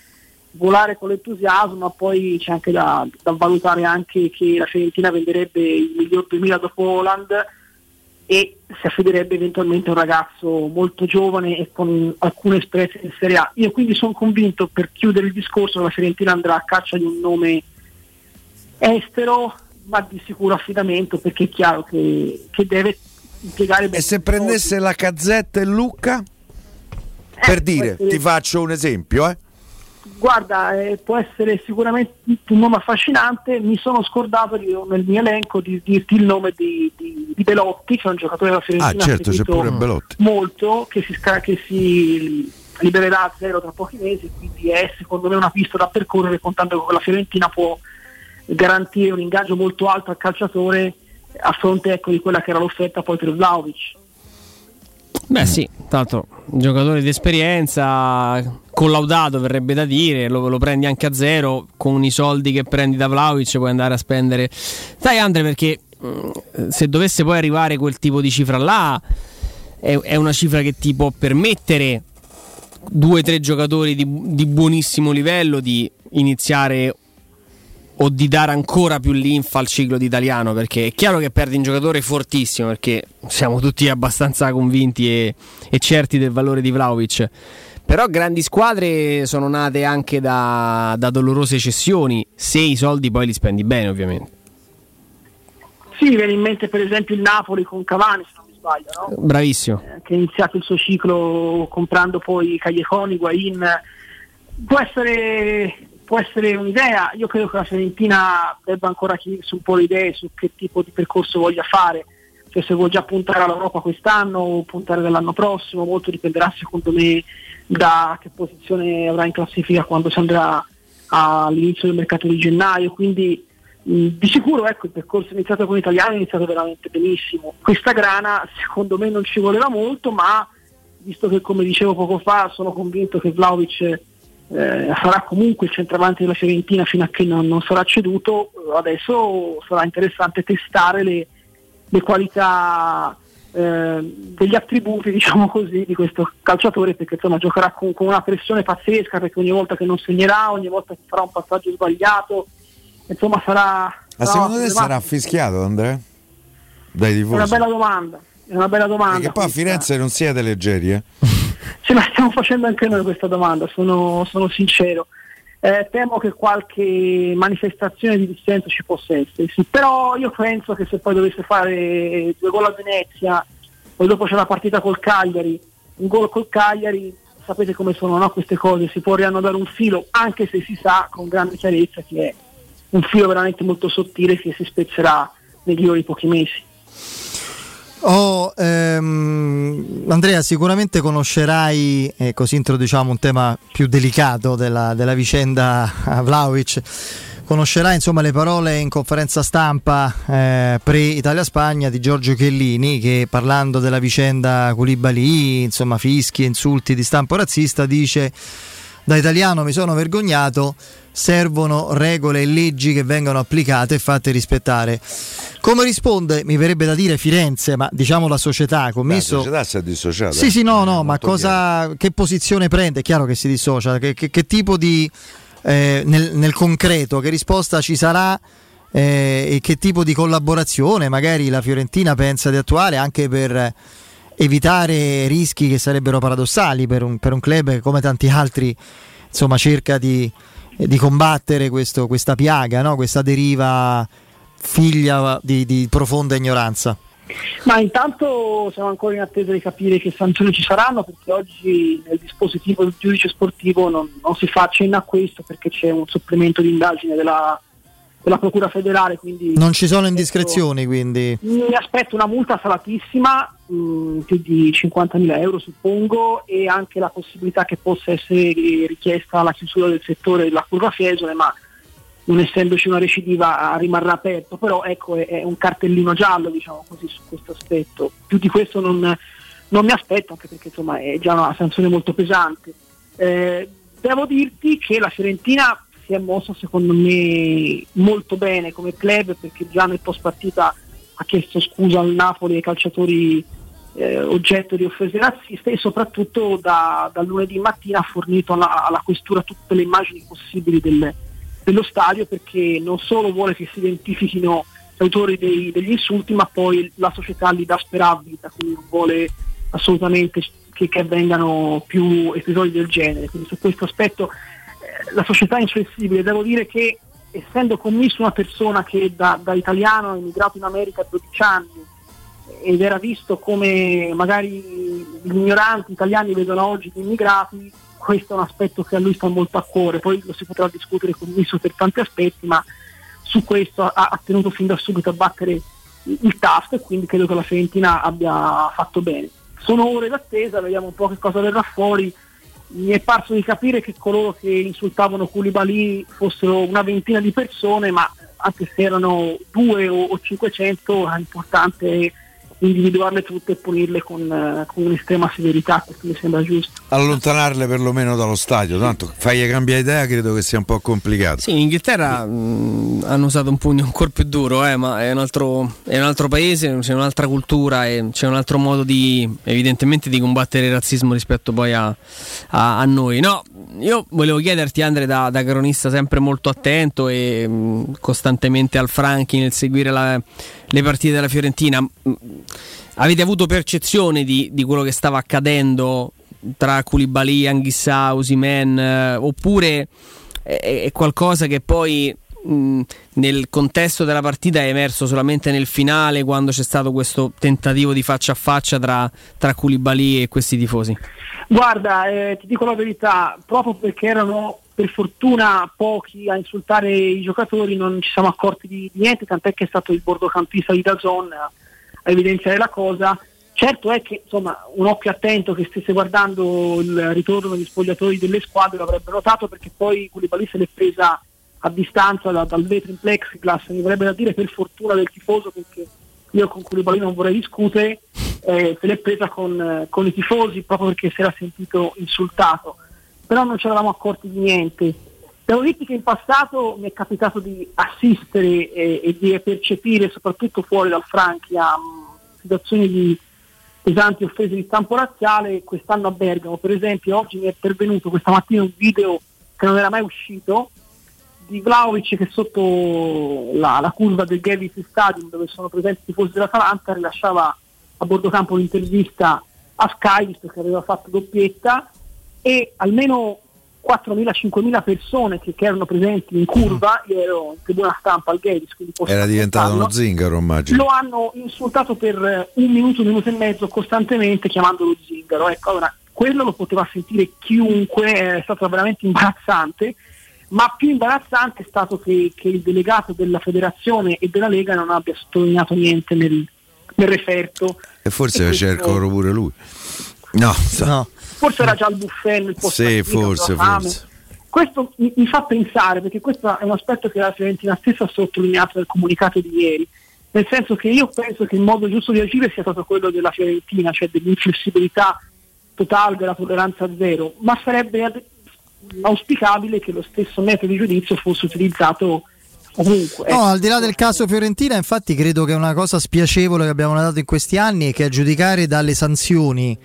volare con l'entusiasmo, ma poi c'è anche da valutare anche che la Fiorentina venderebbe il miglior 2000 dopo Haaland e si affiderebbe eventualmente a un ragazzo molto giovane e con alcune esperienze in Serie A. Io quindi sono convinto, per chiudere il discorso, che la Fiorentina andrà a caccia di un nome estero, ma di sicuro affidamento, perché è chiaro che deve impiegare. E se prendesse la Gazzetta e Lucca, per dire, ti faccio un esempio, guarda, può essere sicuramente un nome affascinante. Mi sono scordato nel mio elenco di dirti il nome di Belotti, che è un giocatore della Fiorentina, certo, c'è pure Belotti, molto, che si libererà a zero tra pochi mesi, quindi è secondo me una pista da percorrere, contando che la Fiorentina può garantire un ingaggio molto alto al calciatore, a fronte di quella che era l'offerta poi per Vlahović. Beh sì, tanto un giocatore di esperienza, collaudato verrebbe da dire, lo prendi anche a zero, con i soldi che prendi da Vlahović puoi andare a spendere. Sai Andre, perché se dovesse poi arrivare quel tipo di cifra là, è una cifra che ti può permettere 2-3 giocatori di buonissimo livello di iniziare o di dare ancora più linfa al ciclo di Italiano, perché è chiaro che perdi un giocatore fortissimo, perché siamo tutti abbastanza convinti e certi del valore di Vlahovic, però grandi squadre sono nate anche da dolorose cessioni, se i soldi poi li spendi bene, ovviamente. Sì, viene in mente per esempio il Napoli con Cavani, se non mi sbaglio, no? Bravissimo. Che ha iniziato il suo ciclo comprando poi Callejon, Higuain. Può essere un'idea. Io credo che la Fiorentina debba ancora chiedersi un po' le idee su che tipo di percorso voglia fare, cioè se vuol già puntare all'Europa quest'anno o puntare dall'anno prossimo. Molto dipenderà secondo me da che posizione avrà in classifica quando si andrà all'inizio del mercato di gennaio, quindi di sicuro, ecco, il percorso iniziato con l'Italiano è iniziato veramente benissimo. Questa grana secondo me non ci voleva molto, ma visto che, come dicevo poco fa, sono convinto che Vlahovic sarà comunque il centravanti della Fiorentina fino a che non sarà ceduto, adesso sarà interessante testare le qualità degli attributi, diciamo così, di questo calciatore, perché insomma giocherà con una pressione pazzesca, perché ogni volta che non segnerà, ogni volta che farà un passaggio sbagliato, insomma sarà... Ma secondo te sarà fischiato, Andrea? Dai tifosi? È una bella domanda. Perché poi a Firenze non siete leggeri, eh? Ce la stiamo facendo anche noi questa domanda, sono sincero. Temo che qualche manifestazione di dissenso ci possa essere, sì. Però io penso che se poi dovesse fare 2 gol a Venezia, poi dopo c'è la partita col Cagliari, 1 gol col Cagliari, sapete come sono, no? Queste cose, si può riannodare un filo, anche se si sa con grande chiarezza che è un filo veramente molto sottile che si spezzerà negli ore di pochi mesi. Andrea, sicuramente conoscerai, così introduciamo un tema più delicato della vicenda Vlahovic, conoscerai insomma le parole in conferenza stampa pre-Italia-Spagna di Giorgio Chiellini, che parlando della vicenda Koulibaly, insomma fischi e insulti di stampo razzista, dice: da italiano mi sono vergognato, servono regole e leggi che vengano applicate e fatte rispettare. Come risponde, mi verrebbe da dire, Firenze, ma diciamo la società? Commesso... La società si è dissociata. Sì, sì, no, ma cosa, che posizione prende? È chiaro che si dissocia, che tipo di, nel concreto, che risposta ci sarà e che tipo di collaborazione magari la Fiorentina pensa di attuare anche per evitare rischi che sarebbero paradossali per un club che, come tanti altri, insomma cerca di combattere questa piaga, no? Questa deriva figlia di profonda ignoranza. Ma intanto siamo ancora in attesa di capire che sanzioni ci saranno, perché oggi nel dispositivo del giudice sportivo non si fa cenno a questo, perché c'è un supplemento di indagine della Procura federale, quindi non ci sono indiscrezioni, quindi mi aspetto una multa salatissima, più di 50.000 euro suppongo, e anche la possibilità che possa essere richiesta la chiusura del settore della curva Fiesole, ma non essendoci una recidiva rimarrà aperto, però ecco è un cartellino giallo, diciamo così, su questo aspetto. Più di questo non mi aspetto, anche perché insomma è già una sanzione molto pesante. Devo dirti che la Fiorentina si è mossa secondo me molto bene come club, perché già nel post partita ha chiesto scusa al Napoli e ai calciatori oggetto di offese razziste, e soprattutto da lunedì mattina ha fornito alla questura tutte le immagini possibili dello stadio, perché non solo vuole che si identifichino gli autori degli insulti, ma poi la società li dà speravita, quindi non vuole assolutamente che vengano più episodi del genere. Quindi su questo aspetto la società è insensibile. Devo dire che, essendo commesso una persona che da italiano è emigrato in America a 12 anni ed era visto come magari gli ignoranti italiani vedono oggi gli immigrati, questo è un aspetto che a lui sta molto a cuore. Poi lo si potrà discutere con Misso per tanti aspetti, ma su questo ha tenuto fin da subito a battere il tasto, e quindi credo che la Fiorentina abbia fatto bene. Sono ore d'attesa, vediamo un po' che cosa verrà fuori. Mi è parso di capire che coloro che insultavano Koulibaly fossero una ventina di persone, ma anche se erano 200 o 500, l'importante è individuarle tutte e punirle con estrema severità, perché mi sembra giusto. Allontanarle perlomeno dallo stadio, tanto fargli cambiare idea credo che sia un po' complicato. Sì, in Inghilterra hanno usato un pugno ancora più duro, ma è un altro paese, c'è un'altra cultura e c'è un altro modo di, evidentemente, di combattere il razzismo rispetto poi a noi. No, io volevo chiederti, Andre, da cronista sempre molto attento e costantemente al Franchi nel seguire le partite della Fiorentina, avete avuto percezione di quello che stava accadendo tra Koulibaly, Anguissa, Osimhen, oppure è qualcosa che poi nel contesto della partita è emerso solamente nel finale, quando c'è stato questo tentativo di faccia a faccia tra Koulibaly e questi tifosi? Guarda, ti dico la verità, proprio perché erano per fortuna pochi a insultare i giocatori non ci siamo accorti di niente, tant'è che è stato il bordocampista di DAZN a evidenziare la cosa. Certo è che, insomma, un occhio attento che stesse guardando il ritorno degli spogliatori delle squadre l'avrebbe notato, perché poi Koulibaly se l'è presa a distanza dal vetro in plexiglass, mi vorrebbe da dire per fortuna del tifoso, perché io con Koulibaly non vorrei discutere, se l'è presa con i tifosi proprio perché si era sentito insultato, però non ci eravamo accorti di niente. Devo dirti che in passato mi è capitato di assistere e di percepire, soprattutto fuori dal Franchi, a situazioni di pesanti offese di stampo razziale. Quest'anno a Bergamo, per esempio, oggi mi è pervenuto questa mattina un video che non era mai uscito di Vlahovic che sotto la curva del Gellies Stadium, dove sono presenti i tifosi dell'Atalanta, rilasciava a bordo campo l'intervista a Sky, visto che aveva fatto doppietta, e almeno 4.000-5.000 persone che erano presenti in curva, io ero in tribuna stampa al Gellies, quindi era diventato uno zingaro, immagino. Lo hanno insultato per un minuto e mezzo costantemente, chiamandolo zingaro. Ecco, allora quello lo poteva sentire chiunque, è stato veramente imbarazzante. Ma più imbarazzante è stato che il delegato della federazione e della Lega non abbia sottolineato niente nel referto. E forse lo cercano pure lui. No. Forse era già il buffet nel posto. Sì, forse. Questo mi fa pensare, perché questo è un aspetto che la Fiorentina stessa ha sottolineato nel comunicato di ieri, nel senso che io penso che il modo giusto di agire sia stato quello della Fiorentina, cioè dell'inflessibilità totale, della tolleranza zero, ma sarebbe auspicabile che lo stesso metodo di giudizio fosse utilizzato ovunque. No, al di là del caso Fiorentina, infatti credo che una cosa spiacevole che abbiamo notato in questi anni è che, a giudicare dalle sanzioni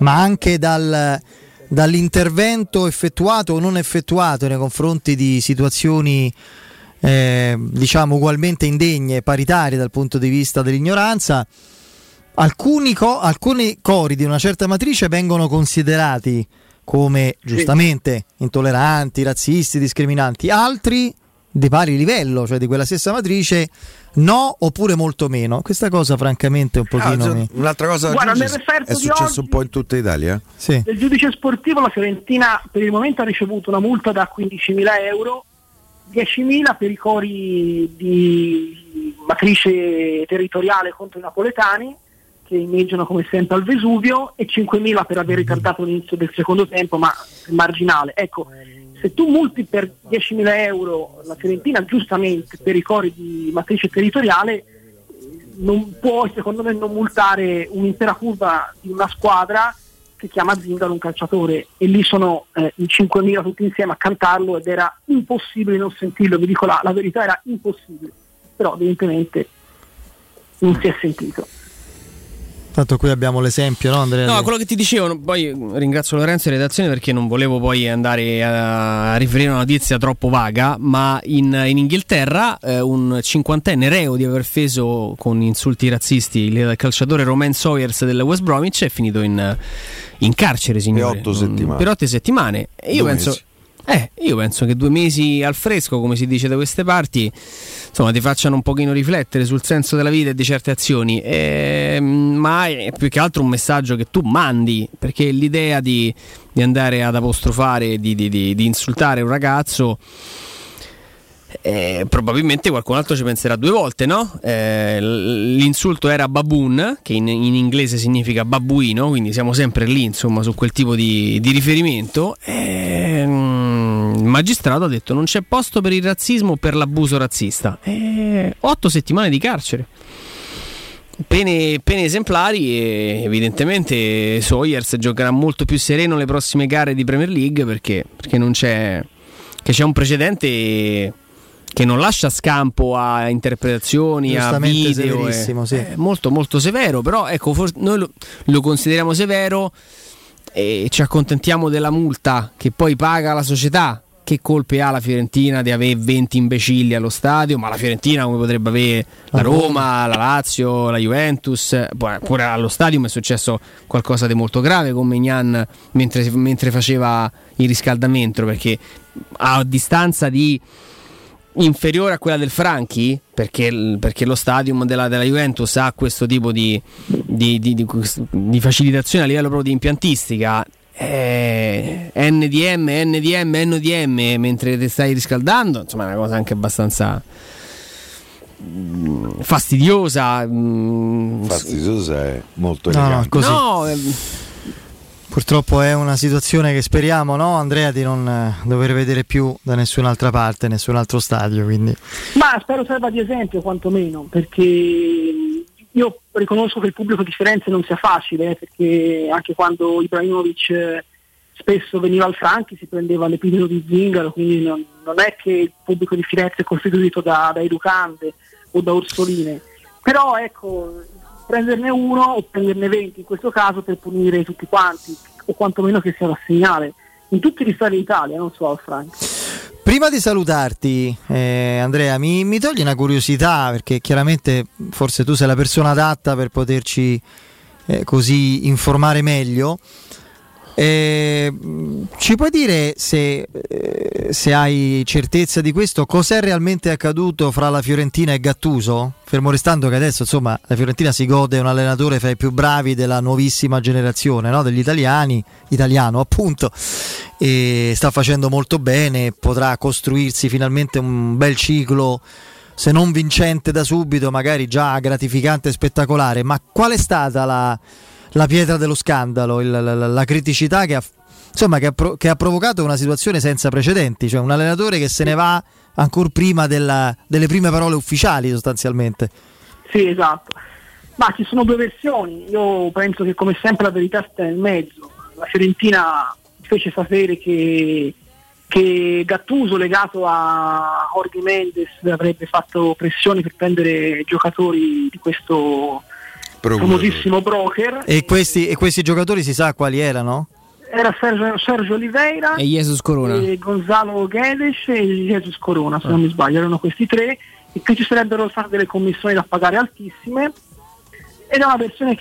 ma anche dall'intervento effettuato o non effettuato nei confronti di situazioni diciamo ugualmente indegne, paritarie dal punto di vista dell'ignoranza, alcuni cori di una certa matrice vengono considerati come giustamente intolleranti, razzisti, discriminanti, altri di pari livello, cioè di quella stessa matrice, no, oppure molto meno. Questa cosa francamente un pochino un'altra cosa. Guarda, è successo oggi, un po' in tutta Italia. Sì. Il giudice sportivo, la Fiorentina per il momento ha ricevuto una multa da 15.000 euro, 10.000 per i cori di matrice territoriale contro i napoletani, che inneggiano come sempre al Vesuvio, e 5.000 per aver ritardato l'inizio del secondo tempo, ma marginale. Ecco, se tu multi per 10.000 euro la Fiorentina, giustamente, per i cori di matrice territoriale, non puoi, secondo me, non multare un'intera curva di una squadra che chiama zingaro un calciatore, e lì sono i 5.000 tutti insieme a cantarlo, ed era impossibile non sentirlo, vi dico la verità, era impossibile, però evidentemente non si è sentito. Tanto qui abbiamo l'esempio, no Andrea? No, quello che ti dicevo, poi ringrazio Lorenzo e redazione, perché non volevo poi andare a riferire una notizia troppo vaga, ma in Inghilterra un 50enne reo di aver offeso con insulti razzisti il calciatore Romain Sawyers del West Bromwich è finito in carcere, signore. Per 8 settimane. E io penso... io penso che 2 mesi al fresco, come si dice da queste parti, insomma, ti facciano un pochino riflettere sul senso della vita e di certe azioni, ma è più che altro un messaggio che tu mandi, perché l'idea di andare ad apostrofare, di insultare un ragazzo, probabilmente qualcun altro ci penserà 2 volte, no? L'insulto era baboon, che in inglese significa babbuino, quindi siamo sempre lì, insomma, su quel tipo di riferimento. Il magistrato ha detto: non c'è posto per il razzismo o per l'abuso razzista. 8 settimane di carcere. pene esemplari, e evidentemente Sawyers giocherà molto più sereno le prossime gare di Premier League, perché non c'è, che c'è un precedente che non lascia scampo a interpretazioni, a video, è molto molto severo. Però ecco, noi lo consideriamo severo e ci accontentiamo della multa che poi paga la società. Che colpe ha la Fiorentina di avere 20 imbecilli allo stadio? Ma la Fiorentina come potrebbe avere la Roma, la Lazio, la Juventus? Pure allo stadio è successo qualcosa di molto grave con Maignan mentre faceva il riscaldamento, perché a distanza di inferiore a quella del Franchi, perché lo stadium della Juventus ha questo tipo di facilitazione a livello proprio di impiantistica. NDM, mentre ti stai riscaldando, insomma, è una cosa anche abbastanza fastidiosa, è molto elegante. Purtroppo è una situazione che speriamo, no Andrea, di non dover vedere più da nessun'altra parte, nessun altro stadio, quindi. Ma spero serva di esempio quantomeno, perché io riconosco che il pubblico di Firenze non sia facile, perché anche quando Ibrahimovic spesso veniva al Franchi si prendeva l'epiteto di Zingaro, quindi non è che il pubblico di Firenze è costituito da educande o da orsoline, però ecco, prenderne uno o prenderne 20 in questo caso per punire tutti quanti, o quantomeno che sia rassegnale in tutti gli stadi d'Italia, non solo al Franchi. Prima di salutarti, Andrea, mi togli una curiosità, perché chiaramente forse tu sei la persona adatta per poterci così informare meglio. Ci puoi dire se hai certezza di questo, cos'è realmente accaduto fra la Fiorentina e Gattuso? Fermo restando che adesso, insomma, la Fiorentina si gode un allenatore fra i più bravi della nuovissima generazione, no? Degli italiano appunto, e sta facendo molto bene, potrà costruirsi finalmente un bel ciclo, se non vincente da subito, magari già gratificante e spettacolare. Ma qual è stata la pietra dello scandalo, la criticità che ha provocato una situazione senza precedenti, cioè un allenatore che se ne va ancora prima delle prime parole ufficiali, sostanzialmente? Sì, esatto. Ma ci sono due versioni. Io penso che come sempre la verità sta nel mezzo. La Fiorentina fece sapere che Gattuso, legato a Jorge Mendes, avrebbe fatto pressioni per prendere giocatori di questo famosissimo broker, e questi giocatori si sa quali erano? Era Sergio Oliveira e Jesus Corona, e Gonzalo Guedes e Jesus Corona, se non mi sbaglio, erano questi tre, e che ci sarebbero state delle commissioni da pagare altissime. Ed è una versione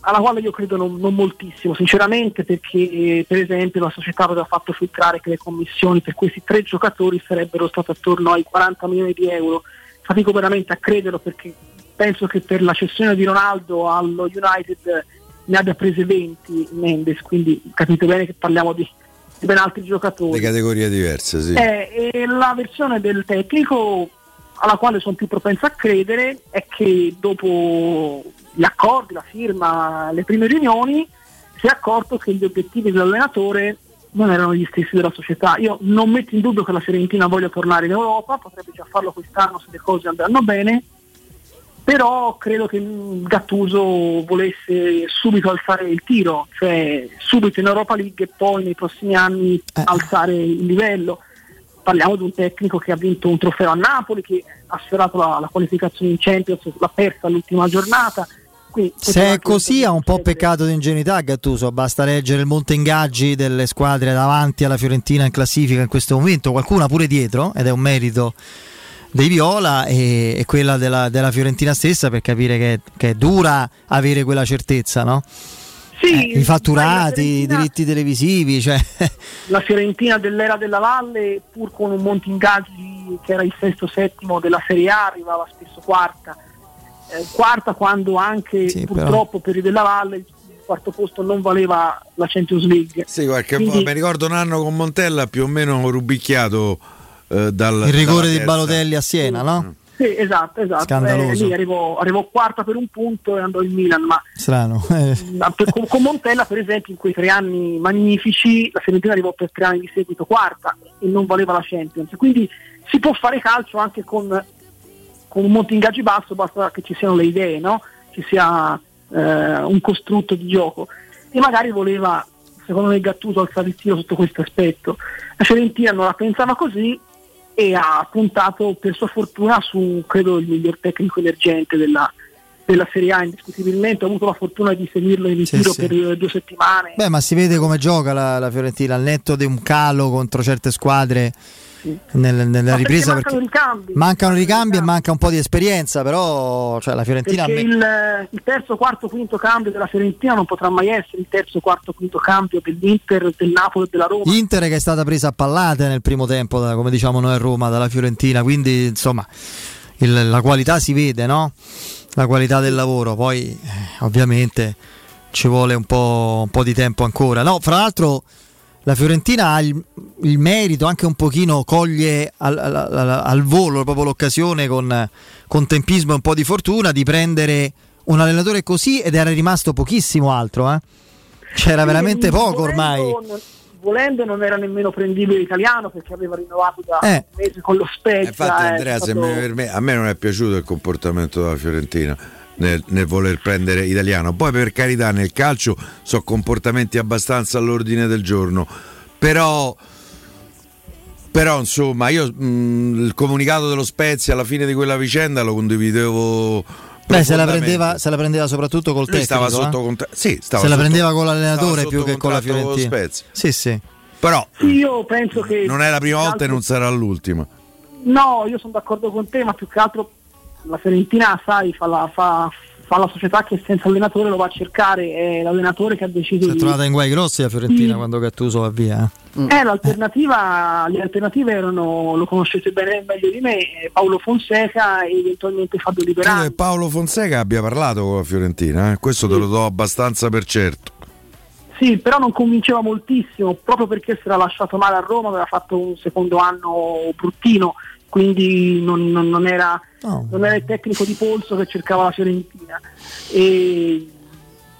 alla quale io credo non moltissimo, sinceramente, perché per esempio la società aveva fatto filtrare che le commissioni per questi tre giocatori sarebbero state attorno ai 40 milioni di euro. Fatico veramente a crederlo, perché penso che per la cessione di Ronaldo allo United ne abbia prese 20 Mendes, quindi capite bene che parliamo di ben altri giocatori, di categorie diverse, sì. E la versione del tecnico, alla quale sono più propenso a credere, è che dopo gli accordi, la firma, le prime riunioni, si è accorto che gli obiettivi dell'allenatore non erano gli stessi della società. Io non metto in dubbio che la Fiorentina voglia tornare in Europa, potrebbe già farlo quest'anno se le cose andranno bene, però credo che Gattuso volesse subito alzare il tiro, cioè subito in Europa League e poi nei prossimi anni alzare il livello. Parliamo di un tecnico che ha vinto un trofeo a Napoli, che ha sfiorato la qualificazione in Champions, l'ha persa all'ultima giornata. Quindi, se è così, ha un po' peccato di ingenuità Gattuso, basta leggere il monte ingaggi delle squadre davanti alla Fiorentina in classifica in questo momento, qualcuna pure dietro, ed è un merito dei viola e quella della Fiorentina stessa, per capire che è dura avere quella certezza, no? Sì, i fatturati, i diritti televisivi, cioè. La Fiorentina dell'era della Valle, pur con un Montingaggi che era il sesto settimo della Serie A, arrivava spesso quarta, quando anche sì, purtroppo per i della Valle il quarto posto non valeva la Champions League. Sì, quindi, mi ricordo un anno con Montella più o meno rubicchiato il rigore di Balotelli a Siena, no? Sì, esatto. Lì arrivò quarta per un punto e andò in Milan, ma strano. Con Montella, per esempio, in quei 3 anni magnifici la Fiorentina arrivò per 3 anni di seguito quarta e non valeva la Champions. Quindi si può fare calcio anche con un monte ingaggi basso, basta che ci siano le idee, no? ci sia un costrutto di gioco, e magari voleva, secondo me Gattuso, alzare il tiro sotto questo aspetto. La Fiorentina non la pensava così e ha puntato, per sua fortuna, su, credo, il miglior tecnico emergente della Serie A, indiscutibilmente. Ho avuto la fortuna di seguirlo in ritiro per 2 settimane. Beh, ma si vede come gioca la Fiorentina, al netto di un calo contro certe squadre. Nella ripresa, perché mancano ricambi e manca un po' di esperienza, però cioè, la Fiorentina il terzo, quarto, quinto cambio della Fiorentina non potrà mai essere il terzo, quarto, quinto cambio dell'Inter, del Napoli e della Roma. Inter che è stata presa a pallate nel primo tempo, come diciamo noi a Roma, dalla Fiorentina, quindi insomma la qualità si vede, no? La qualità del lavoro, poi ovviamente ci vuole un po' di tempo ancora. No, fra l'altro la Fiorentina ha il merito, anche un pochino coglie al volo proprio l'occasione, con tempismo e un po' di fortuna, di prendere un allenatore così, ed era rimasto pochissimo altro, c'era veramente poco ormai. Volendo non era nemmeno prendibile l'italiano, perché aveva rinnovato da un mese con lo Spezia. Infatti Andrea, a me non è piaciuto il comportamento della Fiorentina nel voler prendere italiano. Poi, per carità, nel calcio sono comportamenti abbastanza all'ordine del giorno, però insomma io il comunicato dello Spezia alla fine di quella vicenda lo condividevo. Beh, se la prendeva soprattutto col tecnico, stava sotto la prendeva con l'allenatore più che con la Fiorentina, con sì. Però io penso che non è la prima volta e non sarà l'ultima. No, io sono d'accordo con te, ma più che altro la Fiorentina, sai, fa la società che senza allenatore lo va a cercare. È l'allenatore che ha deciso si è trovata in guai grossi la Fiorentina quando Gattuso va via. Le alternative erano, lo conoscete bene, meglio di me, Paolo Fonseca e eventualmente Fabio Liberani. Credo che Paolo Fonseca abbia parlato con la Fiorentina, questo te lo do abbastanza per certo. Sì, però non convinceva moltissimo, proprio perché si era lasciato male a Roma, aveva fatto un secondo anno bruttino, quindi non era il tecnico di polso che cercava la Fiorentina. E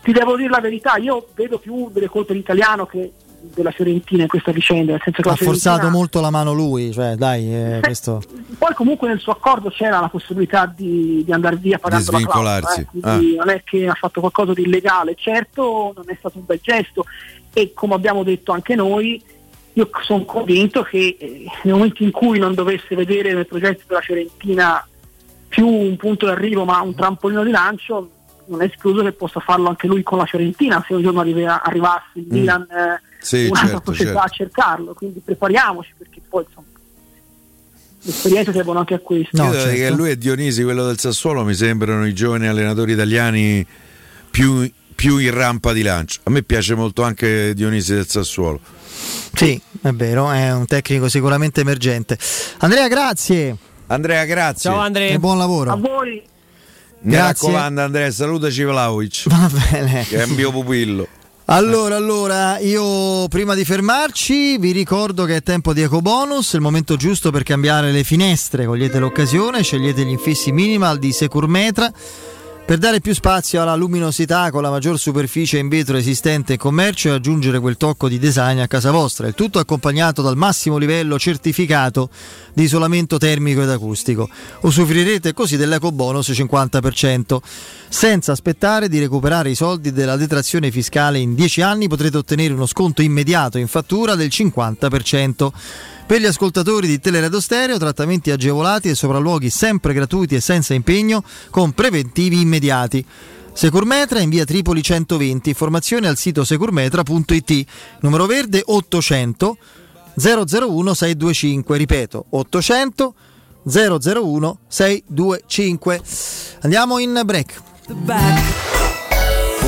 ti devo dire la verità, io vedo più delle colpe dell'italiano che della Fiorentina in questa vicenda, nel senso che ha forzato molto la mano lui, questo. Poi comunque nel suo accordo c'era la possibilità di andare via pagando la clausola, quindi non è che ha fatto qualcosa di illegale. Certo, non è stato un bel gesto, e come abbiamo detto anche noi, io sono convinto che nel momento in cui non dovesse vedere nel progetto della Fiorentina più un punto d'arrivo ma un trampolino di lancio, non è escluso che possa farlo anche lui con la Fiorentina, se un giorno arrivasse il Milan, a cercarlo. Quindi prepariamoci, perché poi insomma le esperienze servono anche a questo. No, certo. Che lui e Dionisi, quello del Sassuolo, mi sembrano i giovani allenatori italiani più in rampa di lancio. A me piace molto anche Dionisi del Sassuolo. Sì, è vero, è un tecnico sicuramente emergente. Andrea, grazie. Ciao Andrea. E buon lavoro. A voi. Mi raccomando Andrea, salutaci Vlahović. Va bene. Che è un mio pupillo. Allora, io prima di fermarci vi ricordo che è tempo di Ecobonus, il momento giusto per cambiare le finestre. Cogliete l'occasione, scegliete gli infissi minimal di Securmetra per dare più spazio alla luminosità, con la maggior superficie in vetro esistente in commercio, e aggiungere quel tocco di design a casa vostra. Il tutto accompagnato dal massimo livello certificato di isolamento termico ed acustico. Usufruirete così dell'ecobonus 50%. Senza aspettare di recuperare i soldi della detrazione fiscale in 10 anni, potrete ottenere uno sconto immediato in fattura del 50%. Per gli ascoltatori di Teleradio Stereo, trattamenti agevolati e sopralluoghi sempre gratuiti e senza impegno, con preventivi immediati. Securmetra in via Tripoli 120, informazione al sito securmetra.it, numero verde 800 001 625, ripeto 800 001 625. Andiamo in break.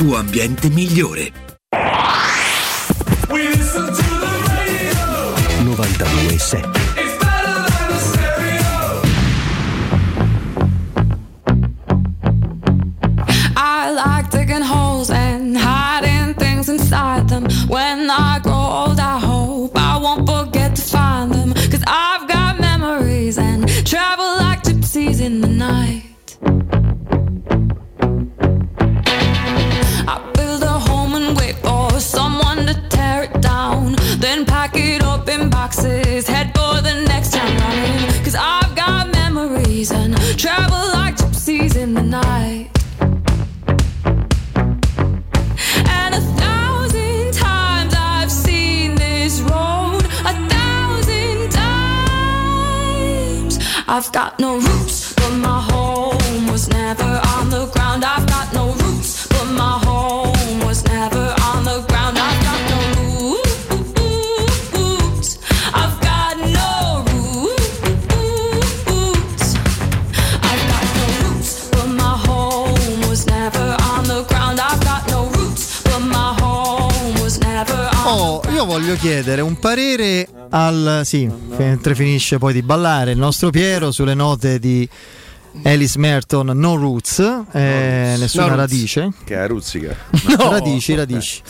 tuo ambiente migliore. 92.7. I like digging holes and hiding things inside them. When I grow old I hope I won't forget to find them, 'cause I've got memories and travel like gypsies in the night. Someone to tear it down, then pack it up in boxes, head for the next town round. 'Cause I've got memories and travel like gypsies in the night. And 1,000 times I've seen this road, 1,000 times. I've got no roots, but my home was never on the ground. I've got no roots, but my home was never on the ground. I've got no roots. voglio chiedere un parere al mentre finisce poi di ballare il nostro Piero sulle note di Alice Merton, No Roots, Nessuna no Radice Roots. Che è Ruzzica no. Radici.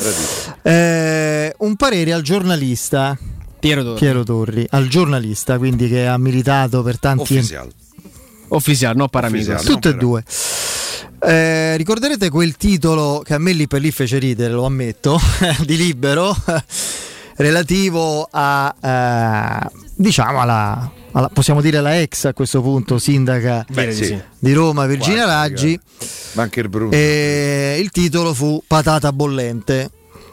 Un parere al giornalista Piero Torri, al giornalista quindi che ha militato per tanti Official, no Paramico, tutte e due. Ricorderete quel titolo che a me lì per lì fece ridere, lo ammetto, di Libero, relativo a diciamo alla possiamo dire la ex a questo punto sindaca di Roma, Virginia Raggi. Ma anche il Bruno. Il titolo fu Patata bollente.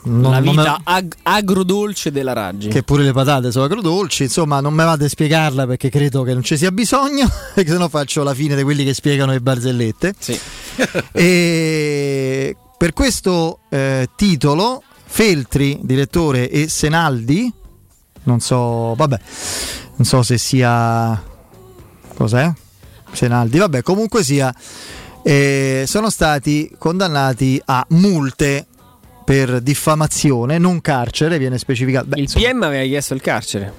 La vita agrodolce della Raggi, che pure le patate sono agrodolci, insomma non me vado a spiegarla perché credo che non ci sia bisogno, perché sennò faccio la fine di quelli che spiegano le barzellette. E per questo titolo Feltri, direttore, e Senaldi, non so se sia cos'è Senaldi, vabbè comunque sia, sono stati condannati a multe per diffamazione, non carcere, viene specificato. Beh, il PM aveva chiesto il carcere.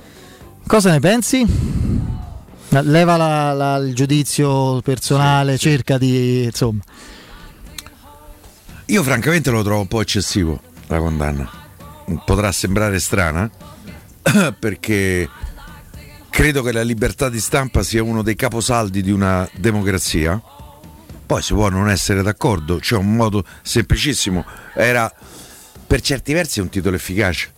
Cosa ne pensi? Leva il giudizio personale, cerca di, insomma. Io francamente lo trovo un po' eccessivo la condanna. Potrà sembrare strana perché credo che la libertà di stampa sia uno dei caposaldi di una democrazia. Poi si può non essere d'accordo, c'è un modo semplicissimo, era per certi versi un titolo efficace.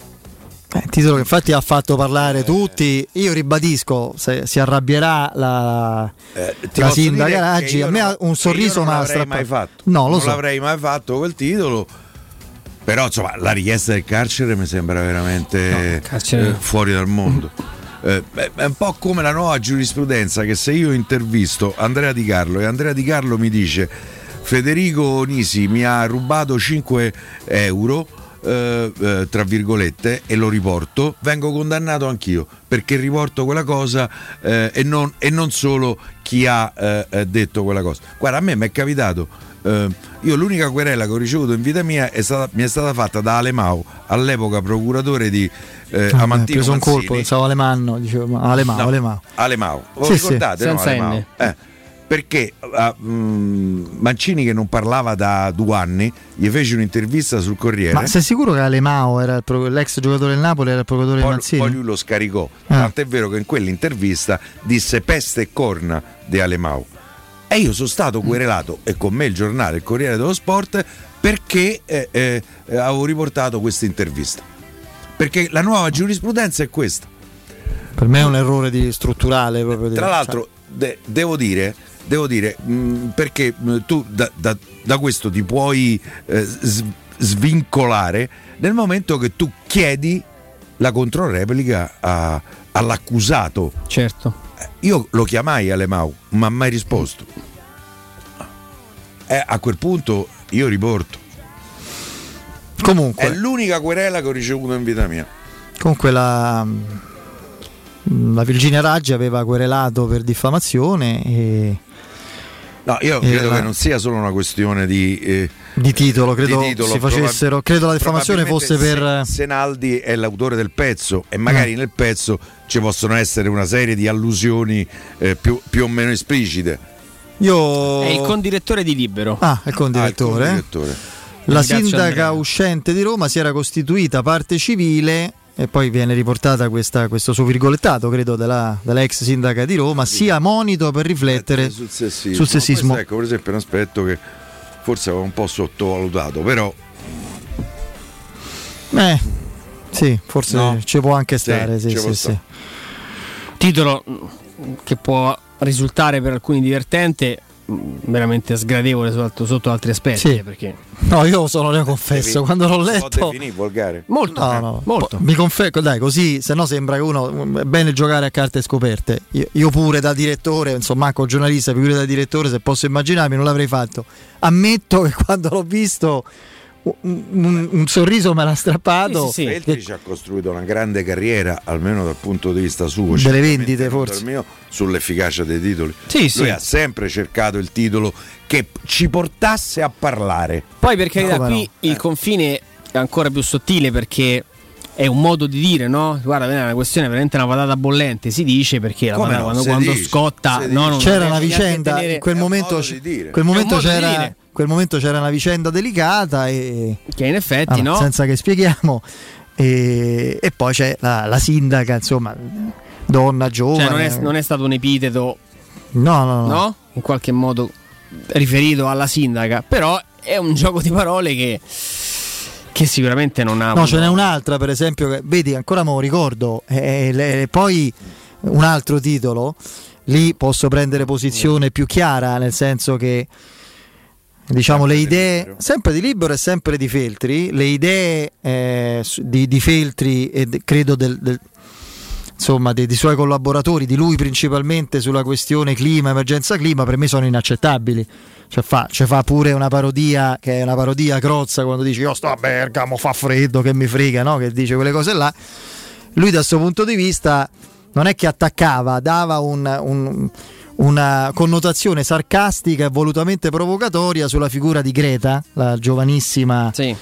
Titolo che infatti ha fatto parlare tutti, io ribadisco, se si arrabbierà la sindaca Raggi, a me ha un sorriso ma l'avrei mai fatto quel titolo. Però insomma, la richiesta del carcere mi sembra veramente fuori dal mondo. È un po' come la nuova giurisprudenza che se io intervisto Andrea Di Carlo e Andrea Di Carlo mi dice Federico Nisi mi ha rubato 5 euro tra virgolette e lo riporto, vengo condannato anch'io perché riporto quella cosa e non solo chi ha detto quella cosa. Guarda, a me mi è capitato, io l'unica querela che ho ricevuto in vita mia mi è stata fatta da Alemao, all'epoca procuratore di Amantino Manzini. Ho preso un colpo, pensavo Alemanno, dicevo Alemao. Lo ricordate? Sì, no, Alemao. Perché Mancini, che non parlava da 2 anni, gli fece un'intervista sul Corriere. Ma sei sicuro che Alemao era l'ex giocatore del Napoli, era il procuratore di Mancini? Poi lui lo scaricò, tant'è vero che in quell'intervista disse peste e corna di Alemao. E io sono stato querelato, e con me il giornale, il Corriere dello Sport, perché avevo riportato questa intervista. Perché la nuova giurisprudenza è questa. Per me è un errore strutturale. Proprio tra l'altro, devo dire, perché tu da questo ti puoi svincolare nel momento che tu chiedi la controreplica all'accusato. Certo. Io lo chiamai Alemao, ma mai risposto. A quel punto io riporto. Comunque è l'unica querela che ho ricevuto in vita mia. Comunque la Virginia Raggi aveva querelato per diffamazione credo che non sia solo una questione di titolo, credo la diffamazione fosse per Senaldi è l'autore del pezzo e magari nel pezzo ci possono essere una serie di allusioni più o meno esplicite. Io è il condirettore di Libero. Il condirettore. La sindaca uscente di Roma si era costituita parte civile e poi viene riportata questo suo virgolettato, credo, della ex sindaca di Roma, sia monito per riflettere sul sessismo. Ecco, per esempio, un aspetto che forse avevo un po' sottovalutato, però forse no. Ci può anche stare. Sì. Titolo che può risultare per alcuni divertente, veramente sgradevole sotto altri aspetti. Sì. Perché no, io sono, ne confesso, quando l'ho letto volgare. Molto. Mi confesso, dai, così sennò sembra che uno è bene giocare a carte scoperte. Io pure da direttore, insomma, anche giornalista, pure da direttore, se posso immaginarmi, non l'avrei fatto. Ammetto che quando l'ho visto un sorriso me l'ha strappato. Feltri ci ha costruito una grande carriera, almeno dal punto di vista suo, delle vendite forse, mio, sull'efficacia dei titoli. Lui ha sempre cercato il titolo che ci portasse a parlare. Poi, per carità, qui il confine è ancora più sottile, perché è un modo di dire, no? Guarda, è una questione veramente una patata bollente, si dice, perché la patata, quando dice, scotta, no, c'era una vicenda, tenere, in quel momento c'era... In quel momento c'era una vicenda delicata e che in effetti no, senza che spieghiamo, e poi c'è la sindaca, insomma, donna giovane, cioè non è stato un epiteto no, in qualche modo riferito alla sindaca, però è un gioco di parole che sicuramente non ha. No, ce n'è un'altra, per esempio, che, vedi, ancora me lo ricordo, poi un altro titolo, lì posso prendere posizione più chiara, nel senso che, diciamo, le idee sempre di Libero e sempre di Feltri, le idee di Feltri e credo insomma dei suoi collaboratori, di lui principalmente, sulla questione clima, emergenza clima, per me sono inaccettabili. Cioè fa pure una parodia, che è una parodia crozza, quando dice io sto a Bergamo, fa freddo, che mi frega, no? Che dice quelle cose là. Lui, dal suo punto di vista, non è che attaccava, dava una connotazione sarcastica e volutamente provocatoria sulla figura di Greta, la giovanissima, sì,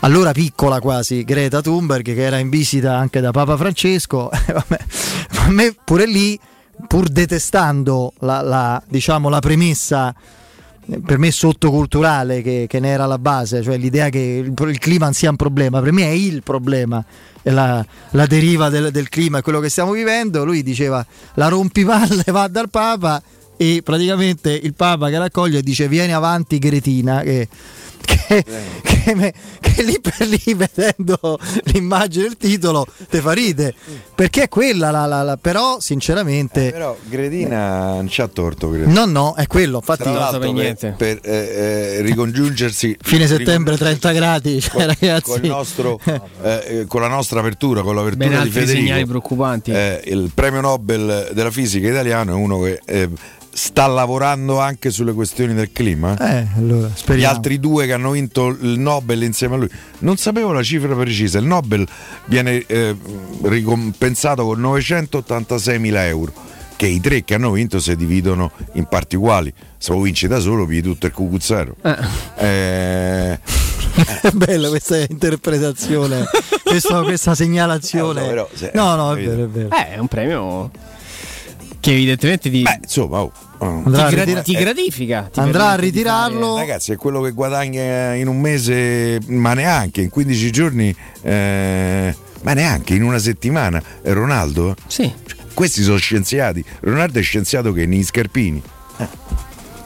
allora piccola quasi, Greta Thunberg, che era in visita anche da Papa Francesco. A me pure lì, pur detestando la premessa, per me sottoculturale, che ne era la base, cioè l'idea che il clima non sia un problema, per me è il problema, è la deriva del clima, è quello che stiamo vivendo. Lui diceva la rompipalle va dal Papa, e praticamente il Papa che raccoglie dice vieni avanti Gretina, che lì per lì, vedendo l'immagine e il titolo, te fa ride, perché è quella la però sinceramente però Gredina non c'ha torto, credo. No, è quello, infatti per ricongiungersi fine settembre 30 gradi, cioè, ragazzi, con la nostra apertura, con l'apertura ben di Federico, segnali preoccupanti. Il premio Nobel della fisica italiano è uno che sta lavorando anche sulle questioni del clima. Allora, gli altri due che hanno vinto il Nobel insieme a lui, non sapevo la cifra precisa, il Nobel viene ricompensato con 986.000 euro, che i tre che hanno vinto si dividono in parti uguali. Se lo vinci da solo pigli tutto il cucuzzaro. È bella questa interpretazione, questa segnalazione. Però, no, è vero. È un premio che evidentemente ti gratifica, andrà a ritirarlo. Ragazzi, è quello che guadagna in un mese, ma neanche in 15 giorni, ma neanche in una settimana. Ronaldo? Sì. Questi sono scienziati. Ronaldo è scienziato che nei scarpini.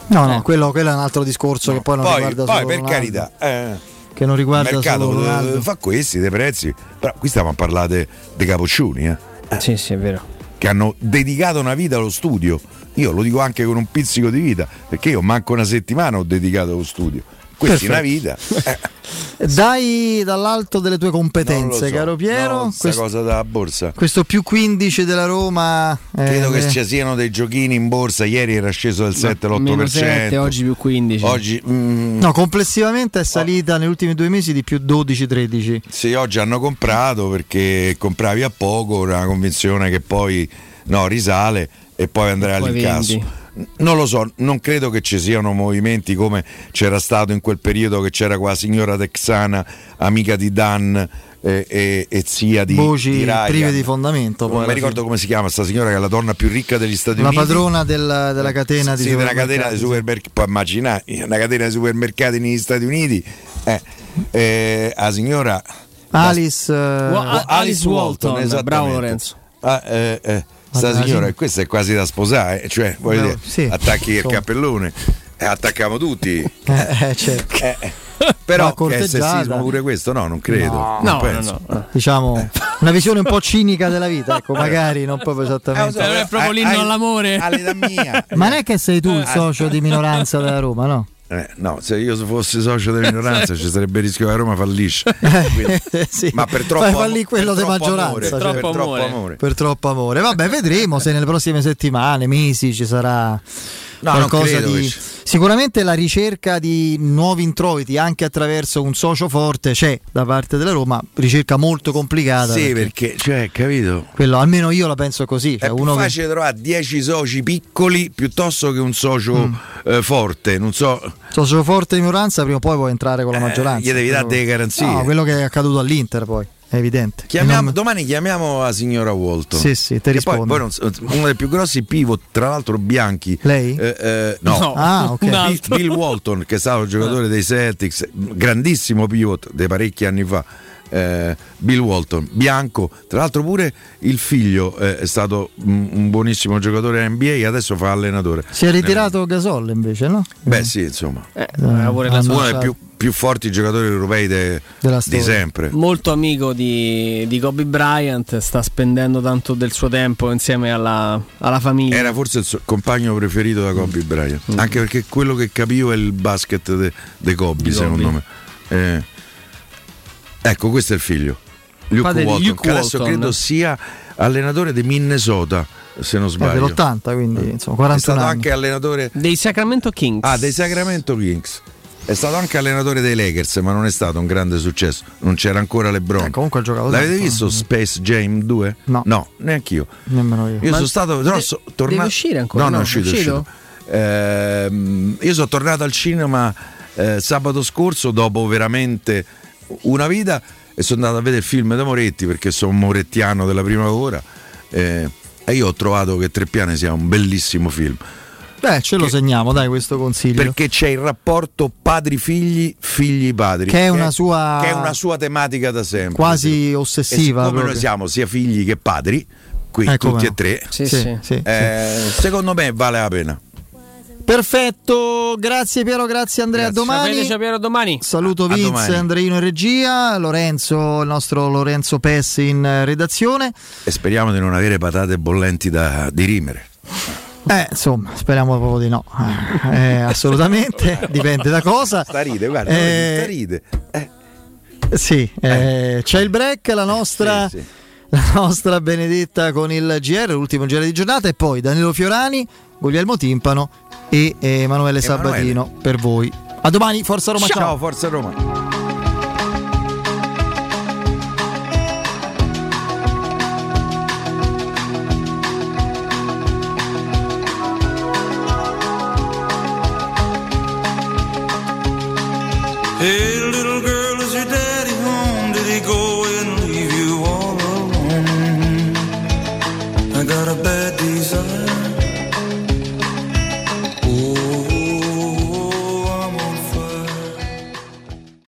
No, quello è un altro discorso, no, che poi non riguarda solo per Ronaldo. Carità. Che non riguarda il mercato solo Ronaldo. Fa questi dei prezzi. Però qui stiamo a parlare dei capoccioni, Sì, è vero, che hanno dedicato una vita allo studio. Io lo dico anche con un pizzico di vita, perché io manco una settimana ho dedicato allo studio. Questa è una vita. Dai, dall'alto delle tue competenze, caro Piero, questa cosa dalla borsa, questo più 15 della Roma, credo che ci siano dei giochini in borsa. Ieri era sceso del 7 all'8%, oggi più 15. Oggi no, complessivamente è salita negli ultimi 2 mesi di più 12-13. Sì, oggi hanno comprato perché compravi a poco, una convinzione che poi risale e poi andrà all'incasso. Non lo so, non credo che ci siano movimenti come c'era stato in quel periodo, che c'era quella signora texana, amica di Dan e zia di voci prive di fondamento. Non mi ricordo come si chiama sta signora, che è la donna più ricca degli Stati Uniti, la padrona della catena di supermercati. Catena di supermercati, puoi immaginare, una catena di supermercati negli Stati Uniti. La signora Alice Walton, bravo Lorenzo. Sta signora, questa è quasi da sposare, cioè voglio dire, sì, attacchi il cappellone, attacchiamo tutti, certo. Però è sessismo pure questo? No, non credo, non penso. No. Diciamo una visione un po' cinica della vita, ecco, magari non proprio esattamente. Non è proprio l'inno all'amore. All'età mia. Ma non è che sei tu il socio di minoranza della Roma, no? No, se io fossi socio della minoranza ci sarebbe il rischio che la Roma fallisce. Sì. Ma per troppo amore, quello di maggioranza, amore, cioè, per troppo amore. Vabbè, vedremo se nelle prossime settimane, mesi ci sarà qualcosa di. Sicuramente la ricerca di nuovi introiti anche attraverso un socio forte c'è da parte della Roma, ricerca molto complicata. Sì, perché cioè, capito? Quello almeno io la penso così. Cioè, è uno più facile trovare 10 soci piccoli piuttosto che un socio forte, non so. Socio forte di minoranza prima o poi può entrare con la maggioranza. Gli devi dare delle garanzie. No, quello che è accaduto all'Inter poi. è evidente. Domani chiamiamo la signora Walton. Sì, sì, te rispondo. Poi uno dei più grossi pivot, tra l'altro bianchi. Lei? No. Ah, okay. Bill Walton, che è stato il giocatore dei Celtics, grandissimo pivot di parecchi anni fa. Bill Walton, bianco, tra l'altro pure il figlio è stato un buonissimo giocatore NBA, adesso fa allenatore. Si è ritirato Gasol invece, no? Beh sì, insomma, uno dei più forti giocatori europei di sempre. Molto amico di Kobe Bryant, sta spendendo tanto del suo tempo insieme alla famiglia. Era forse il suo compagno preferito da Kobe Bryant, anche perché quello che capivo è il basket di Kobe, secondo me. Ecco, questo è il figlio, Luke Walton, che adesso credo sia allenatore di Minnesota, se non sbaglio. Dell'80, quindi insomma 41 anni. È stato anche allenatore dei Sacramento Kings. Ah, dei Sacramento Kings. È stato anche allenatore dei Lakers, ma non è stato un grande successo. Non c'era ancora LeBron. Comunque ha giocato. L'avete visto Space Jam 2? No. No, neanche io. Nemmeno io. Io sono stato tornato. Deve uscire ancora? No, non è uscito. Io sono tornato al cinema sabato scorso dopo veramente una vita, e sono andato a vedere il film da Moretti, perché sono un morettiano della prima ora, e io ho trovato che Tre Piani sia un bellissimo film. Lo segniamo, dai, questo consiglio, perché c'è il rapporto padri-figli, figli-padri, che è una sua tematica da sempre, quasi ossessiva. Come noi siamo sia figli che padri, qui tutti e tre, sì. Secondo me vale la pena. Perfetto, grazie Piero, grazie Andrea, domani. Saluto Vince, Andreino in regia, Lorenzo, il nostro Lorenzo Pessi in redazione. E speriamo di non avere patate bollenti da dirimere. Insomma, speriamo proprio di no. Assolutamente, dipende da cosa. Sta ride, guarda. C'è il break, la nostra Benedetta con il GR, l'ultimo GR di giornata, e poi Danilo Fiorani, Guglielmo Timpano e Emanuele Sabatino per voi. A domani, Forza Roma. Ciao Forza Roma. Hey,